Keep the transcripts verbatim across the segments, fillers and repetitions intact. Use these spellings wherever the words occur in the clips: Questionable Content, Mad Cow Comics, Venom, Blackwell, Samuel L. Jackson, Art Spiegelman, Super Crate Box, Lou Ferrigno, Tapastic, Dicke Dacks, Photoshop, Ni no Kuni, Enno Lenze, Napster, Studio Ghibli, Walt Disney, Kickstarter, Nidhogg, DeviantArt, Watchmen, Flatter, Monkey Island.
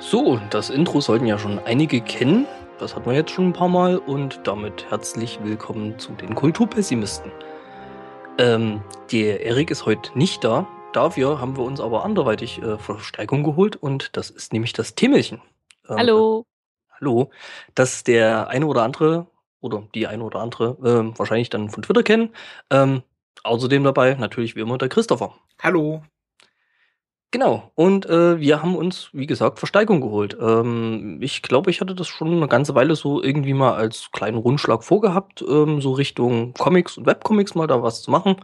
So, das Intro sollten ja schon einige kennen. Das hatten wir jetzt schon ein paar Mal und damit herzlich willkommen zu den Kulturpessimisten. Ähm, der Erik ist heute nicht da. Dafür haben wir uns aber anderweitig äh, Verstärkung geholt und das ist nämlich das Timmelchen. Ähm, hallo. Äh, hallo. Das der eine oder andere oder die eine oder andere äh, wahrscheinlich dann von Twitter kennen. Ähm, außerdem dabei natürlich wie immer der Christopher. Hallo. Genau, und äh, wir haben uns, wie gesagt, Versteigerung geholt. Ähm, ich glaube, ich hatte das schon eine ganze Weile so irgendwie mal als kleinen Rundschlag vorgehabt, ähm, so Richtung Comics und Webcomics mal da was zu machen.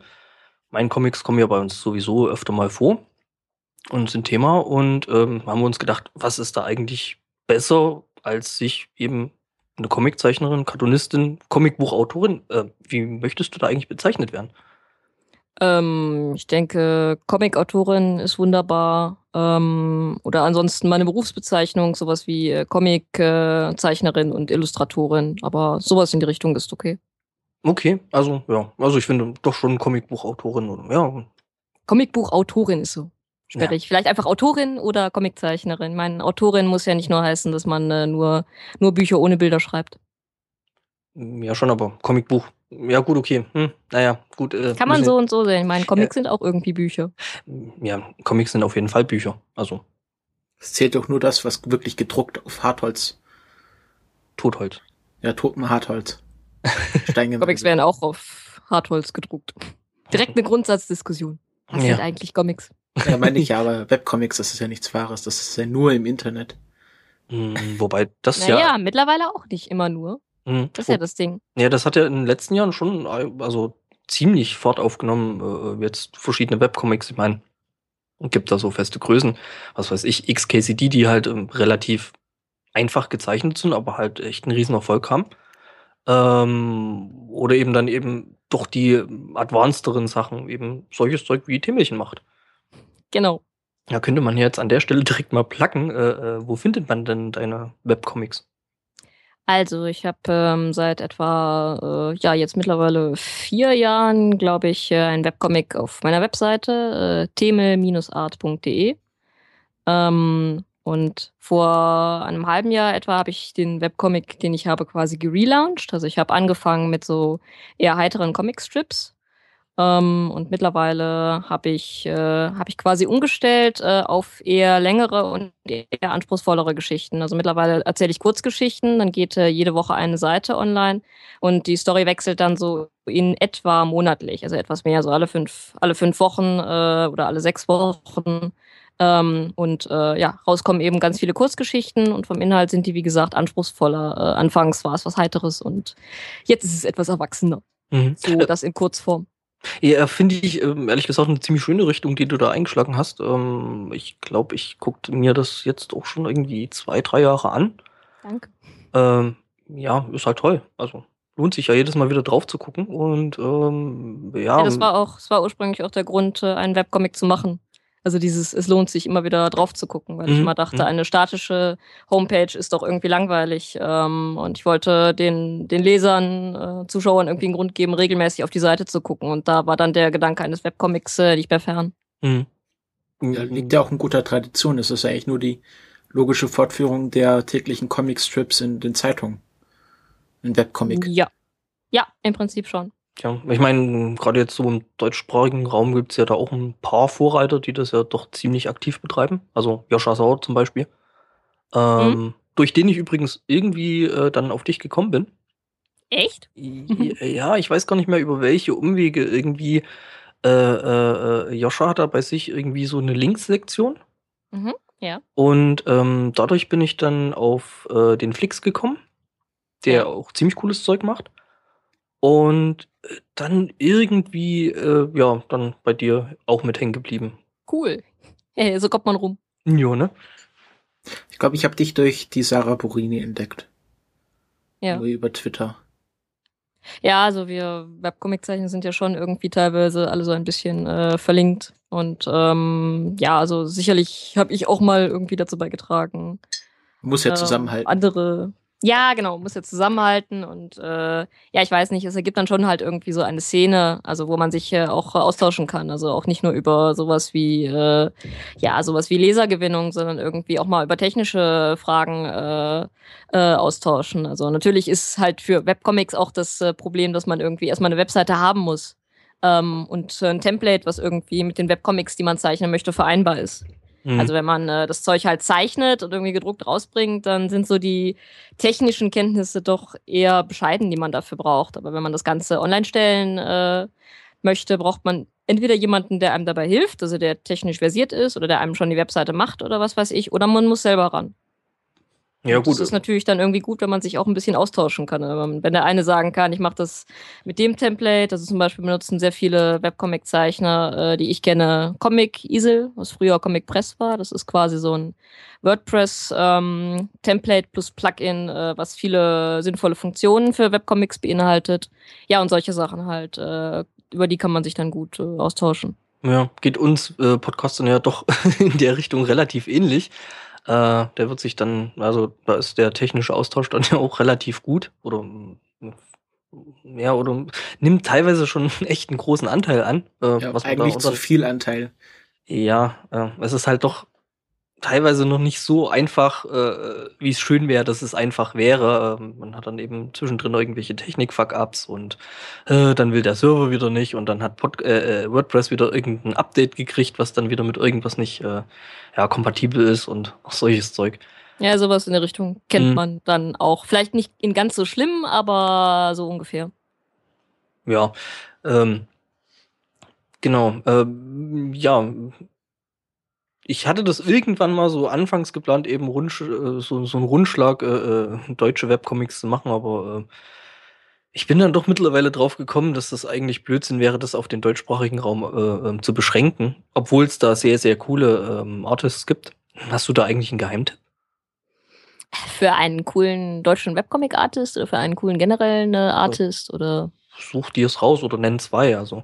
Meine Comics kommen ja bei uns sowieso öfter mal vor und sind Thema. Und ähm, haben wir uns gedacht, was ist da eigentlich besser, als sich eben eine Comiczeichnerin, Cartoonistin, Comicbuchautorin, äh, wie möchtest du da eigentlich bezeichnet werden? Ähm, ich denke, Comic-Autorin ist wunderbar. Ähm, oder ansonsten meine Berufsbezeichnung, sowas wie äh, Comic-Zeichnerin äh, und Illustratorin. Aber sowas in die Richtung ist okay. Okay, also ja, also ich finde doch schon Comicbuchautorin oder ja. Comicbuchautorin ist so sperrig. Ja. Vielleicht einfach Autorin oder Comiczeichnerin. Meine Autorin muss ja nicht nur heißen, dass man äh, nur, nur Bücher ohne Bilder schreibt. Ja, schon, aber Comicbuch. Ja, gut, okay. Hm, naja, gut. Äh, Kann man so und so sehen. Ich meine, Comics äh, sind auch irgendwie Bücher. Ja, Comics sind auf jeden Fall Bücher. Also. Es zählt doch nur das, was wirklich gedruckt auf Hartholz. Totholz. Ja, toten Hartholz. Comics werden auch auf Hartholz gedruckt. Direkt eine Grundsatzdiskussion. Was ja. sind eigentlich Comics? Ja, meine ich ja, aber Webcomics, das ist ja nichts Wahres. Das ist ja nur im Internet. Hm, wobei das naja, ja... Naja, mittlerweile auch nicht immer nur. Das ist ja das Ding. Ja, das hat ja in den letzten Jahren schon also ziemlich Fahrt aufgenommen. Äh, jetzt verschiedene Webcomics, ich meine, gibt da so feste Größen. Was weiß ich, X K C D, die halt ähm, relativ einfach gezeichnet sind, aber halt echt einen riesen Erfolg haben. Ähm, oder eben dann eben doch die advancederen Sachen, eben solches Zeug wie Timmelchen macht. Genau. Da könnte man jetzt an der Stelle direkt mal placken. Äh, wo findet man denn deine Webcomics? Also ich habe ähm, seit etwa, äh, ja jetzt mittlerweile vier Jahren, glaube ich, äh, einen Webcomic auf meiner Webseite, äh, themel Bindestrich art Punkt de. Ähm, und vor einem halben Jahr etwa habe ich den Webcomic, den ich habe, quasi gelauncht. Also ich habe angefangen mit so eher heiteren Comicstrips. Ähm, und mittlerweile habe ich, äh, hab ich quasi umgestellt äh, auf eher längere und eher anspruchsvollere Geschichten. Also mittlerweile erzähle ich Kurzgeschichten, dann geht äh, jede Woche eine Seite online und die Story wechselt dann so in etwa monatlich, also etwas mehr, so alle fünf, alle fünf Wochen äh, oder alle sechs Wochen. Ähm, und äh, ja, rauskommen eben ganz viele Kurzgeschichten und vom Inhalt sind die, wie gesagt, anspruchsvoller. Äh, anfangs war es was Heiteres und jetzt ist es etwas erwachsener. Mhm. So das in Kurzform. Ja, finde ich, ehrlich gesagt, eine ziemlich schöne Richtung, die du da eingeschlagen hast. Ich glaube, ich gucke mir das jetzt auch schon irgendwie zwei, drei Jahre an. Danke. Ähm, ja, ist halt toll. Also lohnt sich ja jedes Mal wieder drauf zu gucken. Und ähm, ja. ja das, war auch, das war ursprünglich auch der Grund, einen Webcomic zu machen. Also dieses, es lohnt sich immer wieder drauf zu gucken, weil mhm. ich immer dachte, eine statische Homepage ist doch irgendwie langweilig. Ähm, und ich wollte den, den Lesern, äh, Zuschauern irgendwie einen Grund geben, regelmäßig auf die Seite zu gucken. Und da war dann der Gedanke eines Webcomics äh, nicht mehr fern. Mhm. Ja, liegt ja auch in guter Tradition. Es ist ja eigentlich nur die logische Fortführung der täglichen Comicstrips in den Zeitungen. Ein Webcomic. Ja. Ja, im Prinzip schon. Ja, ich meine, gerade jetzt so im deutschsprachigen Raum gibt es ja da auch ein paar Vorreiter, die das ja doch ziemlich aktiv betreiben. Also Joscha Sauer zum Beispiel. Ähm, mhm. Durch den ich übrigens irgendwie äh, dann auf dich gekommen bin. Echt? Ja, ich weiß gar nicht mehr, über welche Umwege irgendwie äh, äh, Joscha hat da bei sich irgendwie so eine Links-Sektion. Mhm, ja. Und ähm, dadurch bin ich dann auf äh, den Flix gekommen, der ja. auch ziemlich cooles Zeug macht. Und dann irgendwie, äh, ja, dann bei dir auch mit hängen geblieben. Cool. Hey, so kommt man rum. Jo, ne? Ich glaube, ich habe dich durch die Sarah Burrini entdeckt. Ja. Nur über Twitter. Ja, also wir Webcomic-Zeichen sind ja schon irgendwie teilweise alle so ein bisschen äh, verlinkt. Und ähm, ja, also sicherlich habe ich auch mal irgendwie dazu beigetragen, Muss ja äh, zusammenhalten. Andere, ja, genau, muss ja zusammenhalten. Und äh, ja, ich weiß nicht, es ergibt dann schon halt irgendwie so eine Szene, also wo man sich äh, auch äh, austauschen kann. Also auch nicht nur über sowas wie, äh, ja, sowas wie Lesergewinnung, sondern irgendwie auch mal über technische Fragen äh, äh, austauschen. Also natürlich ist halt für Webcomics auch das äh, Problem, dass man irgendwie erstmal eine Webseite haben muss. Ähm, und äh, ein Template, was irgendwie mit den Webcomics, die man zeichnen möchte, vereinbar ist. Mhm. Also wenn man äh, das Zeug halt zeichnet und irgendwie gedruckt rausbringt, dann sind so die technischen Kenntnisse doch eher bescheiden, die man dafür braucht. Aber wenn man das Ganze online stellen äh, möchte, braucht man entweder jemanden, der einem dabei hilft, also der technisch versiert ist oder der einem schon die Webseite macht oder was weiß ich, oder man muss selber ran. Ja, gut. Das ist natürlich dann irgendwie gut, wenn man sich auch ein bisschen austauschen kann. Wenn der eine sagen kann, ich mache das mit dem Template, also zum Beispiel benutzen sehr viele Webcomic-Zeichner, äh, die ich kenne, Comic-Isel, was früher Comic Press war. Das ist quasi so ein WordPress-Template ähm, plus Plugin, äh, was viele sinnvolle Funktionen für Webcomics beinhaltet. Ja, und solche Sachen halt, äh, über die kann man sich dann gut äh, austauschen. Ja, geht uns äh, Podcastern ja doch in der Richtung relativ ähnlich. Uh, der wird sich dann, also da ist der technische Austausch dann ja auch relativ gut oder ja, oder nimmt teilweise schon echt einen großen Anteil an. Äh, ja, was eigentlich zu viel Anteil. Ja, äh, es ist halt doch teilweise noch nicht so einfach, äh, wie es schön wäre, dass es einfach wäre. Äh, man hat dann eben zwischendrin irgendwelche Technik-Fuck-Ups und äh, dann will der Server wieder nicht und dann hat Pod- äh, WordPress wieder irgendein Update gekriegt, was dann wieder mit irgendwas nicht äh, ja, kompatibel ist und auch solches Zeug. Ja, sowas in der Richtung kennt mhm. man dann auch. Vielleicht nicht in ganz so schlimm, aber so ungefähr. Ja, ähm, genau. Ähm, ja, ich hatte das irgendwann mal so anfangs geplant, eben Rundsch- so, so einen Rundschlag äh, deutsche Webcomics zu machen, aber äh, ich bin dann doch mittlerweile drauf gekommen, dass das eigentlich Blödsinn wäre, das auf den deutschsprachigen Raum äh, zu beschränken, obwohl es da sehr, sehr coole ähm, Artists gibt. Hast du da eigentlich einen Geheimtipp? Für einen coolen deutschen Webcomic-Artist oder für einen coolen generellen äh, Artist? Oder? Such dir es raus oder nenn zwei, also...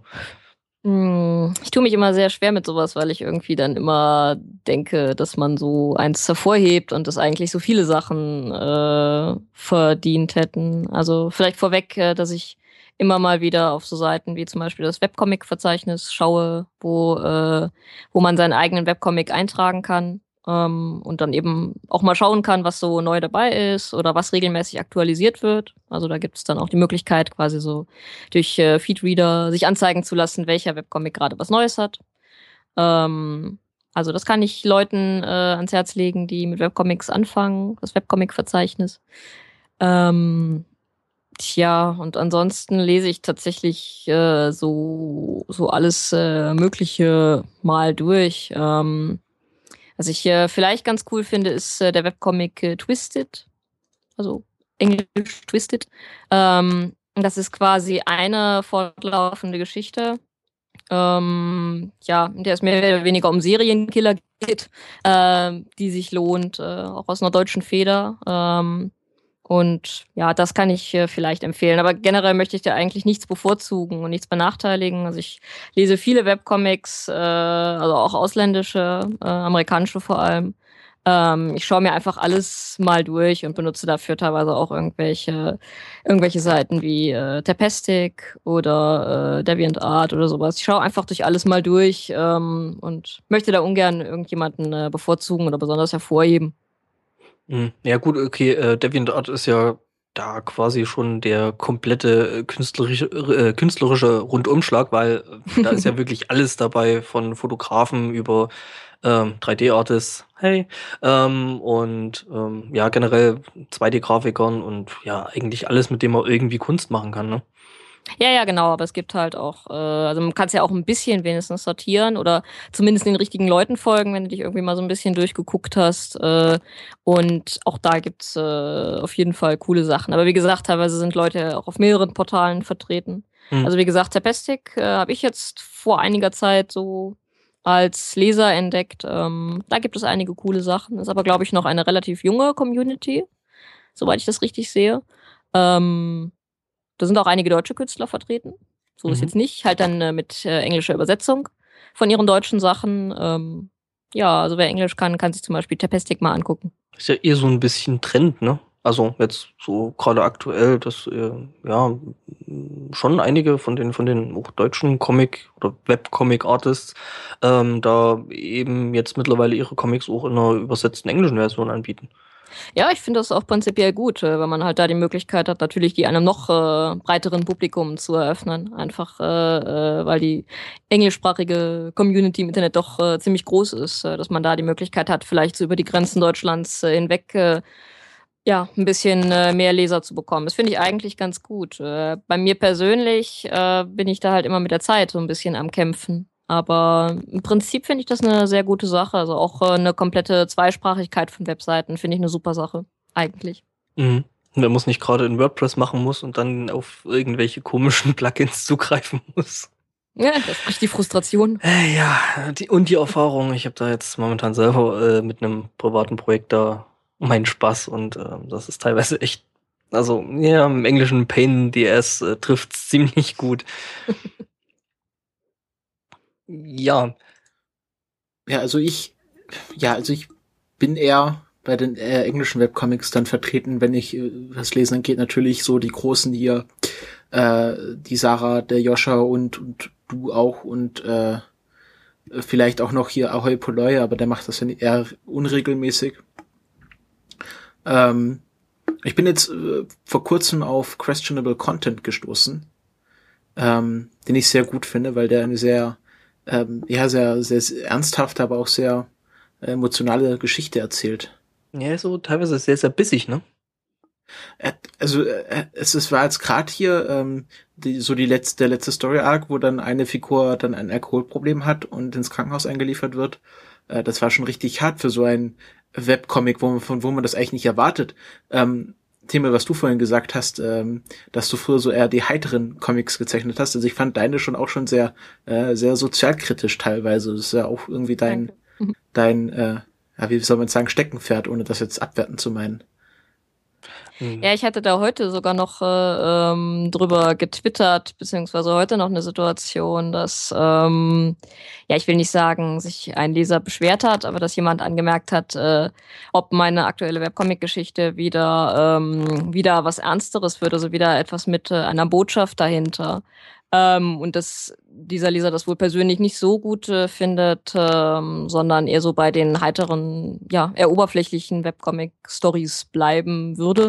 Ich tue mich immer sehr schwer mit sowas, weil ich irgendwie dann immer denke, dass man so eins hervorhebt und dass eigentlich so viele Sachen äh, verdient hätten. Also vielleicht vorweg, äh, dass ich immer mal wieder auf so Seiten wie zum Beispiel das Webcomic-Verzeichnis schaue, wo, äh, wo man seinen eigenen Webcomic eintragen kann ähm, und dann eben auch mal schauen kann, was so neu dabei ist oder was regelmäßig aktualisiert wird. Also da gibt es dann auch die Möglichkeit, quasi so durch äh, Feedreader sich anzeigen zu lassen, welcher Webcomic gerade was Neues hat. Ähm, also das kann ich Leuten äh, ans Herz legen, die mit Webcomics anfangen, das Webcomic-Verzeichnis. Ähm, tja, und ansonsten lese ich tatsächlich äh, so, so alles äh, Mögliche mal durch. Ähm, was ich äh, vielleicht ganz cool finde, ist äh, der Webcomic äh, Twisted. Also Englisch Twisted. Ähm, das ist quasi eine fortlaufende Geschichte, ähm, ja, in der es mehr oder weniger um Serienkiller geht, äh, die sich lohnt, äh, auch aus einer deutschen Feder. Ähm, und ja, das kann ich äh, vielleicht empfehlen. Aber generell möchte ich da eigentlich nichts bevorzugen und nichts benachteiligen. Also ich lese viele Webcomics, äh, also auch ausländische, äh, amerikanische vor allem. Ich schaue mir einfach alles mal durch und benutze dafür teilweise auch irgendwelche irgendwelche Seiten wie äh, Tapastic oder äh, DeviantArt oder sowas. Ich schaue einfach durch alles mal durch ähm, und möchte da ungern irgendjemanden äh, bevorzugen oder besonders hervorheben. Ja gut, okay, äh, DeviantArt ist ja da quasi schon der komplette künstlerische, äh, künstlerische Rundumschlag, weil äh, da ist ja wirklich alles dabei, von Fotografen über ähm, drei D-Artists, hey, ähm, und ähm, ja, generell zwei D-Grafikern und ja, eigentlich alles, mit dem man irgendwie Kunst machen kann, ne? Ja, ja, genau, aber es gibt halt auch, äh, also man kann es ja auch ein bisschen wenigstens sortieren oder zumindest den richtigen Leuten folgen, wenn du dich irgendwie mal so ein bisschen durchgeguckt hast äh, und auch da gibt's äh, auf jeden Fall coole Sachen, aber wie gesagt, teilweise sind Leute auch auf mehreren Portalen vertreten, mhm. also wie gesagt, Tapastic äh, habe ich jetzt vor einiger Zeit so als Leser entdeckt, ähm, da gibt es einige coole Sachen, ist aber glaube ich noch eine relativ junge Community, soweit ich das richtig sehe, ähm, da sind auch einige deutsche Künstler vertreten. So ist mhm. jetzt nicht. Halt dann äh, mit äh, englischer Übersetzung von ihren deutschen Sachen. Ähm, ja, also wer Englisch kann, kann sich zum Beispiel Tapastic mal angucken. Ist ja eh so ein bisschen Trend, ne? Also jetzt so gerade aktuell, dass äh, ja schon einige von den von den auch deutschen Comic- oder Webcomic-Artists ähm, da eben jetzt mittlerweile ihre Comics auch in einer übersetzten englischen Version anbieten. Ja, ich finde das auch prinzipiell gut, weil man halt da die Möglichkeit hat, natürlich die einem noch äh, breiteren Publikum zu eröffnen. Einfach, äh, weil die englischsprachige Community im Internet doch äh, ziemlich groß ist, äh, dass man da die Möglichkeit hat, vielleicht so über die Grenzen Deutschlands äh, hinweg äh, ja, ein bisschen äh, mehr Leser zu bekommen. Das finde ich eigentlich ganz gut. Äh, bei mir persönlich äh, bin ich da halt immer mit der Zeit so ein bisschen am Kämpfen. Aber im Prinzip finde ich das eine sehr gute Sache. Also auch äh, eine komplette Zweisprachigkeit von Webseiten finde ich eine super Sache, eigentlich. Mhm. Wenn man es nicht gerade in WordPress machen muss und dann auf irgendwelche komischen Plugins zugreifen muss. Ja, das ist die Frustration. Äh, ja, die, und die Erfahrung. Ich habe da jetzt momentan selber äh, mit einem privaten Projekt da meinen Spaß. Und äh, das ist teilweise echt, also ja, im Englischen Pain in the Ass äh, trifft es ziemlich gut. Ja. Ja, also ich, ja, also ich bin eher bei den äh, englischen Webcomics dann vertreten, wenn ich äh, das Lesen angeht, natürlich so die großen hier, äh, die Sarah, der Joscha und, und du auch und äh, vielleicht auch noch hier Ahoi Poloi, aber der macht das ja eher unregelmäßig. Ähm, ich bin jetzt äh, vor kurzem auf Questionable Content gestoßen, ähm, den ich sehr gut finde, weil der eine sehr Ähm, ja, sehr, sehr, sehr ernsthaft, aber auch sehr emotionale Geschichte erzählt. Ja, so teilweise sehr, sehr bissig, ne? Also, äh, es, es war jetzt gerade hier ähm, die, so die letzte, der letzte Story-Arc, wo dann eine Figur dann ein Alkoholproblem hat und ins Krankenhaus eingeliefert wird. Äh, das war schon richtig hart für so einen Webcomic, wo man, von wo man das eigentlich nicht erwartet. Ähm, Thema, was du vorhin gesagt hast, ähm, dass du früher so eher die heiteren Comics gezeichnet hast. Also ich fand deine schon auch schon sehr äh, sehr sozialkritisch teilweise. Das ist ja auch irgendwie dein, Danke. dein äh, ja, wie soll man sagen, Steckenpferd, ohne das jetzt abwerten zu meinen. Mhm. Ja, ich hatte da heute sogar noch äh, ähm, drüber getwittert, beziehungsweise heute noch eine Situation, dass, ähm, ja, ich will nicht sagen, sich ein Leser beschwert hat, aber dass jemand angemerkt hat, äh, ob meine aktuelle Webcomic-Geschichte wieder, ähm, wieder was Ernsteres wird, also wieder etwas mit äh, einer Botschaft dahinter. Ähm, und dass dieser Leser das wohl persönlich nicht so gut äh, findet, ähm, sondern eher so bei den heiteren, ja, eher oberflächlichen Webcomic-Stories bleiben würde.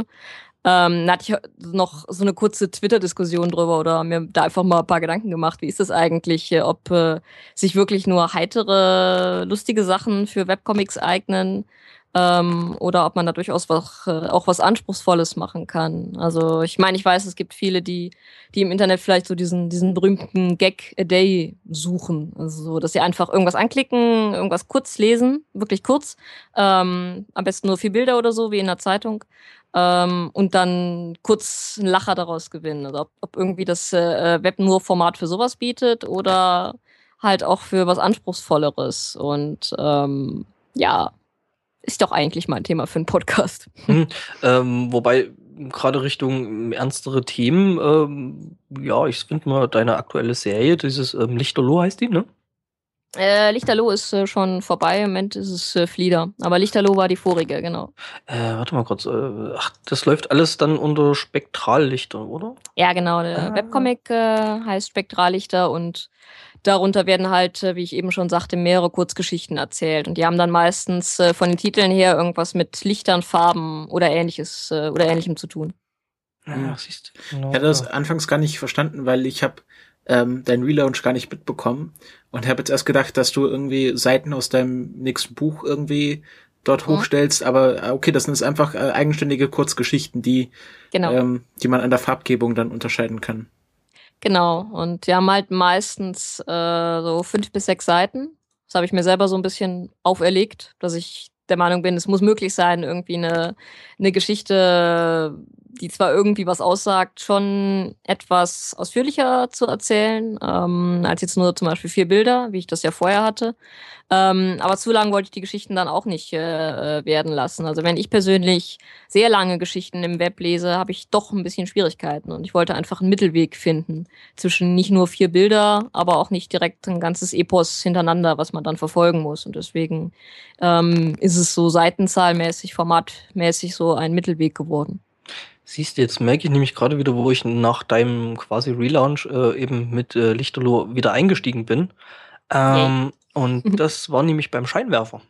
Ähm, da hatte ich noch so eine kurze Twitter-Diskussion drüber oder mir da einfach mal ein paar Gedanken gemacht. Wie ist das eigentlich, äh, ob äh, sich wirklich nur heitere, lustige Sachen für Webcomics eignen? Ähm, oder ob man da durchaus was, äh, auch was Anspruchsvolles machen kann. Also ich meine, ich weiß, es gibt viele, die, die im Internet vielleicht so diesen, diesen berühmten Gag a Day suchen. Also so, dass sie einfach irgendwas anklicken, irgendwas kurz lesen, wirklich kurz. Ähm, am besten nur vier Bilder oder so, wie in der Zeitung. Ähm, und dann kurz einen Lacher daraus gewinnen. Also ob, ob irgendwie das äh, Web nur Format für sowas bietet oder halt auch für was Anspruchsvolleres. Und ähm, ja, ist doch eigentlich mal ein Thema für einen Podcast. Hm, ähm, wobei, gerade Richtung ernstere Themen, ähm, ja, ich finde mal deine aktuelle Serie, dieses ähm, Lichterloh heißt die, ne? Äh, Lichterloh ist äh, schon vorbei, im Moment ist es äh, Flieder. Aber Lichterloh war die vorige, genau. Äh, warte mal kurz. Äh, ach, das läuft alles dann unter Spektrallichter, oder? Ja, genau. Der ah. Webcomic äh, heißt Spektrallichter und darunter werden halt, wie ich eben schon sagte, mehrere Kurzgeschichten erzählt. Und die haben dann meistens äh, von den Titeln her irgendwas mit Lichtern, Farben oder ähnliches äh, oder ähnlichem zu tun. Ja, siehst du. No, ich hatte das no. anfangs gar nicht verstanden, weil ich habe ähm, deinen Relaunch gar nicht mitbekommen und habe jetzt erst gedacht, dass du irgendwie Seiten aus deinem nächsten Buch irgendwie dort mhm. hochstellst. Aber okay, das sind einfach äh, eigenständige Kurzgeschichten, die, genau. ähm, die man an der Farbgebung dann unterscheiden kann. Genau, und die haben halt meistens äh, so fünf bis sechs Seiten. Das habe ich mir selber so ein bisschen auferlegt, dass ich der Meinung bin, es muss möglich sein, irgendwie eine, eine Geschichte die zwar irgendwie was aussagt, schon etwas ausführlicher zu erzählen, ähm, als jetzt nur zum Beispiel vier Bilder, wie ich das ja vorher hatte. Ähm, aber zu lang wollte ich die Geschichten dann auch nicht äh, werden lassen. Also wenn ich persönlich sehr lange Geschichten im Web lese, habe ich doch ein bisschen Schwierigkeiten. Und ich wollte einfach einen Mittelweg finden zwischen nicht nur vier Bilder, aber auch nicht direkt ein ganzes Epos hintereinander, was man dann verfolgen muss. Und deswegen ähm, ist es so seitenzahlmäßig, formatmäßig so ein Mittelweg geworden. Siehst du, jetzt merke ich nämlich gerade wieder, wo ich nach deinem quasi Relaunch äh, eben mit äh, Lichterloh wieder eingestiegen bin. Ähm, yeah. Und das war nämlich beim Scheinwerfer.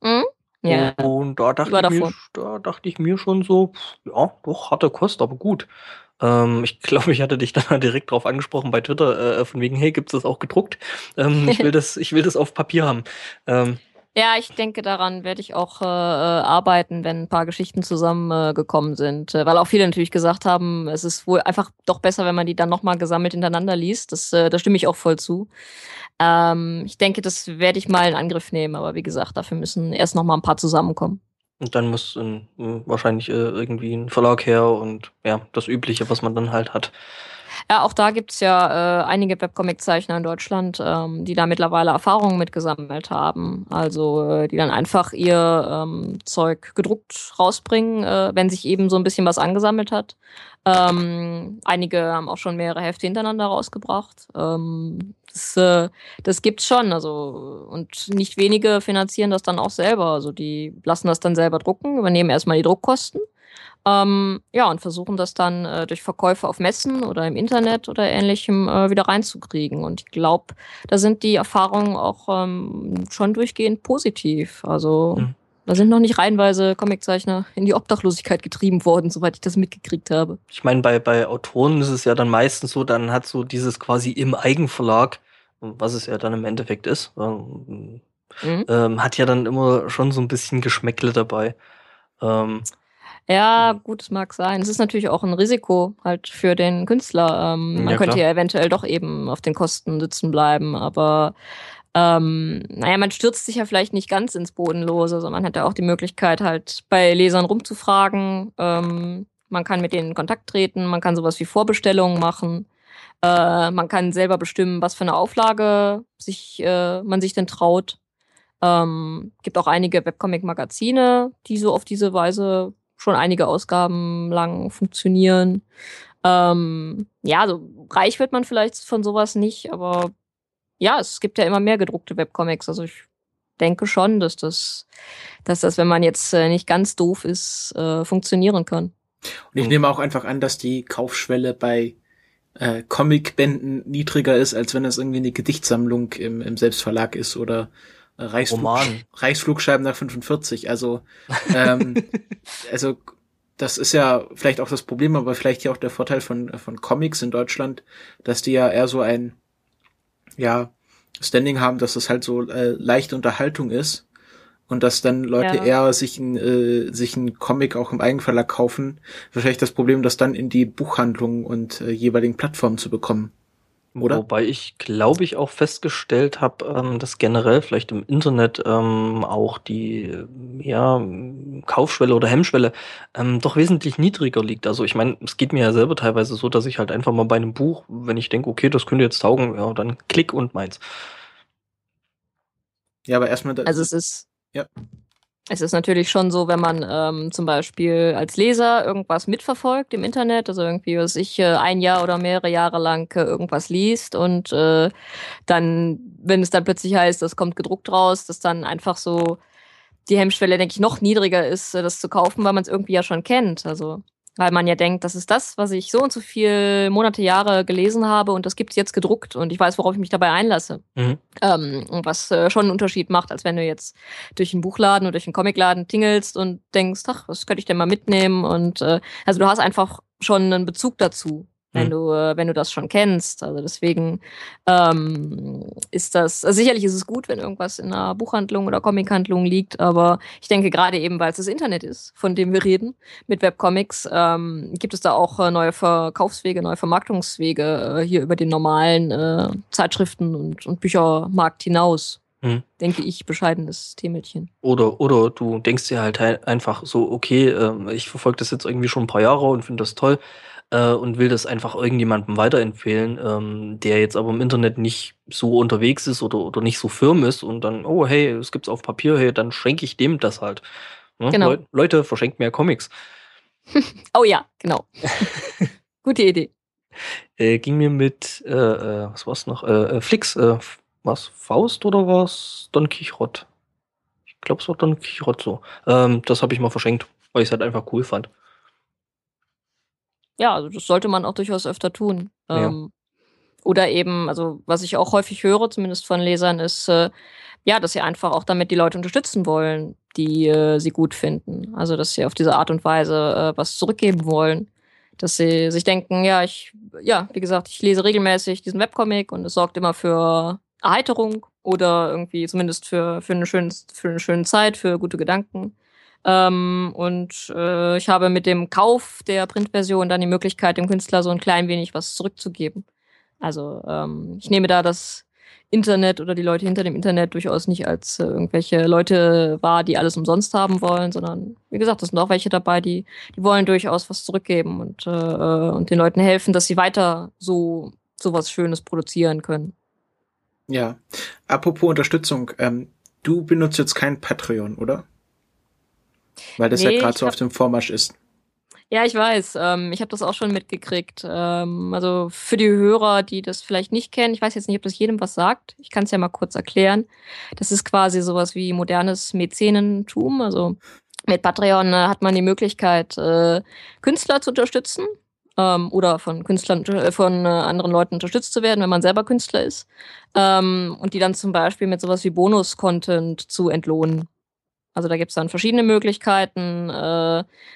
Mhm. Ja. Und da dachte ich, mir, da dachte ich mir schon so, ja, doch, harte Kost, aber gut. Ähm, ich glaube, ich hatte dich dann direkt drauf angesprochen bei Twitter, äh, von wegen, hey, gibt's das auch gedruckt? Ähm, ich will das, ich will das auf Papier haben. Ähm, Ja, ich denke, daran werde ich auch äh, arbeiten, wenn ein paar Geschichten zusammengekommen äh, sind. Äh, weil auch viele natürlich gesagt haben, es ist wohl einfach doch besser, wenn man die dann nochmal gesammelt hintereinander liest. Das, äh, da stimme ich auch voll zu. Ähm, ich denke, das werde ich mal in Angriff nehmen. Aber wie gesagt, dafür müssen erst nochmal ein paar zusammenkommen. Und dann muss äh, wahrscheinlich äh, irgendwie ein Verlag her und ja, das Übliche, was man dann halt hat. Ja, auch da gibt's ja äh, einige Webcomic-Zeichner in Deutschland, ähm, die da mittlerweile Erfahrungen mitgesammelt haben. Also äh, die dann einfach ihr ähm, Zeug gedruckt rausbringen, äh, wenn sich eben so ein bisschen was angesammelt hat. Ähm, einige haben auch schon mehrere Hefte hintereinander rausgebracht. Ähm, das, äh, das gibt's schon. Also, und nicht wenige finanzieren das dann auch selber. Also die lassen das dann selber drucken, übernehmen erstmal die Druckkosten. Ähm, ja, und versuchen das dann äh, durch Verkäufe auf Messen oder im Internet oder ähnlichem äh, wieder reinzukriegen. Und ich glaube, da sind die Erfahrungen auch ähm, schon durchgehend positiv. Also mhm. Da sind noch nicht reihenweise Comiczeichner in die Obdachlosigkeit getrieben worden, soweit ich das mitgekriegt habe. Ich meine, bei, bei Autoren ist es ja dann meistens so, dann hat so dieses quasi im Eigenverlag, was es ja dann im Endeffekt ist, ähm, mhm. ähm, hat ja dann immer schon so ein bisschen Geschmäckle dabei. Ähm, Ja, gut, es mag sein. Es ist natürlich auch ein Risiko halt für den Künstler. Ähm, ja, man könnte klar. ja eventuell doch eben auf den Kosten sitzen bleiben, aber ähm, naja, man stürzt sich ja vielleicht nicht ganz ins Bodenlose, sondern man hat ja auch die Möglichkeit, halt bei Lesern rumzufragen. Ähm, man kann mit denen in Kontakt treten, man kann sowas wie Vorbestellungen machen. Äh, man kann selber bestimmen, was für eine Auflage sich äh, man sich denn traut. Ähm, gibt auch einige Webcomic-Magazine, die so auf diese Weise schon einige Ausgaben lang funktionieren. Ähm, ja, so reich wird man vielleicht von sowas nicht, aber ja, es gibt ja immer mehr gedruckte Webcomics. Also ich denke schon, dass das, dass das, wenn man jetzt nicht ganz doof ist, äh, funktionieren kann. Und ich nehme auch einfach an, dass die Kaufschwelle bei äh, Comicbänden niedriger ist, als wenn das irgendwie eine Gedichtsammlung im, im Selbstverlag ist oder Reichsflug, Reichsflugscheiben nach fünfundvierzig, also ähm, also das ist ja vielleicht auch das Problem, aber vielleicht hier auch der Vorteil von von Comics in Deutschland, dass die ja eher so ein ja Standing haben, dass das halt so äh, leichte Unterhaltung ist und dass dann Leute ja. eher sich ein äh, sich ein Comic auch im Eigenverlag kaufen, vielleicht das Problem, das dann in die Buchhandlungen und äh, jeweiligen Plattformen zu bekommen. Oder? Wobei ich, glaube ich, auch festgestellt habe, ähm, dass generell vielleicht im Internet ähm, auch die ja, Kaufschwelle oder Hemmschwelle ähm, doch wesentlich niedriger liegt. Also ich meine, es geht mir ja selber teilweise so, dass ich halt einfach mal bei einem Buch, wenn ich denke, okay, das könnte jetzt taugen, ja, dann klick und meins. Ja, aber erstmal... Da- also es ist... Ja. Es ist natürlich schon so, wenn man ähm, zum Beispiel als Leser irgendwas mitverfolgt im Internet, also irgendwie, was ich, äh, ein Jahr oder mehrere Jahre lang äh, irgendwas liest und äh, dann, wenn es dann plötzlich heißt, das kommt gedruckt raus, dass dann einfach so die Hemmschwelle, denke ich, noch niedriger ist, äh, das zu kaufen, weil man es irgendwie ja schon kennt, also weil man ja denkt, das ist das, was ich so und so viel Monate, Jahre gelesen habe und das gibt's jetzt gedruckt und ich weiß, worauf ich mich dabei einlasse. Mhm. Ähm, was äh, schon einen Unterschied macht, als wenn du jetzt durch einen Buchladen oder durch einen Comicladen tingelst und denkst, ach, was könnte ich denn mal mitnehmen? Und äh, also du hast einfach schon einen Bezug dazu, wenn mhm. du äh, wenn du das schon kennst. Also deswegen ähm, ist das, also sicherlich ist es gut, wenn irgendwas in einer Buchhandlung oder Comichandlung liegt, aber ich denke gerade eben, weil es das Internet ist, von dem wir reden, mit Webcomics, ähm, gibt es da auch äh, neue Verkaufswege, neue Vermarktungswege äh, hier über den normalen äh, Zeitschriften und, und Büchermarkt hinaus. Hm. Denke ich, bescheidenes Timmelchen. Oder, oder du denkst dir halt einfach so, okay, äh, ich verfolge das jetzt irgendwie schon ein paar Jahre und finde das toll äh, und will das einfach irgendjemandem weiterempfehlen, ähm, der jetzt aber im Internet nicht so unterwegs ist oder, oder nicht so firm ist und dann, oh hey, es gibt's auf Papier, hey, dann schenke ich dem das halt. Ne? Genau. Le- Leute, verschenkt mir Comics. Oh ja, genau. Gute Idee. Äh, ging mir mit, äh, was war's noch? Äh, Flix, äh, was Faust oder was Don Quixote? Ich glaube, es war Don Quixote so. Ähm, das habe ich mal verschenkt, weil ich es halt einfach cool fand. Ja, also das sollte man auch durchaus öfter tun. Ähm, ja. Oder eben, also was ich auch häufig höre, zumindest von Lesern, ist, äh, ja, dass sie einfach auch damit die Leute unterstützen wollen, die äh, sie gut finden. Also, dass sie auf diese Art und Weise äh, was zurückgeben wollen. Dass sie sich denken, ja, ich, ja, wie gesagt, ich lese regelmäßig diesen Webcomic und es sorgt immer für Erheiterung oder irgendwie zumindest für, für, eine, schöne, für eine schöne Zeit, für gute Gedanken. Ähm, und äh, ich habe mit dem Kauf der Printversion dann die Möglichkeit, dem Künstler so ein klein wenig was zurückzugeben. Also ähm, ich nehme da das Internet oder die Leute hinter dem Internet durchaus nicht als äh, irgendwelche Leute wahr, die alles umsonst haben wollen, sondern wie gesagt, es sind auch welche dabei, die, die wollen durchaus was zurückgeben und, äh, und den Leuten helfen, dass sie weiter so, so was Schönes produzieren können. Ja, apropos Unterstützung, ähm, du benutzt jetzt kein Patreon, oder? Weil das nee, ja gerade so hab, auf dem Vormarsch ist. Ja, ich weiß. Ähm, ich habe das auch schon mitgekriegt. Ähm, also für die Hörer, die das vielleicht nicht kennen, ich weiß jetzt nicht, ob das jedem was sagt. Ich kann es ja mal kurz erklären. Das ist quasi sowas wie modernes Mäzenentum. Also mit Patreon äh, hat man die Möglichkeit, äh, Künstler zu unterstützen. Oder von Künstlern, von anderen Leuten unterstützt zu werden, wenn man selber Künstler ist. Und die dann zum Beispiel mit sowas wie Bonus-Content zu entlohnen. Also da gibt es dann verschiedene Möglichkeiten.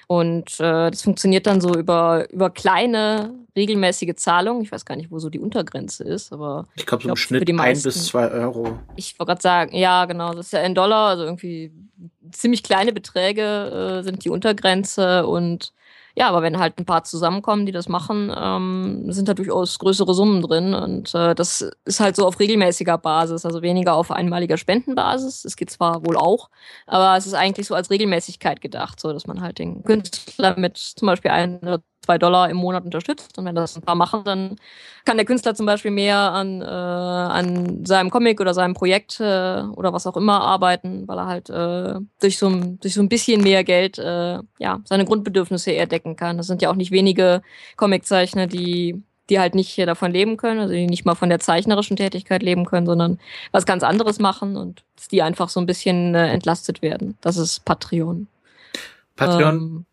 Und das funktioniert dann so über, über kleine, regelmäßige Zahlungen. Ich weiß gar nicht, wo so die Untergrenze ist, aber ich glaube, so im Schnitt ein bis zwei Euro. Ich wollte gerade sagen, ja, genau, das ist ja in Dollar. Also irgendwie ziemlich kleine Beträge sind die Untergrenze und ja, aber wenn halt ein paar zusammenkommen, die das machen, ähm, sind da durchaus größere Summen drin. Und äh, das ist halt so auf regelmäßiger Basis, also weniger auf einmaliger Spendenbasis. Es geht zwar wohl auch, aber es ist eigentlich so als Regelmäßigkeit gedacht, so dass man halt den Künstler mit zum Beispiel ein oder zwei Dollar im Monat unterstützt. Und wenn das ein paar machen, dann kann der Künstler zum Beispiel mehr an, äh, an seinem Comic oder seinem Projekt äh, oder was auch immer arbeiten, weil er halt äh, durch, so ein, durch so ein bisschen mehr Geld äh, ja, seine Grundbedürfnisse eher decken kann. Das sind ja auch nicht wenige Comiczeichner, die, die halt nicht davon leben können, also die nicht mal von der zeichnerischen Tätigkeit leben können, sondern was ganz anderes machen und dass die einfach so ein bisschen äh, entlastet werden. Das ist Patreon. Patreon? Ähm,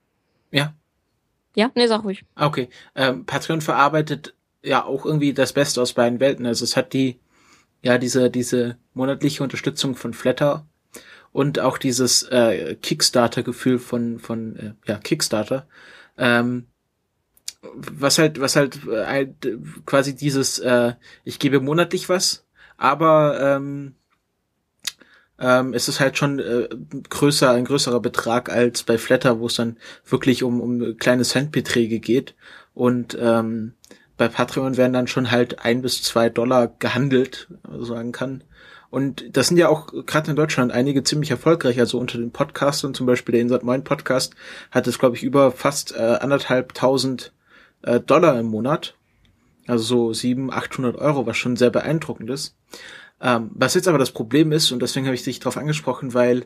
ja. Ja, nee, sag ruhig. Okay, ähm, Patreon verarbeitet ja auch irgendwie das Beste aus beiden Welten. Also es hat die, ja, diese diese monatliche Unterstützung von Flatter und auch dieses äh, Kickstarter-Gefühl von von äh, ja Kickstarter, ähm, was halt was halt äh, quasi dieses äh, ich gebe monatlich was, aber ähm, Ähm, es ist halt schon äh, größer, ein größerer Betrag als bei Flatter, wo es dann wirklich um, um kleine Centbeträge geht. Und ähm, bei Patreon werden dann schon halt ein bis zwei Dollar gehandelt, wenn man sagen kann. Und das sind ja auch gerade in Deutschland einige ziemlich erfolgreich. Also unter den Podcastern, zum Beispiel der Insert neun Podcast, hat es, glaube ich, über fast äh, anderthalb tausend äh, Dollar im Monat. Also so sieben, achthundert Euro, was schon sehr beeindruckend ist. Ähm, was jetzt aber das Problem ist, und deswegen habe ich dich drauf angesprochen, weil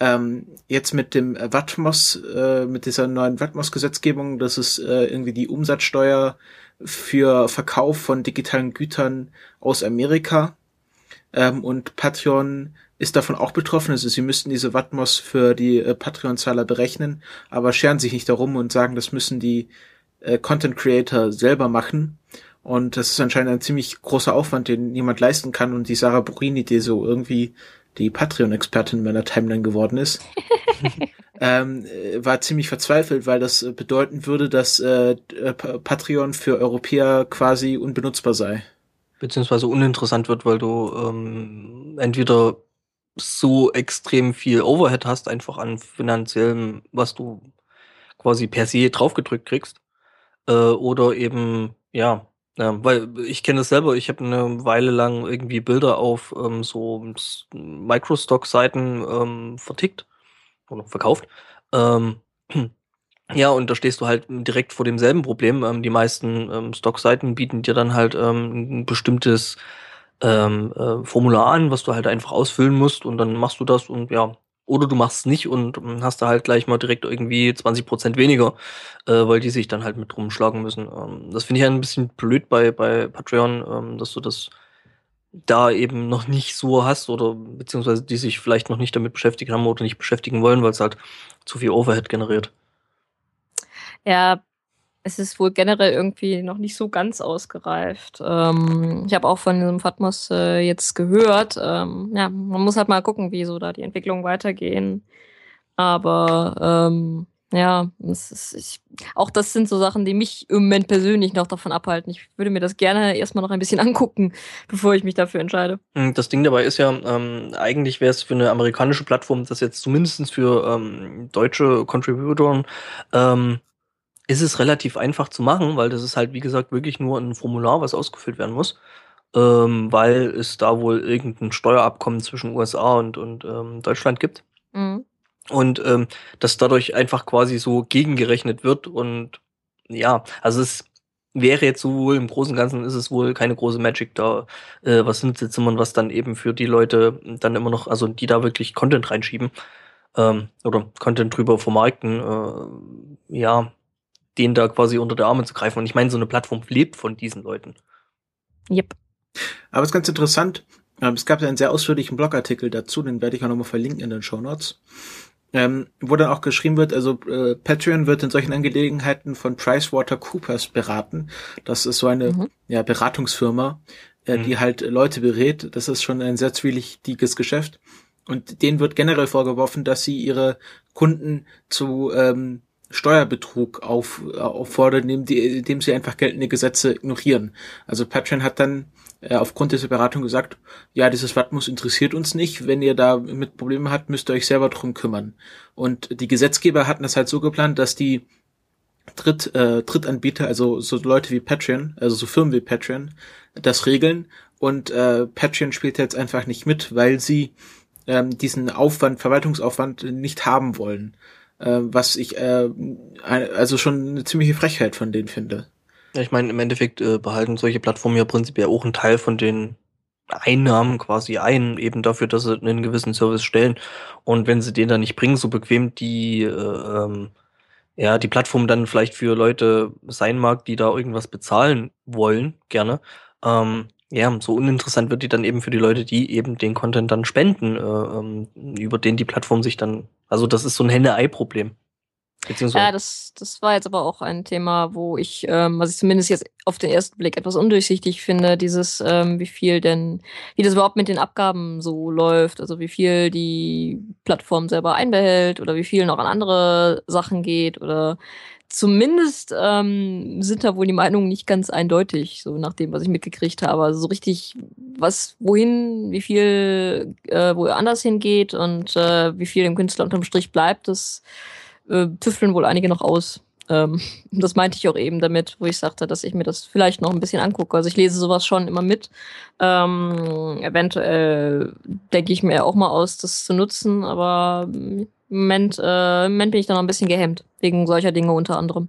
ähm, jetzt mit dem Watmos, äh, mit dieser neuen Watmos-Gesetzgebung, dass es äh, irgendwie die Umsatzsteuer für Verkauf von digitalen Gütern aus Amerika ähm, und Patreon ist davon auch betroffen. Also sie müssten diese Watmos für die äh, Patreon-Zahler berechnen, aber scheren sich nicht darum und sagen, das müssen die äh, Content-Creator selber machen. Und das ist anscheinend ein ziemlich großer Aufwand, den niemand leisten kann. Und die Sarah Burrini, die so irgendwie die Patreon-Expertin meiner Timeline geworden ist, ähm, war ziemlich verzweifelt, weil das bedeuten würde, dass äh, Patreon für Europäer quasi unbenutzbar sei. Beziehungsweise uninteressant wird, weil du ähm, entweder so extrem viel Overhead hast, einfach an finanziellem, was du quasi per se draufgedrückt kriegst, äh, oder eben, ja, Ja, weil ich kenne das selber, ich habe eine Weile lang irgendwie Bilder auf ähm, so Microstock-Seiten ähm, vertickt oder verkauft. Ähm, ja, und da stehst du halt direkt vor demselben Problem. Ähm, die meisten ähm, Stock-Seiten bieten dir dann halt ähm, ein bestimmtes ähm, äh, Formular an, was du halt einfach ausfüllen musst und dann machst du das und ja. Oder du machst es nicht und hast da halt gleich mal direkt irgendwie zwanzig Prozent weniger, äh, weil die sich dann halt mit rumschlagen müssen. Ähm, das finde ich ja ein bisschen blöd bei, bei Patreon, ähm, dass du das da eben noch nicht so hast oder beziehungsweise die sich vielleicht noch nicht damit beschäftigt haben oder nicht beschäftigen wollen, weil es halt zu viel Overhead generiert. Ja, es ist wohl generell irgendwie noch nicht so ganz ausgereift. Ähm, ich habe auch von diesem Fatmos äh, jetzt gehört. Ähm, ja, man muss halt mal gucken, wie so da die Entwicklungen weitergehen. Aber ähm, ja, es ist, ich, auch das sind so Sachen, die mich im Moment persönlich noch davon abhalten. Ich würde mir das gerne erstmal noch ein bisschen angucken, bevor ich mich dafür entscheide. Das Ding dabei ist ja, ähm, eigentlich wäre es für eine amerikanische Plattform, das jetzt zumindest für ähm, deutsche Contributoren, ähm, ist es relativ einfach zu machen, weil das ist halt, wie gesagt, wirklich nur ein Formular, was ausgefüllt werden muss, ähm, weil es da wohl irgendein Steuerabkommen zwischen U S A und, und ähm, Deutschland gibt. Mhm. Und ähm, dass dadurch einfach quasi so gegengerechnet wird. Und ja, also es wäre jetzt sowohl im Großen und Ganzen ist es wohl keine große Magic da, äh, was hinzuzimmern, man, was dann eben für die Leute dann immer noch, also die da wirklich Content reinschieben ähm, oder Content drüber vermarkten, äh, ja, denen da quasi unter die Arme zu greifen. Und ich meine, so eine Plattform lebt von diesen Leuten. Yep. Aber es ist ganz interessant. Es gab ja einen sehr ausführlichen Blogartikel dazu, den werde ich auch nochmal verlinken in den Shownotes, ähm, wo dann auch geschrieben wird, also äh, Patreon wird in solchen Angelegenheiten von PricewaterCoopers beraten. Das ist so eine mhm. ja, Beratungsfirma, äh, mhm. die halt Leute berät. Das ist schon ein sehr zwielichtiges Geschäft. Und denen wird generell vorgeworfen, dass sie ihre Kunden zu ähm, Steuerbetrug auf, auffordern, indem, die, indem sie einfach geltende Gesetze ignorieren. Also Patreon hat dann äh, aufgrund dieser Beratung gesagt, ja, dieses Watmus interessiert uns nicht, wenn ihr da mit Problemen habt, müsst ihr euch selber drum kümmern. Und die Gesetzgeber hatten das halt so geplant, dass die Dritt, äh, Drittanbieter, also so Leute wie Patreon, also so Firmen wie Patreon, das regeln und äh, Patreon spielt jetzt einfach nicht mit, weil sie ähm, diesen Aufwand, Verwaltungsaufwand nicht haben wollen. Was ich äh, also schon eine ziemliche Frechheit von denen finde. Ja, ich meine, im Endeffekt äh, behalten solche Plattformen ja prinzipiell auch einen Teil von den Einnahmen quasi ein, eben dafür, dass sie einen gewissen Service stellen. Und wenn sie den dann nicht bringen, so bequem die äh, ähm, ja die Plattform dann vielleicht für Leute sein mag, die da irgendwas bezahlen wollen, gerne, ähm, ja, so uninteressant wird die dann eben für die Leute, die eben den Content dann spenden, äh, über den die Plattform sich dann, also das ist so ein Henne-Ei-Problem. Beziehungsweise ja, das, das war jetzt aber auch ein Thema, wo ich, ähm, was ich zumindest jetzt auf den ersten Blick etwas undurchsichtig finde, dieses, ähm, wie viel denn, wie das überhaupt mit den Abgaben so läuft, also wie viel die Plattform selber einbehält oder wie viel noch an andere Sachen geht oder zumindest ähm, sind da wohl die Meinungen nicht ganz eindeutig, so nach dem, was ich mitgekriegt habe. Also so richtig, was, wohin, wie viel äh, wo anders hingeht und äh, wie viel dem Künstler unterm Strich bleibt, das äh, tüfteln wohl einige noch aus. Ähm, das meinte ich auch eben damit, wo ich sagte, dass ich mir das vielleicht noch ein bisschen angucke. Also ich lese sowas schon immer mit. Ähm, eventuell denke ich mir auch mal aus, das zu nutzen, aber Im Moment, äh, im Moment bin ich da noch ein bisschen gehemmt, wegen solcher Dinge unter anderem.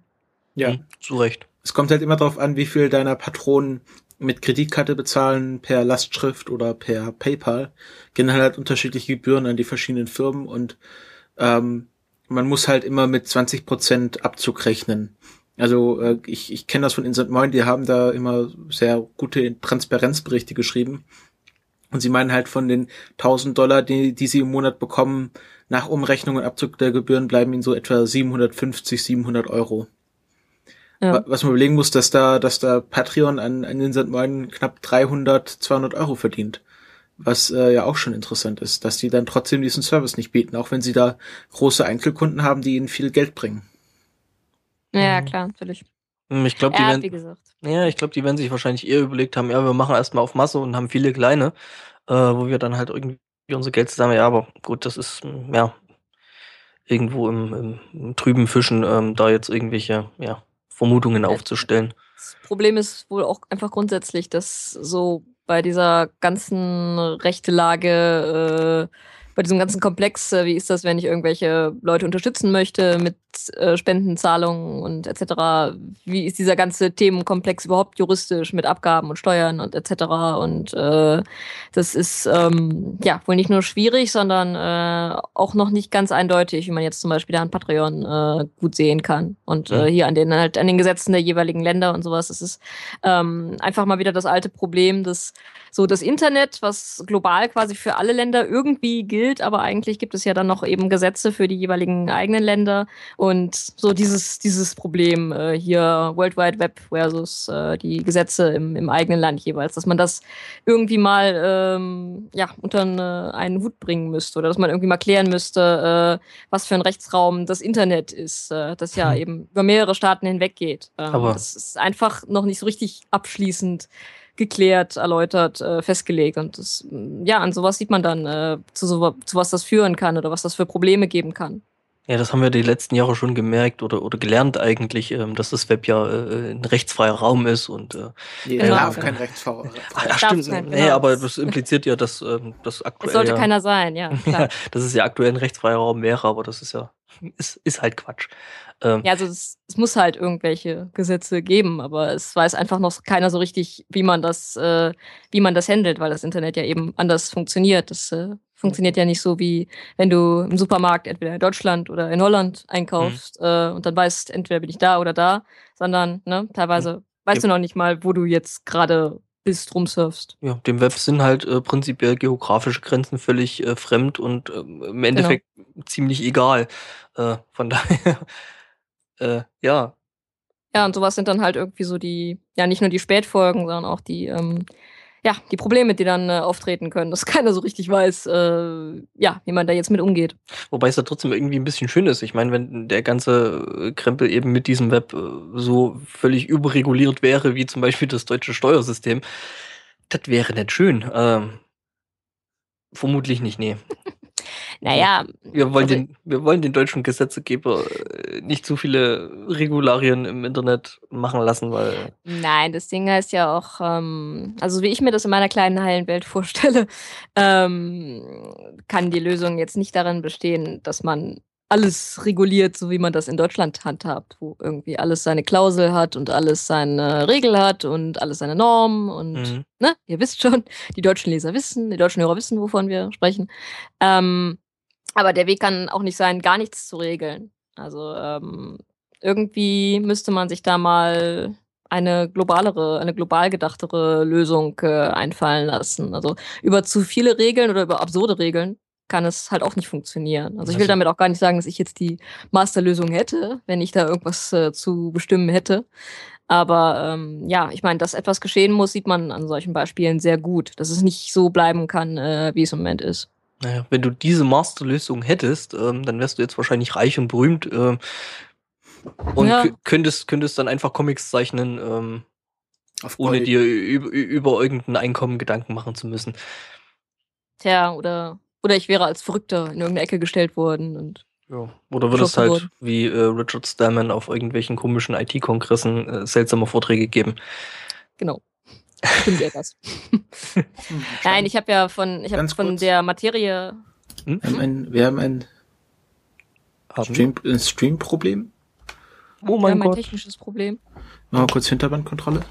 Ja, mhm, zu Recht. Es kommt halt immer darauf an, wie viel deiner Patronen mit Kreditkarte bezahlen, per Lastschrift oder per PayPal. Generell halt unterschiedliche Gebühren an die verschiedenen Firmen und ähm, man muss halt immer mit zwanzig Prozent Abzug rechnen. Also äh, ich, ich kenne das von Instant Moin, die haben da immer sehr gute Transparenzberichte geschrieben. Und sie meinen halt von den tausend Dollar, die, die sie im Monat bekommen, nach Umrechnung und Abzug der Gebühren bleiben ihnen so etwa siebenhundertfünfzig, siebenhundert Euro. Ja. Was man überlegen muss, dass da, dass da Patreon an, an den Sandmäulen knapp dreihundert, zweihundert Euro verdient. Was äh, ja auch schon interessant ist, dass die dann trotzdem diesen Service nicht bieten, auch wenn sie da große Einzelkunden haben, die ihnen viel Geld bringen. Ja, klar, natürlich. Ich glaube, die, ja, ja, glaub, die werden sich wahrscheinlich eher überlegt haben, ja, wir machen erstmal auf Masse und haben viele kleine, äh, wo wir dann halt irgendwie unser Geld zusammen, ja, aber gut, das ist, ja, irgendwo im, im, im trüben Fischen ähm, da jetzt irgendwelche ja, Vermutungen aufzustellen. Das Problem ist wohl auch einfach grundsätzlich, dass so bei dieser ganzen Rechtelage, äh, bei diesem ganzen Komplex, äh, wie ist das, wenn ich irgendwelche Leute unterstützen möchte mit äh, Spendenzahlungen und et cetera, wie ist dieser ganze Themenkomplex überhaupt juristisch mit Abgaben und Steuern und et cetera? Und äh, das ist ähm, ja wohl nicht nur schwierig, sondern äh, auch noch nicht ganz eindeutig, wie man jetzt zum Beispiel da an Patreon äh, gut sehen kann. Und äh, hier an den halt an den Gesetzen der jeweiligen Länder und sowas, das ist ähm, einfach mal wieder das alte Problem, dass so das Internet, was global quasi für alle Länder irgendwie gilt, aber eigentlich gibt es ja dann noch eben Gesetze für die jeweiligen eigenen Länder. Und so dieses, dieses Problem äh, hier World Wide Web versus äh, die Gesetze im, im eigenen Land jeweils, dass man das irgendwie mal ähm, ja, unter eine, einen Hut bringen müsste oder dass man irgendwie mal klären müsste, äh, was für ein Rechtsraum das Internet ist, äh, das ja eben über mehrere Staaten hinweg geht. Ähm, aber das ist einfach noch nicht so richtig abschließend geklärt, erläutert, äh, festgelegt. Und das, ja, an sowas sieht man dann, äh, zu, so, zu was das führen kann oder was das für Probleme geben kann. Ja, das haben wir die letzten Jahre schon gemerkt oder, oder gelernt eigentlich, ähm, dass das Web ja äh, ein rechtsfreier Raum ist und äh, genau. äh, darf kein rechtsfreier Raum. Ja, stimmt. Kein, genau. Nee, aber das impliziert ja, dass ähm, das aktuell... Es sollte ja, keiner sein, ja, klar. Ja, dass es ja aktuell ein rechtsfreier Raum wäre, aber das ist ja ist, ist halt Quatsch. Ähm, ja, also es, es muss halt irgendwelche Gesetze geben, aber es weiß einfach noch keiner so richtig, wie man das äh, wie man das handelt, weil das Internet ja eben anders funktioniert. Das äh, funktioniert ja nicht so, wie wenn du im Supermarkt entweder in Deutschland oder in Holland einkaufst mhm. äh, und dann weißt, entweder bin ich da oder da, sondern ne, teilweise mhm. weißt du noch nicht mal, wo du jetzt gerade bist, rumsurfst. Ja, dem Web sind halt äh, prinzipiell geografische Grenzen völlig äh, fremd und äh, im Endeffekt genau. ziemlich egal. Äh, von daher, äh, ja. Ja, und sowas sind dann halt irgendwie so die, ja nicht nur die Spätfolgen, sondern auch die, ähm, ja, die Probleme, die dann äh, auftreten können, dass keiner so richtig weiß, äh, ja, wie man da jetzt mit umgeht. Wobei es ja trotzdem irgendwie ein bisschen schön ist. Ich meine, wenn der ganze Krempel eben mit diesem Web äh, so völlig überreguliert wäre, wie zum Beispiel das deutsche Steuersystem, das wäre nicht schön. Ähm, vermutlich nicht, nee. Naja. Wir wollen, also den, wir wollen den deutschen Gesetzgeber nicht zu viele Regularien im Internet machen lassen, weil... Nein, das Ding heißt ja auch, ähm, also wie ich mir das in meiner kleinen, heilen Welt vorstelle, ähm, kann die Lösung jetzt nicht darin bestehen, dass man alles reguliert, so wie man das in Deutschland handhabt, wo irgendwie alles seine Klausel hat und alles seine Regel hat und alles seine Normen und, mhm. ne, ihr wisst schon, die deutschen Leser wissen, die deutschen Hörer wissen, wovon wir sprechen. Ähm, aber der Weg kann auch nicht sein, gar nichts zu regeln. Also ähm, irgendwie müsste man sich da mal eine globalere, eine global gedachtere Lösung äh, einfallen lassen. Also über zu viele Regeln oder über absurde Regeln kann es halt auch nicht funktionieren. Also ich will damit auch gar nicht sagen, dass ich jetzt die Masterlösung hätte, wenn ich da irgendwas äh, zu bestimmen hätte. Aber ähm, ja, ich meine, dass etwas geschehen muss, sieht man an solchen Beispielen sehr gut, dass es nicht so bleiben kann, äh, wie es im Moment ist. Naja, wenn du diese Masterlösung hättest, ähm, dann wärst du jetzt wahrscheinlich reich und berühmt ähm, und ja. k- könntest, könntest dann einfach Comics zeichnen, ähm, ohne dir über, über irgendein Einkommen Gedanken machen zu müssen. Tja, oder... Oder ich wäre als Verrückter in irgendeine Ecke gestellt worden. Und ja. Oder würdest halt worden. wie äh, Richard Stallman auf irgendwelchen komischen I T-Kongressen äh, seltsame Vorträge geben. Genau. Stimmt ja das. Nein, ich habe ja von, ich hab von der Materie... Hm? Wir haben ein, wir haben ein Stream, ein Stream-Problem. Oh mein wir Gott. Wir haben ein technisches Problem. Machen wir kurz Hintergrundkontrolle.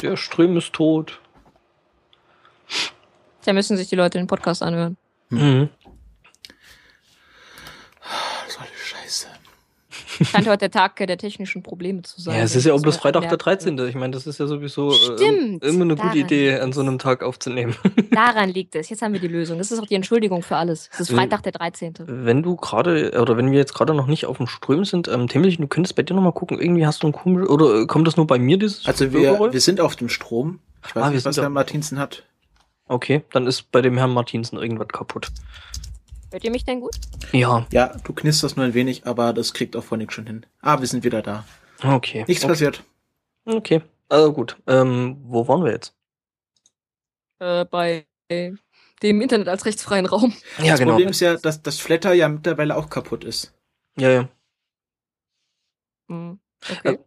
Der Stream ist tot. Da müssen sich die Leute den Podcast anhören. Mhm. So eine Scheiße. Scheint heute der Tag der technischen Probleme zu sein. Ja, es ist ja auch bloß Freitag der dreizehnte. Ich meine, das ist ja sowieso äh, immer eine gute Idee, an so einem Tag aufzunehmen. Daran liegt es. Jetzt haben wir die Lösung. Das ist auch die Entschuldigung für alles. Es ist Freitag der dreizehnte. Wenn du gerade, oder wenn wir jetzt gerade noch nicht auf dem Ström sind, ähm, Timmelchen, du könntest bei dir nochmal gucken, irgendwie hast du einen komischen, oder kommt das nur bei mir, dieses Also wir, wir sind auf dem Strom. Ich weiß ah, nicht, was Herr Martinsen hat. Okay, dann ist bei dem Herrn Martinsen irgendwas kaputt. Hört ihr mich denn gut? Ja. Ja, du knisterst nur ein wenig, aber das kriegt auch vorhin schon hin. Ah, wir sind wieder da. Okay. Nichts okay. passiert. Okay, also gut. Ähm, wo waren wir jetzt? Äh, bei dem Internet als rechtsfreien Raum. Ja, das genau. Problem ist ja, dass das Flatter ja mittlerweile auch kaputt ist. Ja, ja. Hm. Okay.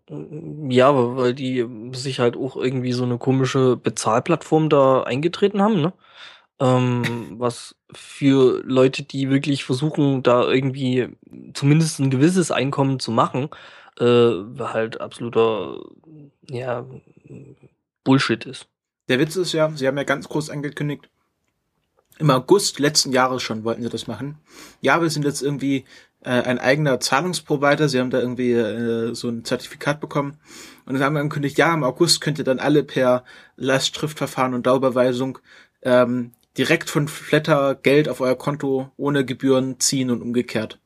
Ja, weil die sich halt auch irgendwie so eine komische Bezahlplattform da eingetreten haben, ne? Ähm, was für Leute, die wirklich versuchen, da irgendwie zumindest ein gewisses Einkommen zu machen, äh, halt absoluter, ja, Bullshit ist. Der Witz ist ja, sie haben ja ganz groß angekündigt, im August letzten Jahres schon wollten sie das machen. Ja, wir sind jetzt irgendwie äh, ein eigener Zahlungsprovider. Sie haben da irgendwie äh, so ein Zertifikat bekommen. Und dann haben wir angekündigt, ja, im August könnt ihr dann alle per Lastschriftverfahren und Dauerüberweisung ähm, direkt von Flatter Geld auf euer Konto ohne Gebühren ziehen und umgekehrt.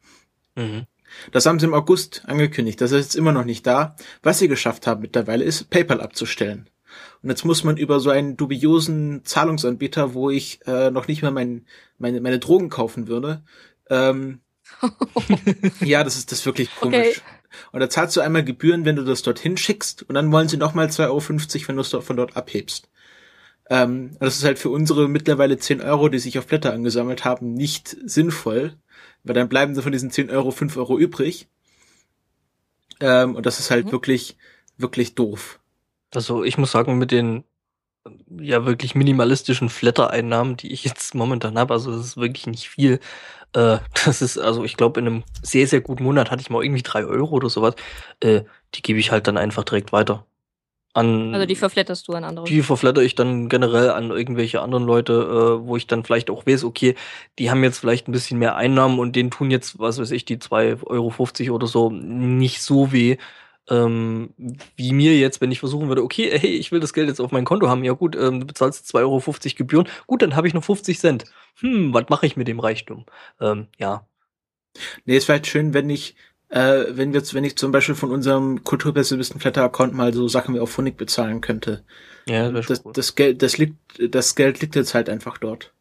Mhm. Das haben sie im August angekündigt. Das ist jetzt immer noch nicht da. Was sie geschafft haben mittlerweile ist, PayPal abzustellen. Und jetzt muss man über so einen dubiosen Zahlungsanbieter, wo ich äh, noch nicht mal mein, meine, meine Drogen kaufen würde. Ähm, ja, das ist das ist wirklich komisch. Okay. Und da zahlst du einmal Gebühren, wenn du das dorthin schickst. Und dann wollen sie nochmal zwei Euro fünfzig, wenn du es von dort abhebst. Ähm, und das ist halt für unsere mittlerweile zehn Euro, die sich auf Blätter angesammelt haben, nicht sinnvoll. Weil dann bleiben von diesen zehn Euro fünf Euro übrig. Ähm, und das ist halt mhm. wirklich, wirklich doof. Also ich muss sagen, mit den ja wirklich minimalistischen Flatter-Einnahmen, die ich jetzt momentan habe, also das ist wirklich nicht viel. Äh, das ist, also ich glaube, in einem sehr, sehr guten Monat hatte ich mal irgendwie drei Euro oder sowas. Äh, die gebe ich halt dann einfach direkt weiter. An, also die verflatterst du an andere? Die verflatter ich dann generell an irgendwelche anderen Leute, äh, wo ich dann vielleicht auch weiß, okay, die haben jetzt vielleicht ein bisschen mehr Einnahmen und denen tun jetzt, was weiß ich, die zwei Euro fünfzig oder so nicht so weh. Ähm, wie mir jetzt, wenn ich versuchen würde, okay, hey, ich will das Geld jetzt auf mein Konto haben, ja gut, ähm, du bezahlst zwei Euro fünfzig Gebühren, gut, dann habe ich noch fünfzig Cent. Hm, was mache ich mit dem Reichtum? Ähm, ja. Nee, es wäre halt schön, wenn ich, äh, wenn wir, wenn ich zum Beispiel von unserem Kulturpessimisten-Flatter-Account mal so Sachen wie auf Phonik bezahlen könnte. Ja, das, das, cool. das Geld, das liegt, das Geld liegt jetzt halt einfach dort.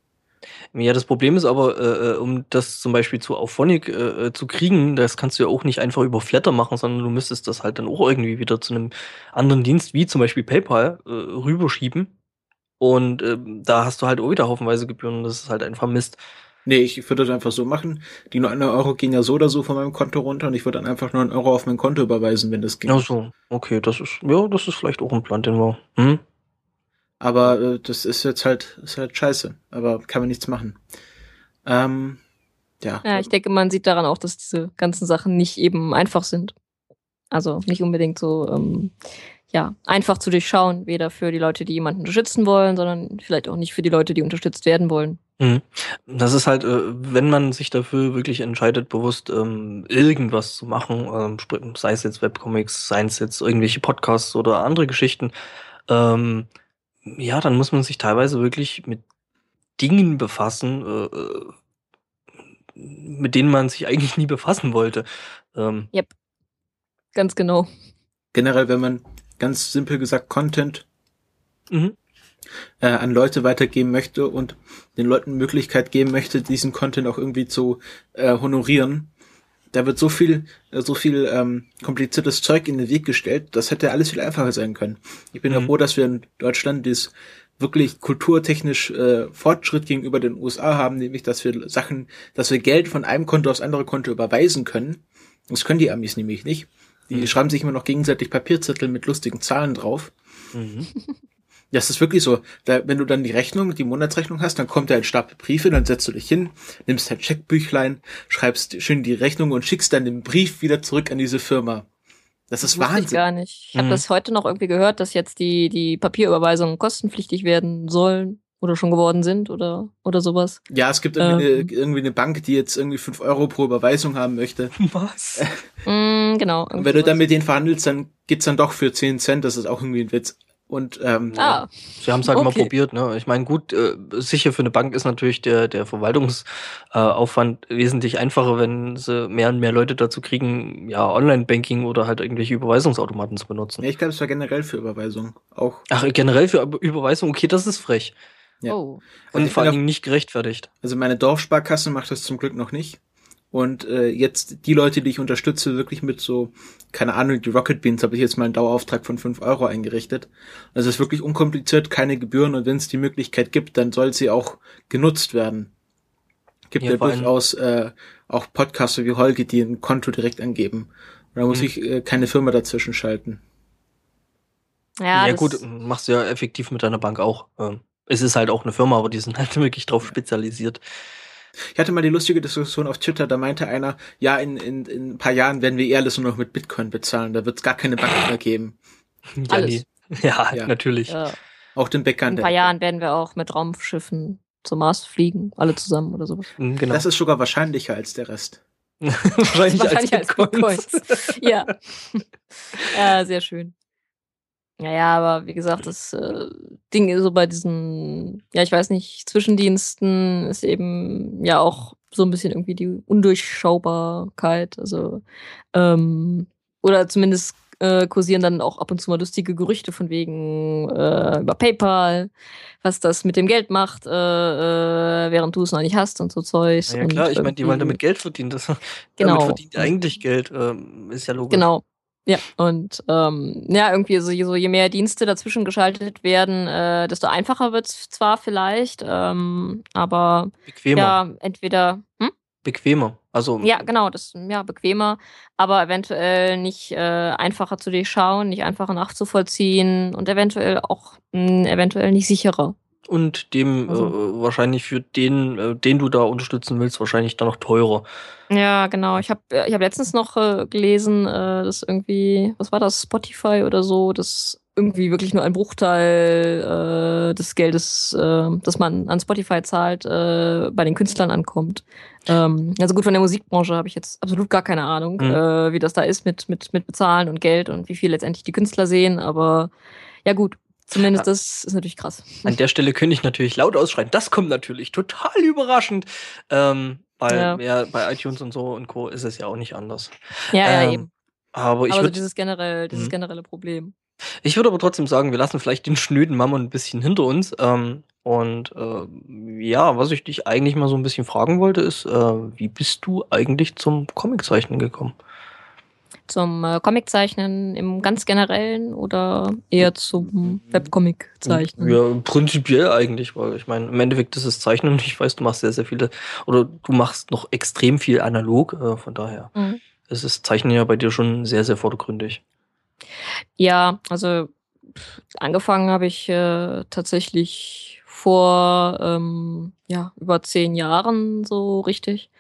Ja, das Problem ist aber, äh, um das zum Beispiel zu Auphonic äh, zu kriegen, das kannst du ja auch nicht einfach über Flatter machen, sondern du müsstest das halt dann auch irgendwie wieder zu einem anderen Dienst, wie zum Beispiel PayPal, äh, rüberschieben. Und äh, da hast du halt auch wieder haufenweise Gebühren und das ist halt einfach Mist. Nee, ich würde das einfach so machen. Die neun Euro gehen ja so oder so von meinem Konto runter und ich würde dann einfach neun Euro auf mein Konto überweisen, wenn das geht. Ach so, okay, das ist, ja, das ist vielleicht auch ein Plan, den wir, hm? Aber äh, das ist jetzt halt, ist halt scheiße. Aber kann man nichts machen. Ähm, ja. Ja, ich denke, man sieht daran auch, dass diese ganzen Sachen nicht eben einfach sind. Also nicht unbedingt so ähm, ja, einfach zu durchschauen. Weder für die Leute, die jemanden unterstützen wollen, sondern vielleicht auch nicht für die Leute, die unterstützt werden wollen. Mhm. Das ist halt, äh, wenn man sich dafür wirklich entscheidet, bewusst ähm, irgendwas zu machen, ähm, sei es jetzt Webcomics, sei es jetzt irgendwelche Podcasts oder andere Geschichten, ähm, ja, dann muss man sich teilweise wirklich mit Dingen befassen, äh, mit denen man sich eigentlich nie befassen wollte. Ähm. Yep, ganz genau. Generell, wenn man ganz simpel gesagt Content mhm. äh, an Leute weitergeben möchte und den Leuten Möglichkeit geben möchte, diesen Content auch irgendwie zu äh, honorieren, da wird so viel, so viel ähm, kompliziertes Zeug in den Weg gestellt, das hätte alles viel einfacher sein können. Ich bin ja mhm. froh, dass wir in Deutschland dieses wirklich kulturtechnisch äh, Fortschritt gegenüber den U S A haben, nämlich, dass wir Sachen, dass wir Geld von einem Konto aufs andere Konto überweisen können. Das können die Amis nämlich nicht. Die mhm. schreiben sich immer noch gegenseitig Papierzettel mit lustigen Zahlen drauf. Mhm. Das ist wirklich so. Da, wenn du dann die Rechnung, die Monatsrechnung hast, dann kommt da ein Stapel Briefe, dann setzt du dich hin, nimmst dein Scheckbüchlein, schreibst schön die Rechnung und schickst dann den Brief wieder zurück an diese Firma. Das ist Wahnsinn. Ich gar nicht. Ich mhm. habe das heute noch irgendwie gehört, dass jetzt die, die Papierüberweisungen kostenpflichtig werden sollen oder schon geworden sind oder, oder sowas. Ja, es gibt irgendwie, ähm. eine, irgendwie eine Bank, die jetzt irgendwie fünf Euro pro Überweisung haben möchte. Was? mm, genau. Und wenn du dann mit denen verhandelst, dann geht's dann doch für zehn Cent. Das ist auch irgendwie ein Witz. Und ähm, ah. sie haben es halt okay. mal probiert, ne? Ich meine, gut, äh, sicher für eine Bank ist natürlich der, der Verwaltungsaufwand äh, wesentlich einfacher, wenn sie mehr und mehr Leute dazu kriegen, ja, Online-Banking oder halt irgendwelche Überweisungsautomaten zu benutzen. Ja, ich glaube, es war generell für Überweisungen auch. Ach, generell für Überweisungen? Okay, das ist frech. Ja. Oh. Und also vor allen Dingen nicht gerechtfertigt. Also meine Dorfsparkasse macht das zum Glück noch nicht. Und äh, jetzt die Leute, die ich unterstütze, wirklich mit so, keine Ahnung, die Rocket Beans habe ich jetzt mal einen Dauerauftrag von fünf Euro eingerichtet. Also es ist wirklich unkompliziert, keine Gebühren und wenn es die Möglichkeit gibt, dann soll sie auch genutzt werden. Gibt ja, ja durchaus äh, auch Podcasts wie Holge, die ein Konto direkt angeben. Und da muss mhm. ich äh, keine Firma dazwischen schalten. Ja, ja gut, machst du ja effektiv mit deiner Bank auch. Es ist halt auch eine Firma, aber die sind halt wirklich drauf spezialisiert. Ich hatte mal die lustige Diskussion auf Twitter, da meinte einer, ja, in, in, in ein paar Jahren werden wir eh alles nur noch mit Bitcoin bezahlen, da wird es gar keine Bank mehr geben. Alles. Ja, ja, natürlich. Ja. Auch den Bäcker. In ein paar Jahren werden wir auch mit Raumschiffen zum Mars fliegen, alle zusammen oder sowas. Genau. Das ist sogar wahrscheinlicher als der Rest. wahrscheinlich wahrscheinlich als Bitcoins. Bitcoins. Ja. Ja, sehr schön. Naja, aber wie gesagt, das äh, Ding ist so bei diesen, ja, ich weiß nicht, Zwischendiensten ist eben ja auch so ein bisschen irgendwie die Undurchschaubarkeit, also ähm, oder zumindest äh, kursieren dann auch ab und zu mal lustige Gerüchte von wegen äh, über PayPal, was das mit dem Geld macht, äh, äh, während du es noch nicht hast und so Zeugs. Ja, ja klar, und, ich meine, die wollen damit Geld verdienen, das, genau. Damit verdient ihr eigentlich Geld, ähm, ist ja logisch. Genau. Ja, und ähm, ja, irgendwie so, so je mehr Dienste dazwischen geschaltet werden, äh, desto einfacher wird es zwar vielleicht, ähm, aber bequemer. Ja, entweder hm? bequemer. Also ja, genau, das ja bequemer, aber eventuell nicht äh, einfacher zu durchschauen, nicht einfacher nachzuvollziehen und eventuell auch mh, eventuell nicht sicherer. Und dem also. äh, wahrscheinlich für den, äh, den du da unterstützen willst, wahrscheinlich dann noch teurer. Ja, genau. Ich habe ich hab letztens noch äh, gelesen, äh, dass irgendwie, was war das, Spotify oder so, dass irgendwie wirklich nur ein Bruchteil äh, des Geldes, äh, das man an Spotify zahlt, äh, bei den Künstlern ankommt. Ähm, also gut, von der Musikbranche habe ich jetzt absolut gar keine Ahnung, mhm. äh, wie das da ist mit, mit, mit Bezahlen und Geld und wie viel letztendlich die Künstler sehen, aber ja gut. Zumindest das ist natürlich krass. An der Stelle könnte ich natürlich laut ausschreien. Das kommt natürlich total überraschend. Ähm, weil ja. Ja, bei iTunes und so und Co. ist es ja auch nicht anders. Ja, ähm, ja eben. Aber ich aber würd, so dieses, generell, dieses generelle Problem. Ich würde aber trotzdem sagen, wir lassen vielleicht den schnöden Mammon ein bisschen hinter uns. Ähm, und äh, ja, was ich dich eigentlich mal so ein bisschen fragen wollte, ist, äh, wie bist du eigentlich zum Comiczeichnen gekommen? Zum äh, Comiczeichnen im ganz Generellen oder eher zum Webcomic-Zeichnen? Ja, prinzipiell eigentlich, weil ich meine, im Endeffekt ist es Zeichnen und ich weiß, du machst sehr, sehr viele, oder du machst noch extrem viel analog, äh, von daher mhm. ist das Zeichnen ja bei dir schon sehr, sehr vordergründig. Ja, also angefangen habe ich äh, tatsächlich vor ähm, ja, über zehn Jahren so richtig.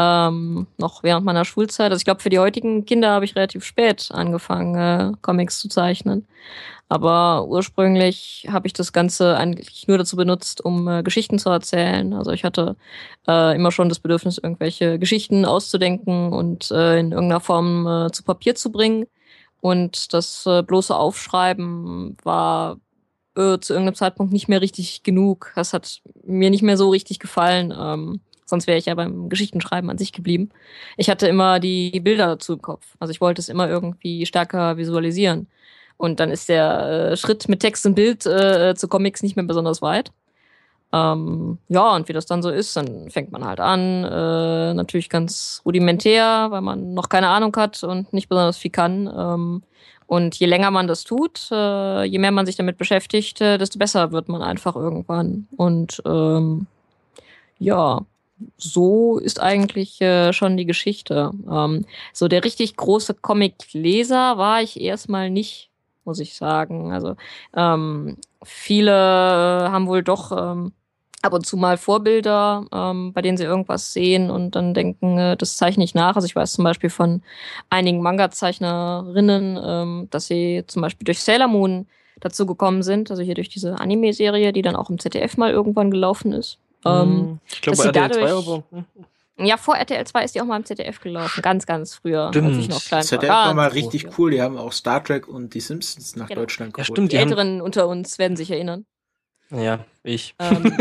Ähm, noch während meiner Schulzeit. Also ich glaube, für die heutigen Kinder habe ich relativ spät angefangen, äh, Comics zu zeichnen. Aber ursprünglich habe ich das Ganze eigentlich nur dazu benutzt, um äh, Geschichten zu erzählen. Also ich hatte äh, immer schon das Bedürfnis, irgendwelche Geschichten auszudenken und äh, in irgendeiner Form äh, zu Papier zu bringen. Und das äh, bloße Aufschreiben war äh, zu irgendeinem Zeitpunkt nicht mehr richtig genug. Das hat mir nicht mehr so richtig gefallen. Ähm, Sonst wäre ich ja beim Geschichtenschreiben an sich geblieben. Ich hatte immer die Bilder dazu im Kopf. Also ich wollte es immer irgendwie stärker visualisieren. Und dann ist der äh, Schritt mit Text und Bild äh, zu Comics nicht mehr besonders weit. Ähm, ja, und wie das dann so ist, dann fängt man halt an. Äh, natürlich ganz rudimentär, weil man noch keine Ahnung hat und nicht besonders viel kann. Ähm, und je länger man das tut, äh, je mehr man sich damit beschäftigt, äh, desto besser wird man einfach irgendwann. Und ähm, ja... So ist eigentlich äh, schon die Geschichte. Ähm, so der richtig große Comic-Leser war ich erstmal nicht, muss ich sagen. Also ähm, viele äh, haben wohl doch ähm, ab und zu mal Vorbilder, ähm, bei denen sie irgendwas sehen und dann denken, äh, das zeichne ich nach. Also ich weiß zum Beispiel von einigen Manga-Zeichnerinnen, ähm, dass sie zum Beispiel durch Sailor Moon dazu gekommen sind, also hier durch diese Anime-Serie, die dann auch im Z D F mal irgendwann gelaufen ist. Ähm, ich glaube, bei R T L zwei aber. Ja, vor R T L zwei ist die auch mal im Z D F gelaufen. Ganz, ganz früher. Stimmt. Als ich noch klein war. Z D F war mal richtig groß, cool. Die haben auch Star Trek und die Simpsons nach genau. Deutschland geholt. Ja, stimmt, die, die Älteren unter uns werden sich erinnern. Ja, ich. Ähm,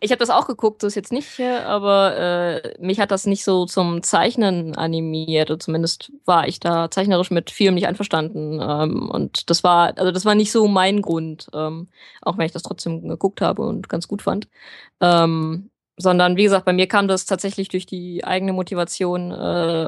ich habe das auch geguckt, so ist jetzt nicht, aber äh, mich hat das nicht so zum Zeichnen animiert. Oder zumindest war ich da zeichnerisch mit vielem nicht einverstanden. Ähm, und das war, also das war nicht so mein Grund, ähm, auch wenn ich das trotzdem geguckt habe und ganz gut fand. Ähm, sondern wie gesagt, bei mir kam das tatsächlich durch die eigene Motivation, äh,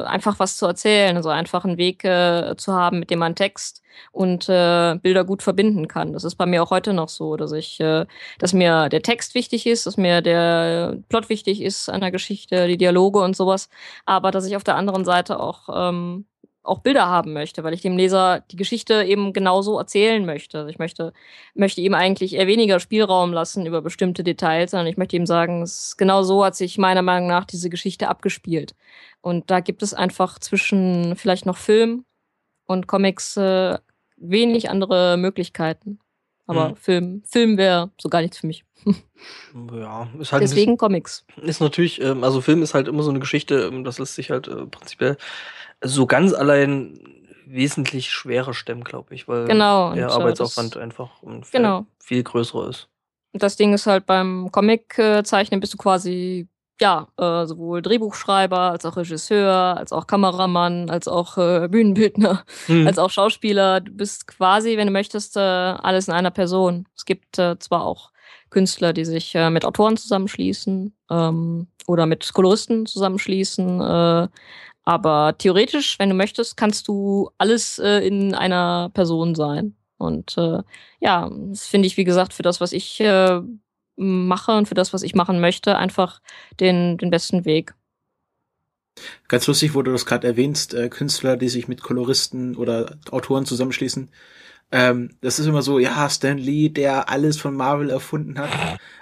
einfach was zu erzählen, also einfach einen Weg äh, zu haben, mit dem man Text und äh, Bilder gut verbinden kann. Das ist bei mir auch heute noch so, dass ich, äh, dass mir der Text wichtig ist, dass mir der Plot wichtig ist an der Geschichte, die Dialoge und sowas, aber dass ich auf der anderen Seite auch ähm, auch Bilder haben möchte, weil ich dem Leser die Geschichte eben genauso erzählen möchte. Also ich möchte, möchte ihm eigentlich eher weniger Spielraum lassen über bestimmte Details, sondern ich möchte ihm sagen, es ist genau so hat sich meiner Meinung nach diese Geschichte abgespielt. Und da gibt es einfach zwischen vielleicht noch Film und Comics äh, wenig andere Möglichkeiten. Aber mhm. Film, Film wäre so gar nichts für mich. Ja, ist halt deswegen bisschen, Comics. Ist natürlich, also Film ist halt immer so eine Geschichte, das lässt sich halt prinzipiell so ganz allein wesentlich schwerer stemmen, glaube ich, weil genau, der Arbeitsaufwand das, einfach und viel, genau. viel größer ist. Das Ding ist halt beim Comic-Zeichnen bist du quasi ja äh, sowohl Drehbuchschreiber als auch Regisseur, als auch Kameramann, als auch äh, Bühnenbildner, hm. als auch Schauspieler. Du bist quasi, wenn du möchtest, äh, alles in einer Person. Es gibt äh, zwar auch Künstler, die sich äh, mit Autoren zusammenschließen ähm, oder mit Koloristen zusammenschließen. Äh, aber theoretisch, wenn du möchtest, kannst du alles äh, in einer Person sein. Und äh, ja, das finde ich, wie gesagt, für das, was ich äh, mache und für das, was ich machen möchte, einfach den, den besten Weg. Ganz lustig, wo du das gerade erwähnst, äh, Künstler, die sich mit Koloristen oder Autoren zusammenschließen. Ähm, das ist immer so, ja, Stan Lee, der alles von Marvel erfunden hat.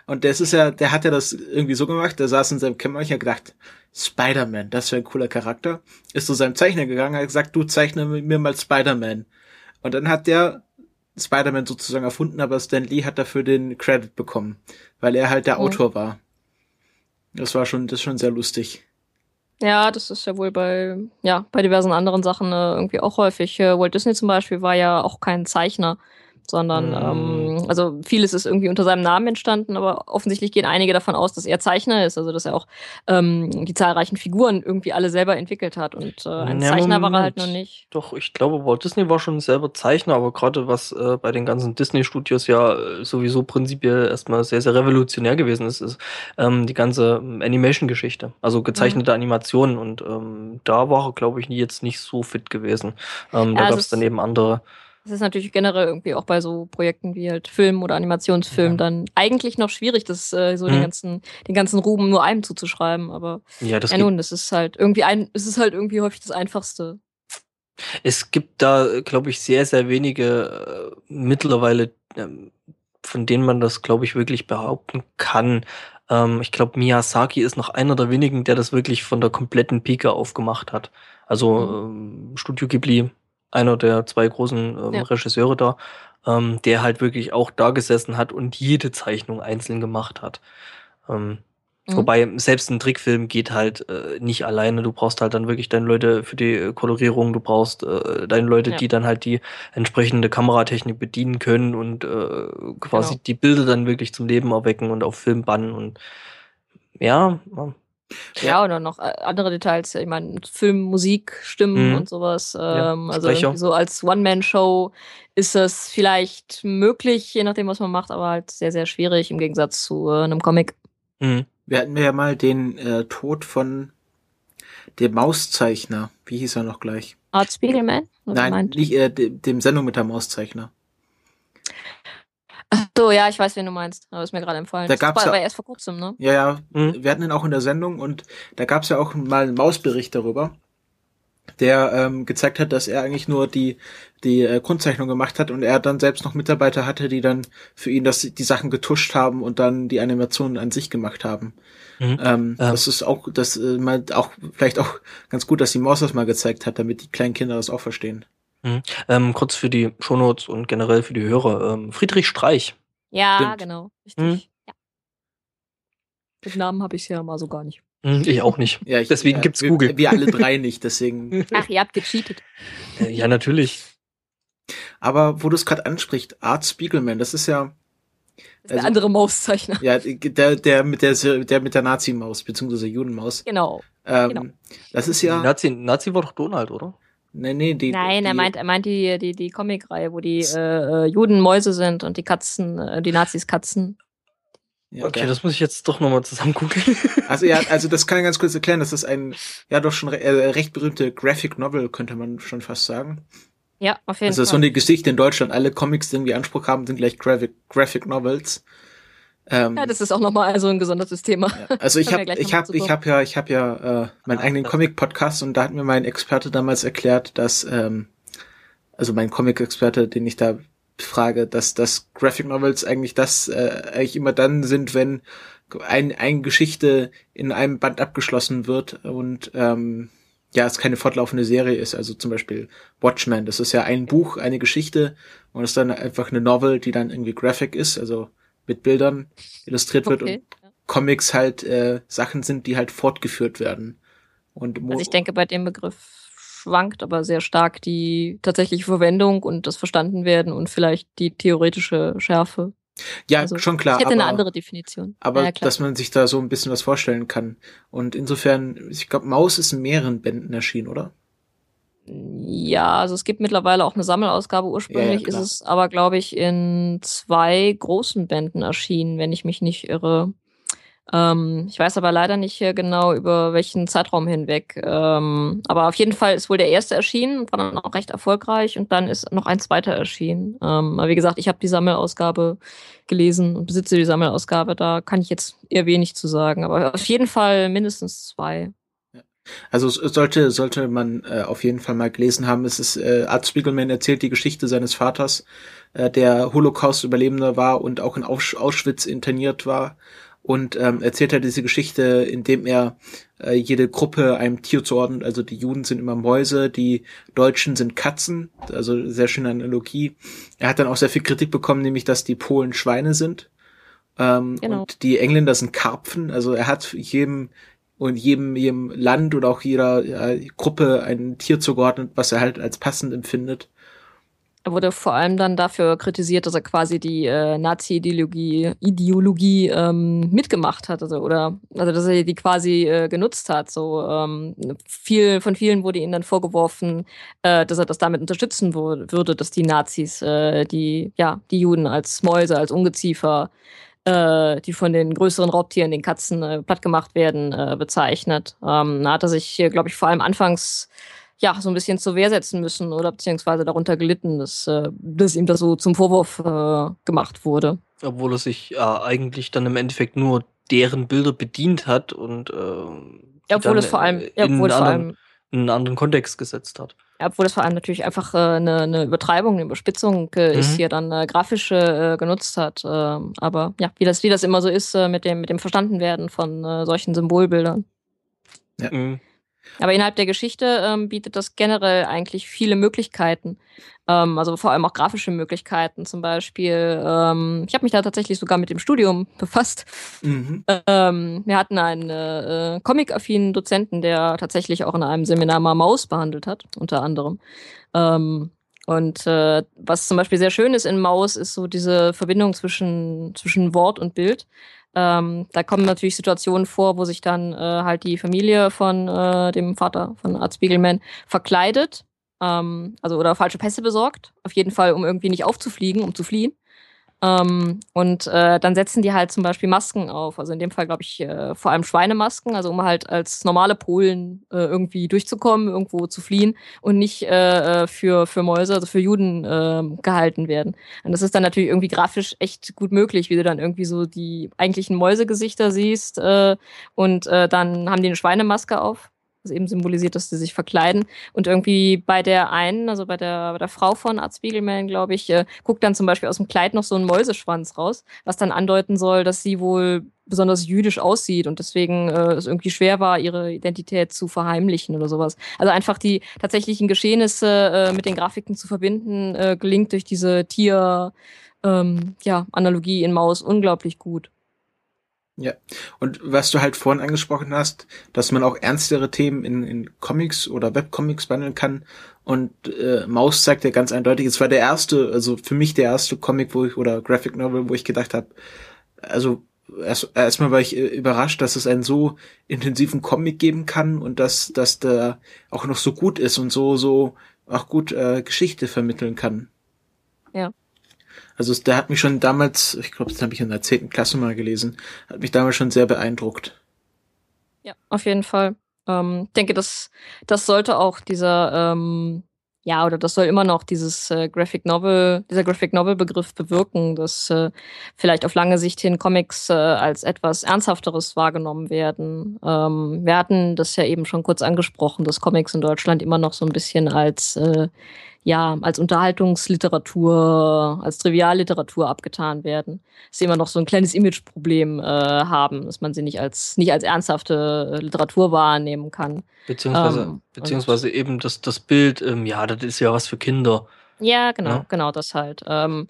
Und das ist ja, der hat ja das irgendwie so gemacht, der saß in seinem Kämmerchen und hat gedacht, Spider-Man, das wäre ein cooler Charakter. Ist zu seinem Zeichner gegangen und hat gesagt, du zeichne mir mal Spider-Man. Und dann hat der Spider-Man sozusagen erfunden, aber Stan Lee hat dafür den Credit bekommen, weil er halt der ja. Autor war. Das war schon, das ist schon sehr lustig. Ja, das ist ja wohl bei, ja, bei diversen anderen Sachen äh, irgendwie auch häufig. Äh, Walt Disney zum Beispiel war ja auch kein Zeichner, sondern mm. ähm, also vieles ist irgendwie unter seinem Namen entstanden, aber offensichtlich gehen einige davon aus, dass er Zeichner ist, also dass er auch ähm, die zahlreichen Figuren irgendwie alle selber entwickelt hat und äh, ein ja, Zeichner Moment. war er halt noch nicht. Doch, ich glaube, Walt Disney war schon selber Zeichner, aber gerade was äh, bei den ganzen Disney-Studios ja äh, sowieso prinzipiell erstmal sehr, sehr revolutionär gewesen ist, ist ähm, die ganze Animation-Geschichte, also gezeichnete mhm. Animationen und ähm, da war er, glaube ich, jetzt nicht so fit gewesen. Ähm, da ja, gab es dann eben andere. Das ist natürlich generell irgendwie auch bei so Projekten wie halt Film oder Animationsfilm ja. dann eigentlich noch schwierig, das äh, so hm. den ganzen den ganzen Ruhm nur einem zuzuschreiben, aber ja, das ja nun, das ist halt irgendwie ein es ist halt irgendwie häufig das Einfachste. Es gibt da, glaube ich, sehr sehr wenige äh, mittlerweile äh, von denen man das, glaube ich, wirklich behaupten kann. Ähm, ich glaube, Miyazaki ist noch einer der wenigen, der das wirklich von der kompletten Pike aufgemacht hat. Also mhm. ähm, Studio Ghibli, einer der zwei großen ähm, ja. Regisseure da, ähm, der halt wirklich auch da gesessen hat und jede Zeichnung einzeln gemacht hat. Ähm, mhm. Wobei, selbst ein Trickfilm geht halt äh, nicht alleine. Du brauchst halt dann wirklich deine Leute für die Kolorierung, du brauchst äh, deine Leute, ja. die dann halt die entsprechende Kameratechnik bedienen können und äh, quasi genau. die Bilder dann wirklich zum Leben erwecken und auf Film bannen und ja, ja. Ja, und dann noch andere Details, ich meine, Film, Musik, Stimmen mhm. und sowas. Ähm, ja, also so als One-Man-Show ist das vielleicht möglich, je nachdem, was man macht, aber halt sehr, sehr schwierig im Gegensatz zu äh, einem Comic. Mhm. Wir hatten ja mal den äh, Tod von dem Mauszeichner. Wie hieß er noch gleich? Art Spiegelman? Nein, nicht äh, dem Sendung mit der Mauszeichner. So, ja, ich weiß, wen du meinst, aber ist mir gerade empfallen. Da gab's das war ja, erst vor kurzem, ne? Ja, ja, mhm. wir hatten ihn auch in der Sendung und da gab es ja auch mal einen Maus-Bericht darüber, der ähm, gezeigt hat, dass er eigentlich nur die die äh, Grundzeichnung gemacht hat und er dann selbst noch Mitarbeiter hatte, die dann für ihn das, die Sachen getuscht haben und dann die Animationen an sich gemacht haben. Mhm. Ähm, ja. Das ist auch, das äh, mal auch vielleicht auch ganz gut, dass die Maus das mal gezeigt hat, damit die kleinen Kinder das auch verstehen. Mhm. Ähm, kurz für die Shownotes und generell für die Hörer. Ähm, Friedrich Streich. Ja, stimmt. Genau. Richtig. Mhm. Ja. Den Namen habe ich ja mal so gar nicht. Ich auch nicht. Ja, ich, deswegen ja, gibt's wir, Google. Wir alle drei nicht, deswegen. Ach, ihr habt gecheatet. Äh, ja, natürlich. Aber wo du es gerade ansprichst, Art Spiegelman, das ist ja das ist also, der andere Mauszeichner. Ja, der, der mit der, der mit der Nazi-Maus, beziehungsweise Judenmaus. Genau. Ähm, genau. Das ist ja. Nazi, Nazi war doch Donald, oder? Nee, nee, die, Nein, die, er meint, er meint die, die, die Comicreihe, wo die äh, Juden Mäuse sind und die Katzen, äh, die Nazis Katzen. Ja, okay, okay, das muss ich jetzt doch nochmal zusammen gucken. Also ja, also das kann ich ganz kurz erklären. Das ist ein ja doch schon re- äh, recht berühmte Graphic Novel, könnte man schon fast sagen. Ja, auf jeden also, Fall. Also so eine Geschichte in Deutschland, alle Comics, die irgendwie Anspruch haben, sind gleich Graphic, Graphic Novels. Ähm, ja, das ist auch nochmal so ein gesondertes Thema. Ja. Also ich habe ich hab, ich hab ja ich hab ja äh, meinen ah, eigenen Comic-Podcast, und da hat mir mein Experte damals erklärt, dass, ähm, also mein Comic-Experte, den ich da frage, dass das Graphic Novels eigentlich das äh, eigentlich immer dann sind, wenn ein eine Geschichte in einem Band abgeschlossen wird und ähm, ja, es keine fortlaufende Serie ist. Also zum Beispiel Watchmen, das ist ja ein Buch, eine Geschichte, und es ist dann einfach eine Novel, die dann irgendwie Graphic ist, also mit Bildern illustriert wird, okay. Und Comics halt äh, Sachen sind, die halt fortgeführt werden. Und also ich denke, bei dem Begriff schwankt aber sehr stark die tatsächliche Verwendung und das Verstandenwerden und vielleicht die theoretische Schärfe. Ja, also, schon klar. Ich hätte aber eine andere Definition. Aber ja, dass man sich da so ein bisschen was vorstellen kann. Und insofern, ich glaube, Maus ist in mehreren Bänden erschienen, oder? Ja, also es gibt mittlerweile auch eine Sammelausgabe. Ursprünglich ja, ja, ist es aber, glaube ich, in zwei großen Bänden erschienen, wenn ich mich nicht irre. Ähm, ich weiß aber leider nicht genau, über welchen Zeitraum hinweg. Ähm, aber auf jeden Fall ist wohl der erste erschienen und war dann auch recht erfolgreich. Und dann ist noch ein zweiter erschienen. Ähm, aber wie gesagt, ich habe die Sammelausgabe gelesen und besitze die Sammelausgabe. Da kann ich jetzt eher wenig zu sagen. Aber auf jeden Fall mindestens zwei. Also sollte sollte man äh, auf jeden Fall mal gelesen haben. Es ist äh, Art Spiegelman erzählt die Geschichte seines Vaters, äh, der Holocaust-Überlebender war und auch in Aus- Auschwitz interniert war, und ähm, erzählt er diese Geschichte, indem er äh, jede Gruppe einem Tier zuordnet. Also die Juden sind immer Mäuse, die Deutschen sind Katzen, also sehr schöne Analogie. Er hat dann auch sehr viel Kritik bekommen, nämlich dass die Polen Schweine sind, ähm, genau. Und die Engländer sind Karpfen. Also er hat jedem und jedem jedem Land oder auch jeder ja, Gruppe ein Tier zugeordnet, was er halt als passend empfindet. Er wurde vor allem dann dafür kritisiert, dass er quasi die äh, Nazi-Ideologie Ideologie, ähm, mitgemacht hat, also oder also dass er die quasi äh, genutzt hat. So ähm, viel von vielen wurde ihm dann vorgeworfen, äh, dass er das damit unterstützen wo- würde, dass die Nazis äh, die ja die Juden als Mäuse, als Ungeziefer, die von den größeren Raubtieren, den Katzen, äh, plattgemacht werden, äh, bezeichnet. Ähm, da hat er sich, glaube ich, vor allem anfangs ja so ein bisschen zur Wehr setzen müssen oder beziehungsweise darunter gelitten, dass, äh, dass ihm das so zum Vorwurf äh, gemacht wurde. Obwohl er sich äh, eigentlich dann im Endeffekt nur deren Bilder bedient hat und äh, ja, obwohl es vor allem in, ja, obwohl es vor allem in einen anderen Kontext gesetzt hat. Ja, obwohl das vor allem natürlich einfach äh, eine, eine Übertreibung, eine Überspitzung äh, mhm. ist, die er dann äh, grafisch äh, genutzt hat. Äh, aber ja, wie das, wie das immer so ist, äh, mit dem, mit dem Verstandenwerden von äh, solchen Symbolbildern. Ja. Mhm. Aber innerhalb der Geschichte ähm, bietet das generell eigentlich viele Möglichkeiten, ähm, also vor allem auch grafische Möglichkeiten zum Beispiel. Ähm, ich habe mich da tatsächlich sogar mit dem Studium befasst. Mhm. Ähm, wir hatten einen äh, comic-affinen Dozenten, der tatsächlich auch in einem Seminar mal Maus behandelt hat, unter anderem. Ähm, und äh, was zum Beispiel sehr schön ist in Maus, ist so diese Verbindung zwischen, zwischen Wort und Bild. Ähm, da kommen natürlich Situationen vor, wo sich dann äh, halt die Familie von äh, dem Vater von Art Spiegelman verkleidet, ähm, also oder falsche Pässe besorgt, auf jeden Fall, um irgendwie nicht aufzufliegen, um zu fliehen. Ähm, und äh, dann setzen die halt zum Beispiel Masken auf, also in dem Fall, glaube ich, äh, vor allem Schweinemasken, also um halt als normale Polen äh, irgendwie durchzukommen, irgendwo zu fliehen und nicht äh, für, für Mäuse, also für Juden äh, gehalten werden. Und das ist dann natürlich irgendwie grafisch echt gut möglich, wie du dann irgendwie so die eigentlichen Mäusegesichter siehst äh, und äh, dann haben die eine Schweinemaske auf, was eben symbolisiert, dass sie sich verkleiden. Und irgendwie bei der einen, also bei der, bei der Frau von Art Spiegelman, glaube ich, äh, guckt dann zum Beispiel aus dem Kleid noch so ein Mäuseschwanz raus, was dann andeuten soll, dass sie wohl besonders jüdisch aussieht und deswegen äh, es irgendwie schwer war, ihre Identität zu verheimlichen oder sowas. Also einfach die tatsächlichen Geschehnisse äh, mit den Grafiken zu verbinden, äh, gelingt durch diese Tier, ähm, ja, Analogie in Maus unglaublich gut. Ja, und was du halt vorhin angesprochen hast, dass man auch ernstere Themen in, in Comics oder Webcomics wandeln kann, und äh, Maus zeigt ja ganz eindeutig, es war der erste, also für mich der erste Comic, wo ich, oder Graphic Novel, wo ich gedacht habe, also erst erstmal war ich äh, überrascht, dass es einen so intensiven Comic geben kann und dass dass der auch noch so gut ist und so so auch gut äh, Geschichte vermitteln kann. Ja. Also der hat mich schon damals, ich glaube, das habe ich in der zehnten Klasse mal gelesen, hat mich damals schon sehr beeindruckt. Ja, auf jeden Fall. Ich ähm, denke, das, das sollte auch dieser ähm, ja, oder das soll immer noch dieses äh, Graphic Novel, dieser Graphic Novel-Begriff bewirken, dass äh, vielleicht auf lange Sicht hin Comics äh, als etwas Ernsthafteres wahrgenommen werden. Ähm, wir hatten das ja eben schon kurz angesprochen, dass Comics in Deutschland immer noch so ein bisschen als äh, ja, als Unterhaltungsliteratur, als Trivialliteratur abgetan werden. Dass sie immer noch so ein kleines Imageproblem äh, haben, dass man sie nicht als nicht als ernsthafte Literatur wahrnehmen kann. Beziehungsweise, ähm, beziehungsweise eben das, das Bild, ähm, ja, das ist ja was für Kinder. Ja, genau, ja? genau das halt. Ähm,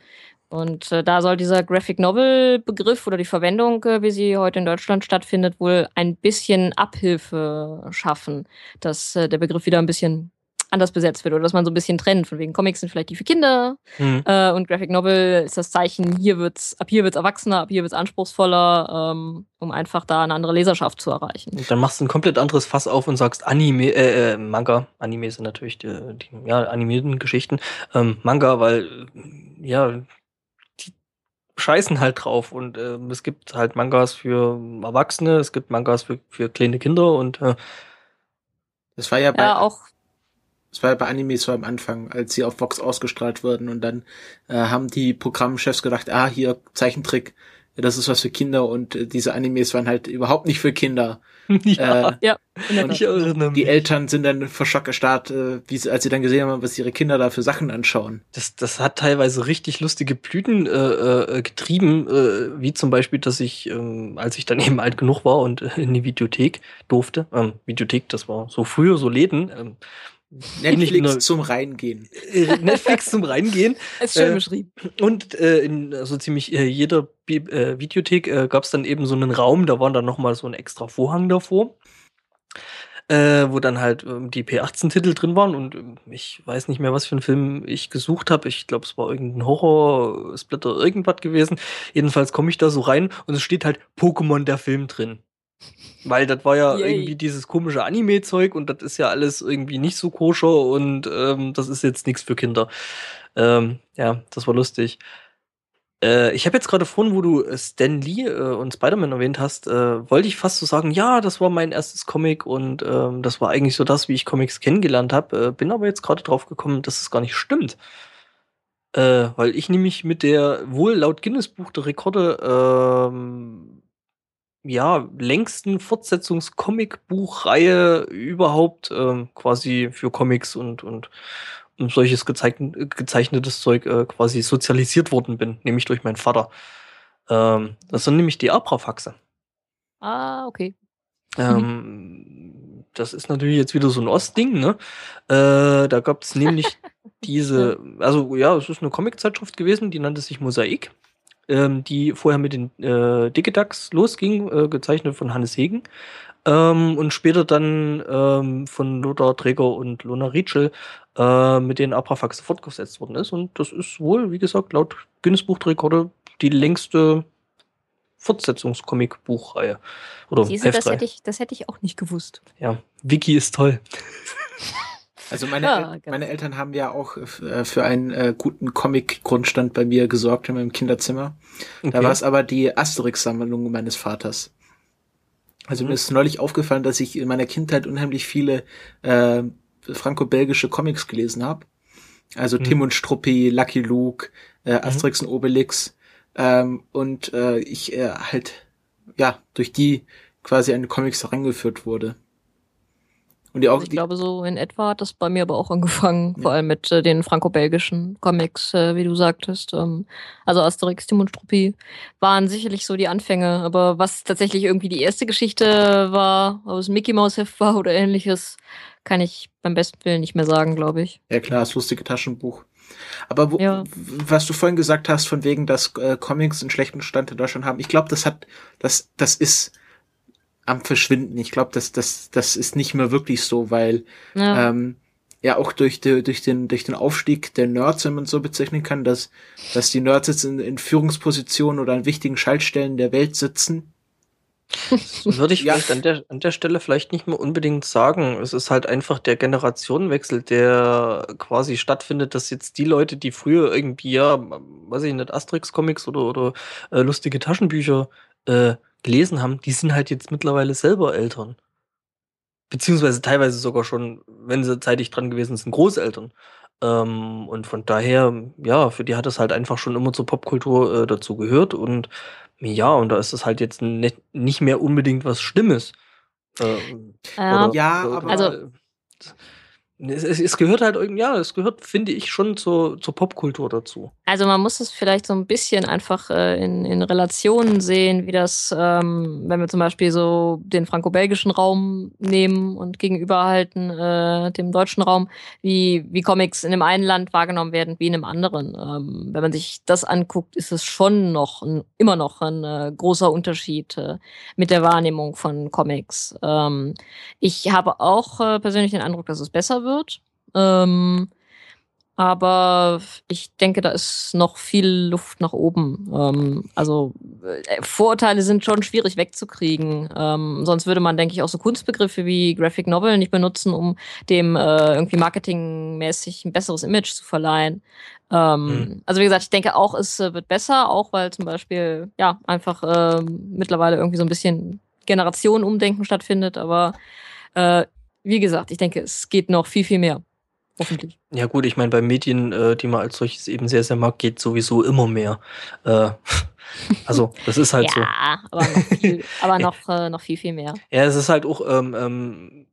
und äh, da soll dieser Graphic-Novel-Begriff oder die Verwendung, äh, wie sie heute in Deutschland stattfindet, wohl ein bisschen Abhilfe schaffen, dass äh, der Begriff wieder ein bisschen anders besetzt wird oder dass man so ein bisschen trennt, von wegen Comics sind vielleicht die für Kinder mhm. äh, und Graphic Novel ist das Zeichen, hier wird's, ab hier wird's erwachsener, ab hier wird's anspruchsvoller, ähm, um einfach da eine andere Leserschaft zu erreichen. Und dann machst du ein komplett anderes Fass auf und sagst Anime, äh, Manga, Anime sind natürlich die, die ja, animierten Geschichten, ähm, Manga, weil, ja, die scheißen halt drauf und äh, es gibt halt Mangas für Erwachsene, es gibt Mangas für, für kleine Kinder und äh, das war ja bei... Ja, auch Es war ja bei Animes war am Anfang, als sie auf Vox ausgestrahlt wurden und dann äh, haben die Programmchefs gedacht, ah, hier, Zeichentrick, das ist was für Kinder und äh, diese Animes waren halt überhaupt nicht für Kinder. Ja, äh, ja. Und ich erinnere mich. Die Eltern sind dann vor Schock erstarrt, äh, wie sie, als sie dann gesehen haben, was ihre Kinder da für Sachen anschauen. Das, das hat teilweise richtig lustige Blüten äh, getrieben, äh, wie zum Beispiel, dass ich, äh, als ich dann eben alt genug war und äh, in die Videothek durfte, ähm, Videothek, das war so früher, so Läden, äh, Netflix nur, zum Reingehen. Netflix zum Reingehen. Ist schön äh, beschrieben. Und äh, in so also ziemlich äh, jeder Bi- äh, Videothek äh, gab es dann eben so einen Raum, da war dann nochmal so ein extra Vorhang davor, äh, wo dann halt äh, die P achtzehn Titel drin waren und äh, ich weiß nicht mehr, was für einen Film ich gesucht habe. Ich glaube, es war irgendein Horror-Splitter, irgendwas gewesen. Jedenfalls komme ich da so rein und es steht halt Pokémon der Film drin. Weil das war ja Yay. irgendwie dieses komische Anime-Zeug und das ist ja alles irgendwie nicht so koscher und ähm, das ist jetzt nichts für Kinder. Ähm, ja, das war lustig. Äh, ich habe jetzt gerade vorhin, wo du Stan Lee äh, und Spider-Man erwähnt hast, äh, wollte ich fast so sagen, ja, das war mein erstes Comic und ähm, das war eigentlich so das, wie ich Comics kennengelernt habe. Äh, bin aber jetzt gerade drauf gekommen, dass es gar nicht stimmt. Äh, weil ich nämlich mit der, wohl laut Guinness-Buch der Rekorde, ähm, ja, längsten Fortsetzungs-Comic-Buch-Reihe überhaupt ähm, quasi für Comics und, und, und solches gezeich- gezeichnetes Zeug äh, quasi sozialisiert worden bin, nämlich durch meinen Vater. Ähm, das sind nämlich die Abrafaxe. Ah, okay. Ähm, das ist natürlich jetzt wieder so ein Ostding, ne? Äh, da gab es nämlich diese, also ja, es ist eine Comic-Zeitschrift gewesen, die nannte sich Mosaik. Ähm, die vorher mit den äh, Dicke Dacks losging, äh, gezeichnet von Hannes Hegen ähm, und später dann ähm, von Lothar Träger und Lona Rietschel äh, mit den Abrafaxe fortgesetzt worden ist. Und das ist wohl, wie gesagt, laut Guinness-Buch der Rekorde die längste Fortsetzungs-Comic-Buchreihe. Oder Siehste, das hätte ich, das hätte ich auch nicht gewusst. Ja, Wiki ist toll. Also meine, ja, El- meine Eltern haben ja auch f- für einen äh, guten Comic-Grundstand bei mir gesorgt in meinem Kinderzimmer. Okay. Da war es aber die Asterix-Sammlung meines Vaters. Also mhm. mir ist neulich aufgefallen, dass ich in meiner Kindheit unheimlich viele äh, franco-belgische Comics gelesen habe. Also mhm. Tim und Struppi, Lucky Luke, äh, Asterix mhm. und Obelix. Ähm, und äh, ich äh, halt ja durch die quasi an die Comics herangeführt wurde. Und die auch, also ich die glaube, so in etwa hat das bei mir aber auch angefangen, ja. vor allem mit äh, den franco-belgischen Comics, äh, wie du sagtest. Ähm, also Asterix, Tim und Struppi waren sicherlich so die Anfänge, aber was tatsächlich irgendwie die erste Geschichte war, ob es Mickey Mouse Heft war oder ähnliches, kann ich beim besten Willen nicht mehr sagen, glaube ich. Ja klar, das lustige Taschenbuch. Aber wo, ja. was du vorhin gesagt hast, von wegen, dass äh, Comics einen schlechten Stand in Deutschland haben, ich glaube, das hat, das, das ist am Verschwinden. Ich glaube, das, das, das ist nicht mehr wirklich so, weil ja, ähm, ja auch durch, die, durch, den, durch den Aufstieg der Nerds, wenn man es so bezeichnen kann, dass, dass die Nerds jetzt in, in Führungspositionen oder an wichtigen Schaltstellen der Welt sitzen. Das würde ich ja. vielleicht an der, an der Stelle vielleicht nicht mehr unbedingt sagen. Es ist halt einfach der Generationenwechsel, der quasi stattfindet, dass jetzt die Leute, die früher irgendwie, ja, weiß ich nicht, Asterix-Comics oder, oder äh, lustige Taschenbücher äh, gelesen haben, die sind halt jetzt mittlerweile selber Eltern. Beziehungsweise teilweise sogar schon, wenn sie zeitig dran gewesen sind, Großeltern. Ähm, und von daher, ja, für die hat es halt einfach schon immer zur Popkultur äh, dazu gehört. Und ja, und da ist es halt jetzt nicht, nicht mehr unbedingt was Schlimmes. Äh, ja, oder, ja oder, aber... Also, Es, es, es gehört halt irgendwie, ja, es gehört, finde ich, schon zur, zur Popkultur dazu. Also man muss es vielleicht so ein bisschen einfach äh, in, in Relationen sehen, wie das, ähm, wenn wir zum Beispiel so den franco-belgischen Raum nehmen und gegenüberhalten äh, dem deutschen Raum, wie, wie Comics in dem einen Land wahrgenommen werden, wie in dem anderen. Ähm, wenn man sich das anguckt, ist es schon noch, ein, immer noch ein äh, großer Unterschied äh, mit der Wahrnehmung von Comics. Ähm, ich habe auch äh, persönlich den Eindruck, dass es besser wird. Wird. Ähm, aber ich denke, da ist noch viel Luft nach oben. Ähm, also äh, Vorurteile sind schon schwierig wegzukriegen. Ähm, sonst würde man, denke ich, auch so Kunstbegriffe wie Graphic Novel nicht benutzen, um dem äh, irgendwie marketingmäßig ein besseres Image zu verleihen. Ähm, mhm. Also wie gesagt, ich denke auch, es äh, wird besser, auch weil zum Beispiel ja einfach äh, mittlerweile irgendwie so ein bisschen Generationenumdenken stattfindet. Aber äh, wie gesagt, ich denke, es geht noch viel, viel mehr. Hoffentlich. Ja gut, ich meine, bei Medien, äh, die man als solches eben sehr, sehr mag, geht sowieso immer mehr. Äh, also, das ist halt ja, so. Ja, aber, noch viel, aber noch, äh, noch viel, viel mehr. Ja, es ist halt auch, ähm, ähm,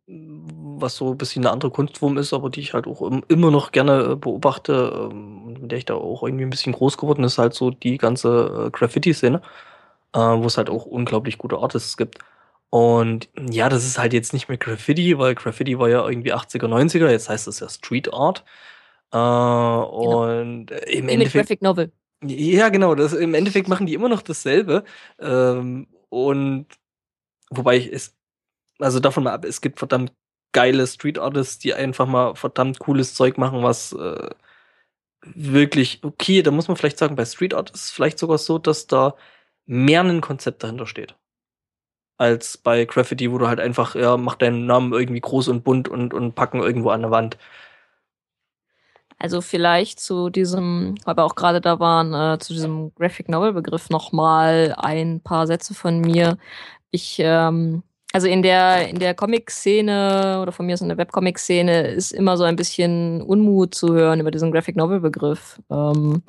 was so ein bisschen eine andere Kunstform ist, aber die ich halt auch immer noch gerne äh, beobachte, ähm, mit der ich da auch irgendwie ein bisschen groß geworden ist, halt so die ganze äh, Graffiti-Szene, äh, wo es halt auch unglaublich gute Artists gibt. Und ja, das ist halt jetzt nicht mehr Graffiti, weil Graffiti war ja irgendwie achtziger, neunziger, jetzt heißt es ja Street Art. Äh, und genau. Im Wie Endeffekt. Mit Graphic Novel. Ja, genau. Das, im Endeffekt machen die immer noch dasselbe. Ähm, und wobei ich es, also davon mal ab, es gibt verdammt geile Street Artists, die einfach mal verdammt cooles Zeug machen, was äh, wirklich, okay, da muss man vielleicht sagen, bei Street Art ist es vielleicht sogar so, dass da mehr ein Konzept dahinter steht. Als bei Graffiti, wo du halt einfach, ja, mach deinen Namen irgendwie groß und bunt und, und packen irgendwo an der Wand. Also vielleicht zu diesem, aber auch gerade da waren, äh, zu diesem Graphic-Novel-Begriff nochmal ein paar Sätze von mir. Ich, ähm, also in der, in der Comic-Szene oder von mir aus in der Webcomic-Szene ist immer so ein bisschen Unmut zu hören über diesen Graphic-Novel-Begriff. Ähm,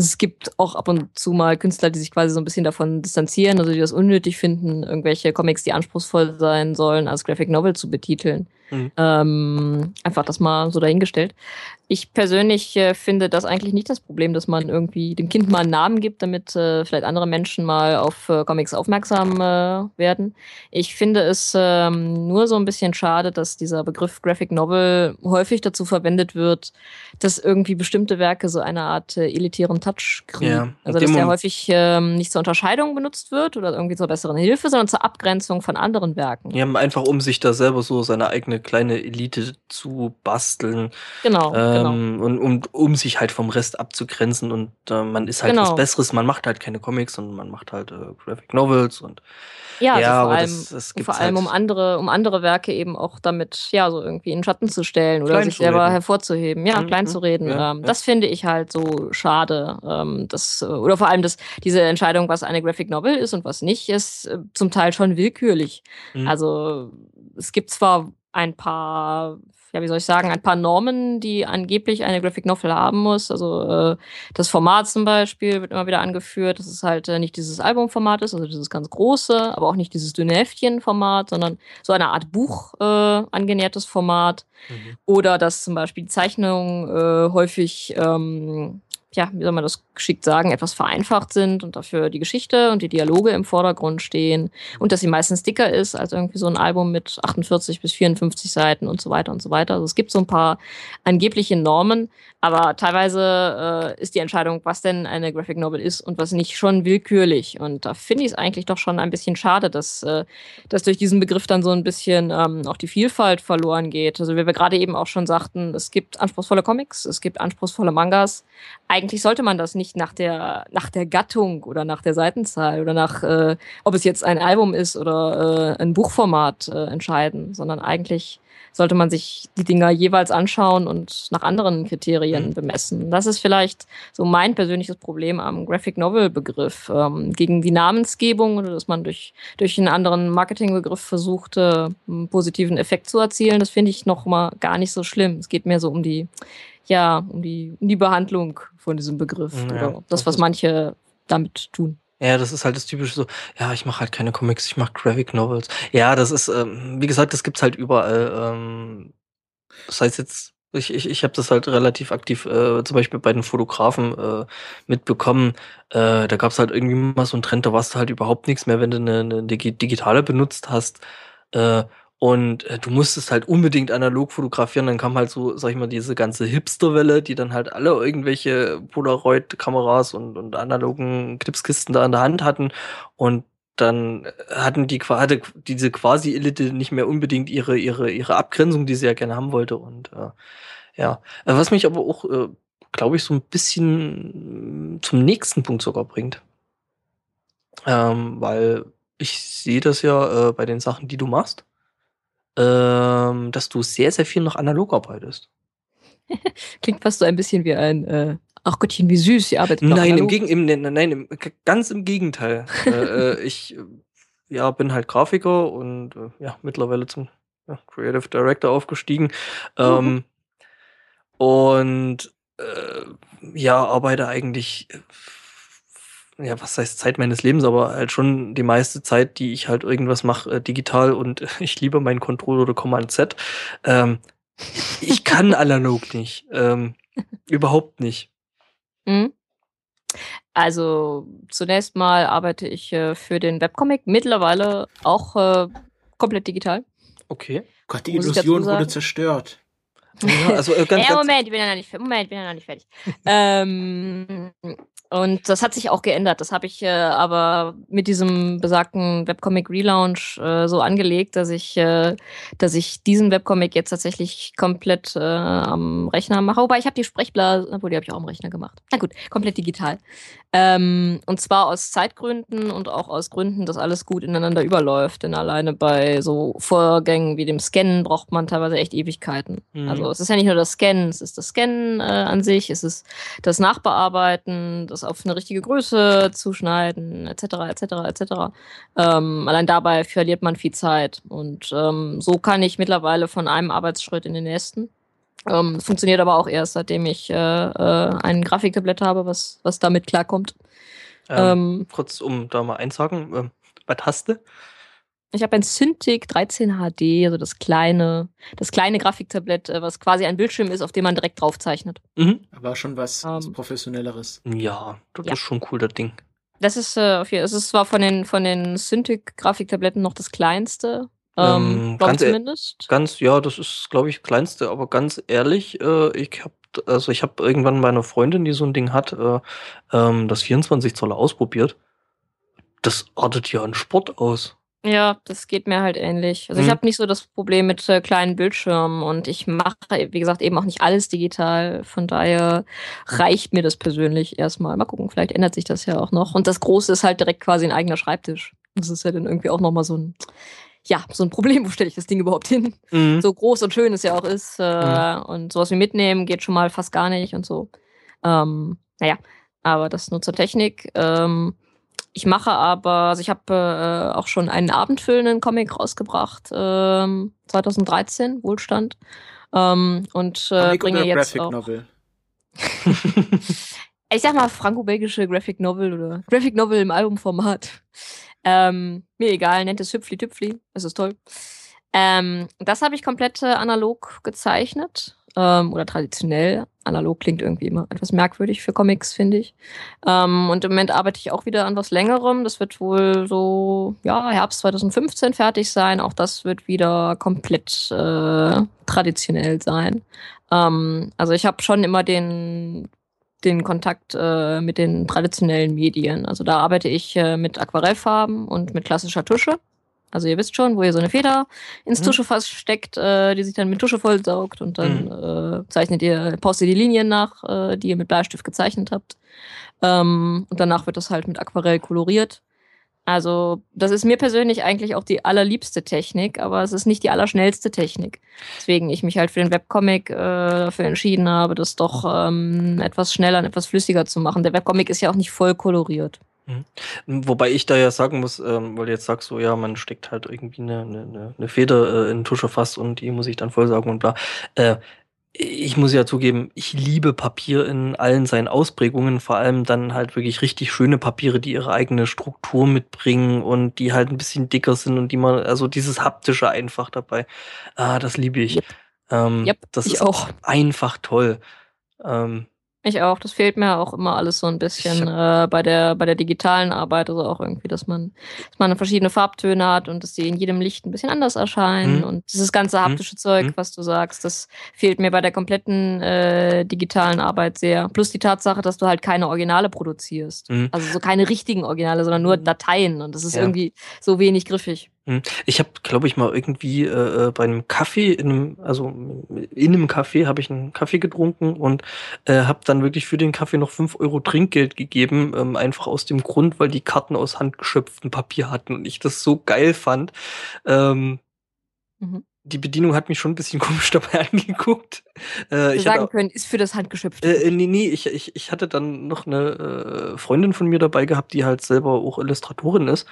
Es gibt auch ab und zu mal Künstler, die sich quasi so ein bisschen davon distanzieren, also die das unnötig finden, irgendwelche Comics, die anspruchsvoll sein sollen, als Graphic Novel zu betiteln. Mhm. Ähm, einfach das mal so dahingestellt. Ich persönlich äh, finde das eigentlich nicht das Problem, dass man irgendwie dem Kind mal einen Namen gibt, damit äh, vielleicht andere Menschen mal auf äh, Comics aufmerksam äh, werden. Ich finde es ähm, nur so ein bisschen schade, dass dieser Begriff Graphic Novel häufig dazu verwendet wird, dass irgendwie bestimmte Werke so eine Art äh, elitären Touch kriegen. Ja, also dass der häufig ähm, nicht zur Unterscheidung benutzt wird oder irgendwie zur besseren Hilfe, sondern zur Abgrenzung von anderen Werken. Ja, einfach um sich da selber so seine eigene kleine Elite zu basteln. Genau, ähm, genau. Und um, um sich halt vom Rest abzugrenzen und äh, man ist halt genau. was Besseres, man macht halt keine Comics, sondern man macht halt äh, Graphic Novels und ja, ja also vor, aber allem, das, das gibt's vor allem halt. um andere, um andere Werke eben auch damit, ja, so irgendwie in den Schatten zu stellen oder sich selber hervorzuheben, ja, mhm. klein zu reden. Ja, ähm, ja. Das finde ich halt so schade. Ähm, das, oder vor allem, dass diese Entscheidung, was eine Graphic Novel ist und was nicht, ist zum Teil schon willkürlich. Mhm. Also es gibt zwar ein paar, ja, wie soll ich sagen, ein paar Normen, die angeblich eine Graphic Novel haben muss. Also äh, das Format zum Beispiel wird immer wieder angeführt, dass es halt äh, nicht dieses Albumformat ist, also dieses ganz große, aber auch nicht dieses dünne Heftchenformat, sondern so eine Art Buch äh, angenähertes Format. Mhm. Oder dass zum Beispiel die Zeichnungen äh, häufig, ähm, ja, wie soll man das geschickt sagen, etwas vereinfacht sind und dafür die Geschichte und die Dialoge im Vordergrund stehen und dass sie meistens dicker ist als irgendwie so ein Album mit achtundvierzig bis vierundfünfzig Seiten und so weiter und so weiter. Also es gibt so ein paar angebliche Normen, aber teilweise äh, ist die Entscheidung, was denn eine Graphic Novel ist und was nicht, schon willkürlich. Und da finde ich es eigentlich doch schon ein bisschen schade, dass, äh, dass durch diesen Begriff dann so ein bisschen ähm, auch die Vielfalt verloren geht. Also wie wir gerade eben auch schon sagten, es gibt anspruchsvolle Comics, es gibt anspruchsvolle Mangas. Eigentlich sollte man das nicht nach der, nach der Gattung oder nach der Seitenzahl oder nach, äh, ob es jetzt ein Album ist oder äh, ein Buchformat äh, entscheiden, sondern eigentlich sollte man sich die Dinger jeweils anschauen und nach anderen Kriterien bemessen. Das ist vielleicht so mein persönliches Problem am Graphic-Novel-Begriff. Ähm, gegen die Namensgebung oder dass man durch, durch einen anderen Marketingbegriff versucht, äh, einen positiven Effekt zu erzielen, das finde ich noch mal gar nicht so schlimm. Es geht mehr so um die ja, um die, um die Behandlung von diesem Begriff. Ja, oder das, was manche damit tun. Ja, das ist halt das typische so, ja, ich mache halt keine Comics, ich mache Graphic Novels. Ja, das ist, ähm, wie gesagt, das gibt's halt überall. Ähm, das heißt jetzt, ich, ich, ich habe das halt relativ aktiv äh, zum Beispiel bei den Fotografen äh, mitbekommen. Äh, da gab's halt irgendwie mal so einen Trend, da warst du halt überhaupt nichts mehr, wenn du eine, eine digitale benutzt hast. Äh, Und äh, du musstest halt unbedingt analog fotografieren. Dann kam halt so, sag ich mal, diese ganze Hipsterwelle, die dann halt alle irgendwelche Polaroid-Kameras und, und analogen Clipskisten da in der Hand hatten. Und dann hatten die hatte diese quasi Elite nicht mehr unbedingt ihre ihre ihre Abgrenzung, die sie ja gerne haben wollte. Und äh, ja, was mich aber auch, äh, glaube ich, so ein bisschen zum nächsten Punkt sogar bringt, ähm, weil ich sehe das ja äh, bei den Sachen, die du machst, dass du sehr, sehr viel noch analog arbeitest. Klingt fast so ein bisschen wie ein, äh, ach Gottchen, wie süß, ihr arbeitet noch nein, analog. Im Gegen- im, nein, nein, im, ganz im Gegenteil. äh, ich ja, bin halt Grafiker und ja, mittlerweile zum ja, Creative Director aufgestiegen. Ähm, mhm. Und äh, ja, arbeite eigentlich... ja, was heißt Zeit meines Lebens, aber halt schon die meiste Zeit, die ich halt irgendwas mache, äh, digital, und äh, ich liebe meinen Control oder Command Z. Ähm, ich kann analog nicht. Ähm, überhaupt nicht. Also zunächst mal arbeite ich äh, für den Webcomic, mittlerweile auch äh, komplett digital. Okay. Gott, die Illusion wurde zerstört. Ja, also, äh, ganz, äh, Moment, ich bin ja noch nicht, Moment, ich bin ja noch nicht fertig. ähm... Und das hat sich auch geändert. Das habe ich äh, aber mit diesem besagten Webcomic-Relaunch äh, so angelegt, dass ich, äh, dass ich diesen Webcomic jetzt tatsächlich komplett äh, am Rechner mache. Wobei ich habe die Sprechblase, obwohl die habe ich auch am Rechner gemacht. Na gut, komplett digital. Ähm, und zwar aus Zeitgründen und auch aus Gründen, dass alles gut ineinander überläuft. Denn alleine bei so Vorgängen wie dem Scannen braucht man teilweise echt Ewigkeiten. Mhm. Also es ist ja nicht nur das Scannen, es ist das Scannen äh, an sich, es ist das Nachbearbeiten, das auf eine richtige Größe zu schneiden, et cetera, et cetera, et cetera. Ähm, allein dabei verliert man viel Zeit. Und ähm, so kann ich mittlerweile von einem Arbeitsschritt in den nächsten. Ähm, funktioniert aber auch erst, seitdem ich äh, äh, ein Grafiktablett habe, was, was damit klarkommt. Ähm, ähm, kurz, um da mal einzuhaken, ähm, was hast du? Ich habe ein Cintiq dreizehn H D, also das kleine, das kleine Grafiktablett, was quasi ein Bildschirm ist, auf dem man direkt drauf zeichnet. Mhm. Aber schon was ähm, Professionelleres. Ja, das ja. ist schon cool, das Ding. Das ist, äh, es ist zwar von den, von den Cintiq-Grafiktabletten noch das kleinste, ähm, ähm, ganz zumindest. E- ganz, ja, das ist, glaube ich, kleinste, aber ganz ehrlich, äh, ich habe also ich hab irgendwann meine Freundin, die so ein Ding hat, äh, ähm, das vierundzwanzig Zoller ausprobiert. Das artet ja an Sport aus. Ja, das geht mir halt ähnlich. Also mhm. ich habe nicht so das Problem mit äh, kleinen Bildschirmen und ich mache, wie gesagt, eben auch nicht alles digital. Von daher reicht mir das persönlich erstmal. Mal gucken, vielleicht ändert sich das ja auch noch. Und das Große ist halt direkt quasi ein eigener Schreibtisch. Das ist ja dann irgendwie auch nochmal so ein, ja, so ein Problem, wo stelle ich das Ding überhaupt hin? Mhm. So groß und schön es ja auch ist. Äh, mhm. Und sowas wie mitnehmen geht schon mal fast gar nicht und so. Ähm, naja, aber das nur zur Technik. Ähm, Ich mache aber, also ich habe äh, auch schon einen abendfüllenden Comic rausgebracht, ähm, zwanzig dreizehn, Wohlstand. Ähm, und äh, bringe jetzt Graphic auch... Novel. Ich sag mal franco-belgische Graphic Novel oder Graphic Novel im Albumformat. Ähm, mir egal, nennt es Hüpfli-Tüpfli, es ist toll. Ähm, das habe ich komplett äh, analog gezeichnet. Ähm, oder traditionell. Analog klingt irgendwie immer etwas merkwürdig für Comics, finde ich. Ähm, und im Moment arbeite ich auch wieder an was Längerem. Das wird wohl so, ja, Herbst zwanzig fünfzehn fertig sein. Auch das wird wieder komplett äh, traditionell sein. Ähm, also ich habe schon immer den, den Kontakt äh, mit den traditionellen Medien. Also da arbeite ich äh, mit Aquarellfarben und mit klassischer Tusche. Also ihr wisst schon, wo ihr so eine Feder ins mhm. Tuschefass steckt, äh, die sich dann mit Tusche vollsaugt und dann mhm. äh, zeichnet ihr, postet die Linien nach, äh, die ihr mit Bleistift gezeichnet habt. Ähm, und danach wird das halt mit Aquarell koloriert. Also das ist mir persönlich eigentlich auch die allerliebste Technik, aber es ist nicht die allerschnellste Technik. Deswegen ich mich halt für den Webcomic äh, dafür entschieden habe, das doch ähm, etwas schneller und etwas flüssiger zu machen. Der Webcomic ist ja auch nicht voll koloriert. Mhm. Wobei ich da ja sagen muss, ähm, weil du jetzt sagst, so ja, man steckt halt irgendwie eine, eine, eine Feder äh, in Tuschefass und die muss ich dann vollsaugen und bla. Äh, ich muss ja zugeben, ich liebe Papier in allen seinen Ausprägungen, vor allem dann halt wirklich richtig schöne Papiere, die ihre eigene Struktur mitbringen und die halt ein bisschen dicker sind und die man, also dieses Haptische einfach dabei, ah, das liebe ich. Yep. Ähm, yep, das ich ist auch einfach toll. Ähm, ich auch, das fehlt mir auch immer alles so ein bisschen äh, bei der bei der digitalen Arbeit, also auch irgendwie, dass man dass man verschiedene Farbtöne hat und dass die in jedem Licht ein bisschen anders erscheinen, mhm, und dieses ganze haptische, mhm, Zeug, was du sagst, das fehlt mir bei der kompletten äh, digitalen Arbeit sehr. Plus die Tatsache, dass du halt keine Originale produzierst, mhm, also so keine richtigen Originale, sondern nur Dateien, und das ist ja irgendwie so wenig griffig. Ich habe, glaube ich, mal irgendwie äh, bei einem Kaffee, in einem, also in einem Kaffee habe ich einen Kaffee getrunken und äh, habe dann wirklich für den Kaffee noch fünf Euro Trinkgeld gegeben, ähm, einfach aus dem Grund, weil die Karten aus handgeschöpftem Papier hatten und ich das so geil fand. Ähm, mhm. Die Bedienung hat mich schon ein bisschen komisch dabei angeguckt. Äh, ich sagen auch, können, ist für das handgeschöpfte. Äh, nee, nee, ich, ich, ich hatte dann noch eine äh, Freundin von mir dabei gehabt, die halt selber auch Illustratorin ist,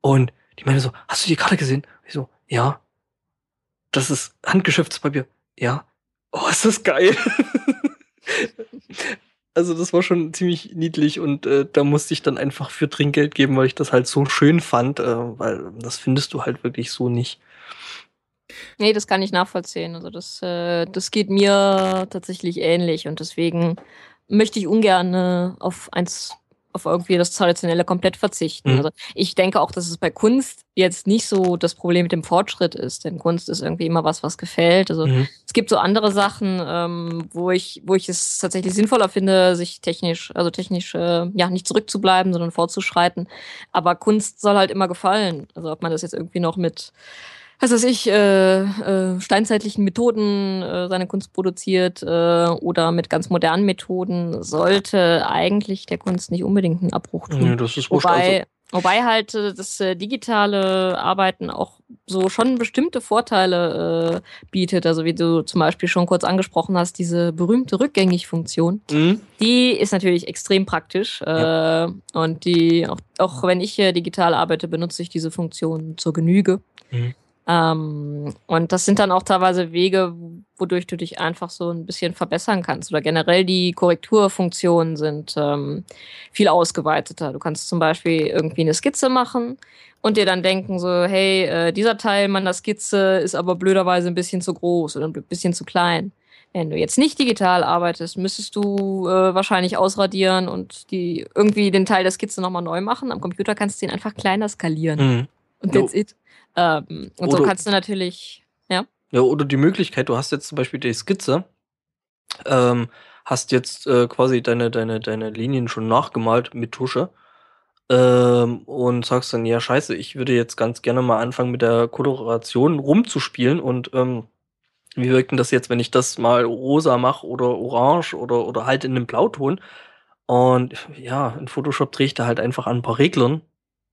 und die meinte so, hast du die Karte gesehen? Ich so, ja. Das ist Handgeschäftspapier. Ja. Oh, ist das geil. Also das war schon ziemlich niedlich, und äh, da musste ich dann einfach für Trinkgeld geben, weil ich das halt so schön fand, äh, weil das findest du halt wirklich so nicht. Nee, das kann ich nachvollziehen. Also das, äh, das geht mir tatsächlich ähnlich, und deswegen möchte ich ungern äh, auf eins... auf irgendwie das Traditionelle komplett verzichten. Mhm. Also ich denke auch, dass es bei Kunst jetzt nicht so das Problem mit dem Fortschritt ist, denn Kunst ist irgendwie immer was, was gefällt. Also mhm. es gibt so andere Sachen, ähm, wo ich, wo ich es tatsächlich sinnvoller finde, sich technisch, also technisch, äh, ja, nicht zurückzubleiben, sondern fortzuschreiten. Aber Kunst soll halt immer gefallen. Also ob man das jetzt irgendwie noch mit, was weiß ich, äh, äh, steinzeitlichen Methoden äh, seine Kunst produziert äh, oder mit ganz modernen Methoden, sollte eigentlich der Kunst nicht unbedingt einen Abbruch tun. Nee, das ist wurscht, wobei, also. wobei halt äh, das äh, digitale Arbeiten auch so schon bestimmte Vorteile äh, bietet. Also wie du zum Beispiel schon kurz angesprochen hast, diese berühmte Rückgängigfunktion, mhm. die ist natürlich extrem praktisch. Äh, ja. Und die auch, auch wenn ich äh, digital arbeite, benutze ich diese Funktion zur Genüge. Mhm. Ähm, und das sind dann auch teilweise Wege, wodurch du dich einfach so ein bisschen verbessern kannst, oder generell die Korrekturfunktionen sind ähm, viel ausgeweiteter. Du kannst zum Beispiel irgendwie eine Skizze machen und dir dann denken so, hey, äh, dieser Teil meiner Skizze ist aber blöderweise ein bisschen zu groß oder ein bisschen zu klein. Wenn du jetzt nicht digital arbeitest, müsstest du äh, wahrscheinlich ausradieren und die irgendwie den Teil der Skizze nochmal neu machen. Am Computer kannst du ihn einfach kleiner skalieren. Mhm. Und that's it. Ähm, und oder, so kannst du natürlich, ja. Ja, oder die Möglichkeit, du hast jetzt zum Beispiel die Skizze, ähm, hast jetzt äh, quasi deine, deine, deine Linien schon nachgemalt mit Tusche, ähm, und sagst dann, ja, scheiße, ich würde jetzt ganz gerne mal anfangen, mit der Koloration rumzuspielen, und ähm, wie wirkt denn das jetzt, wenn ich das mal rosa mache oder orange oder, oder halt in einem Blauton? Und ja, in Photoshop drehe ich da halt einfach an ein paar Reglern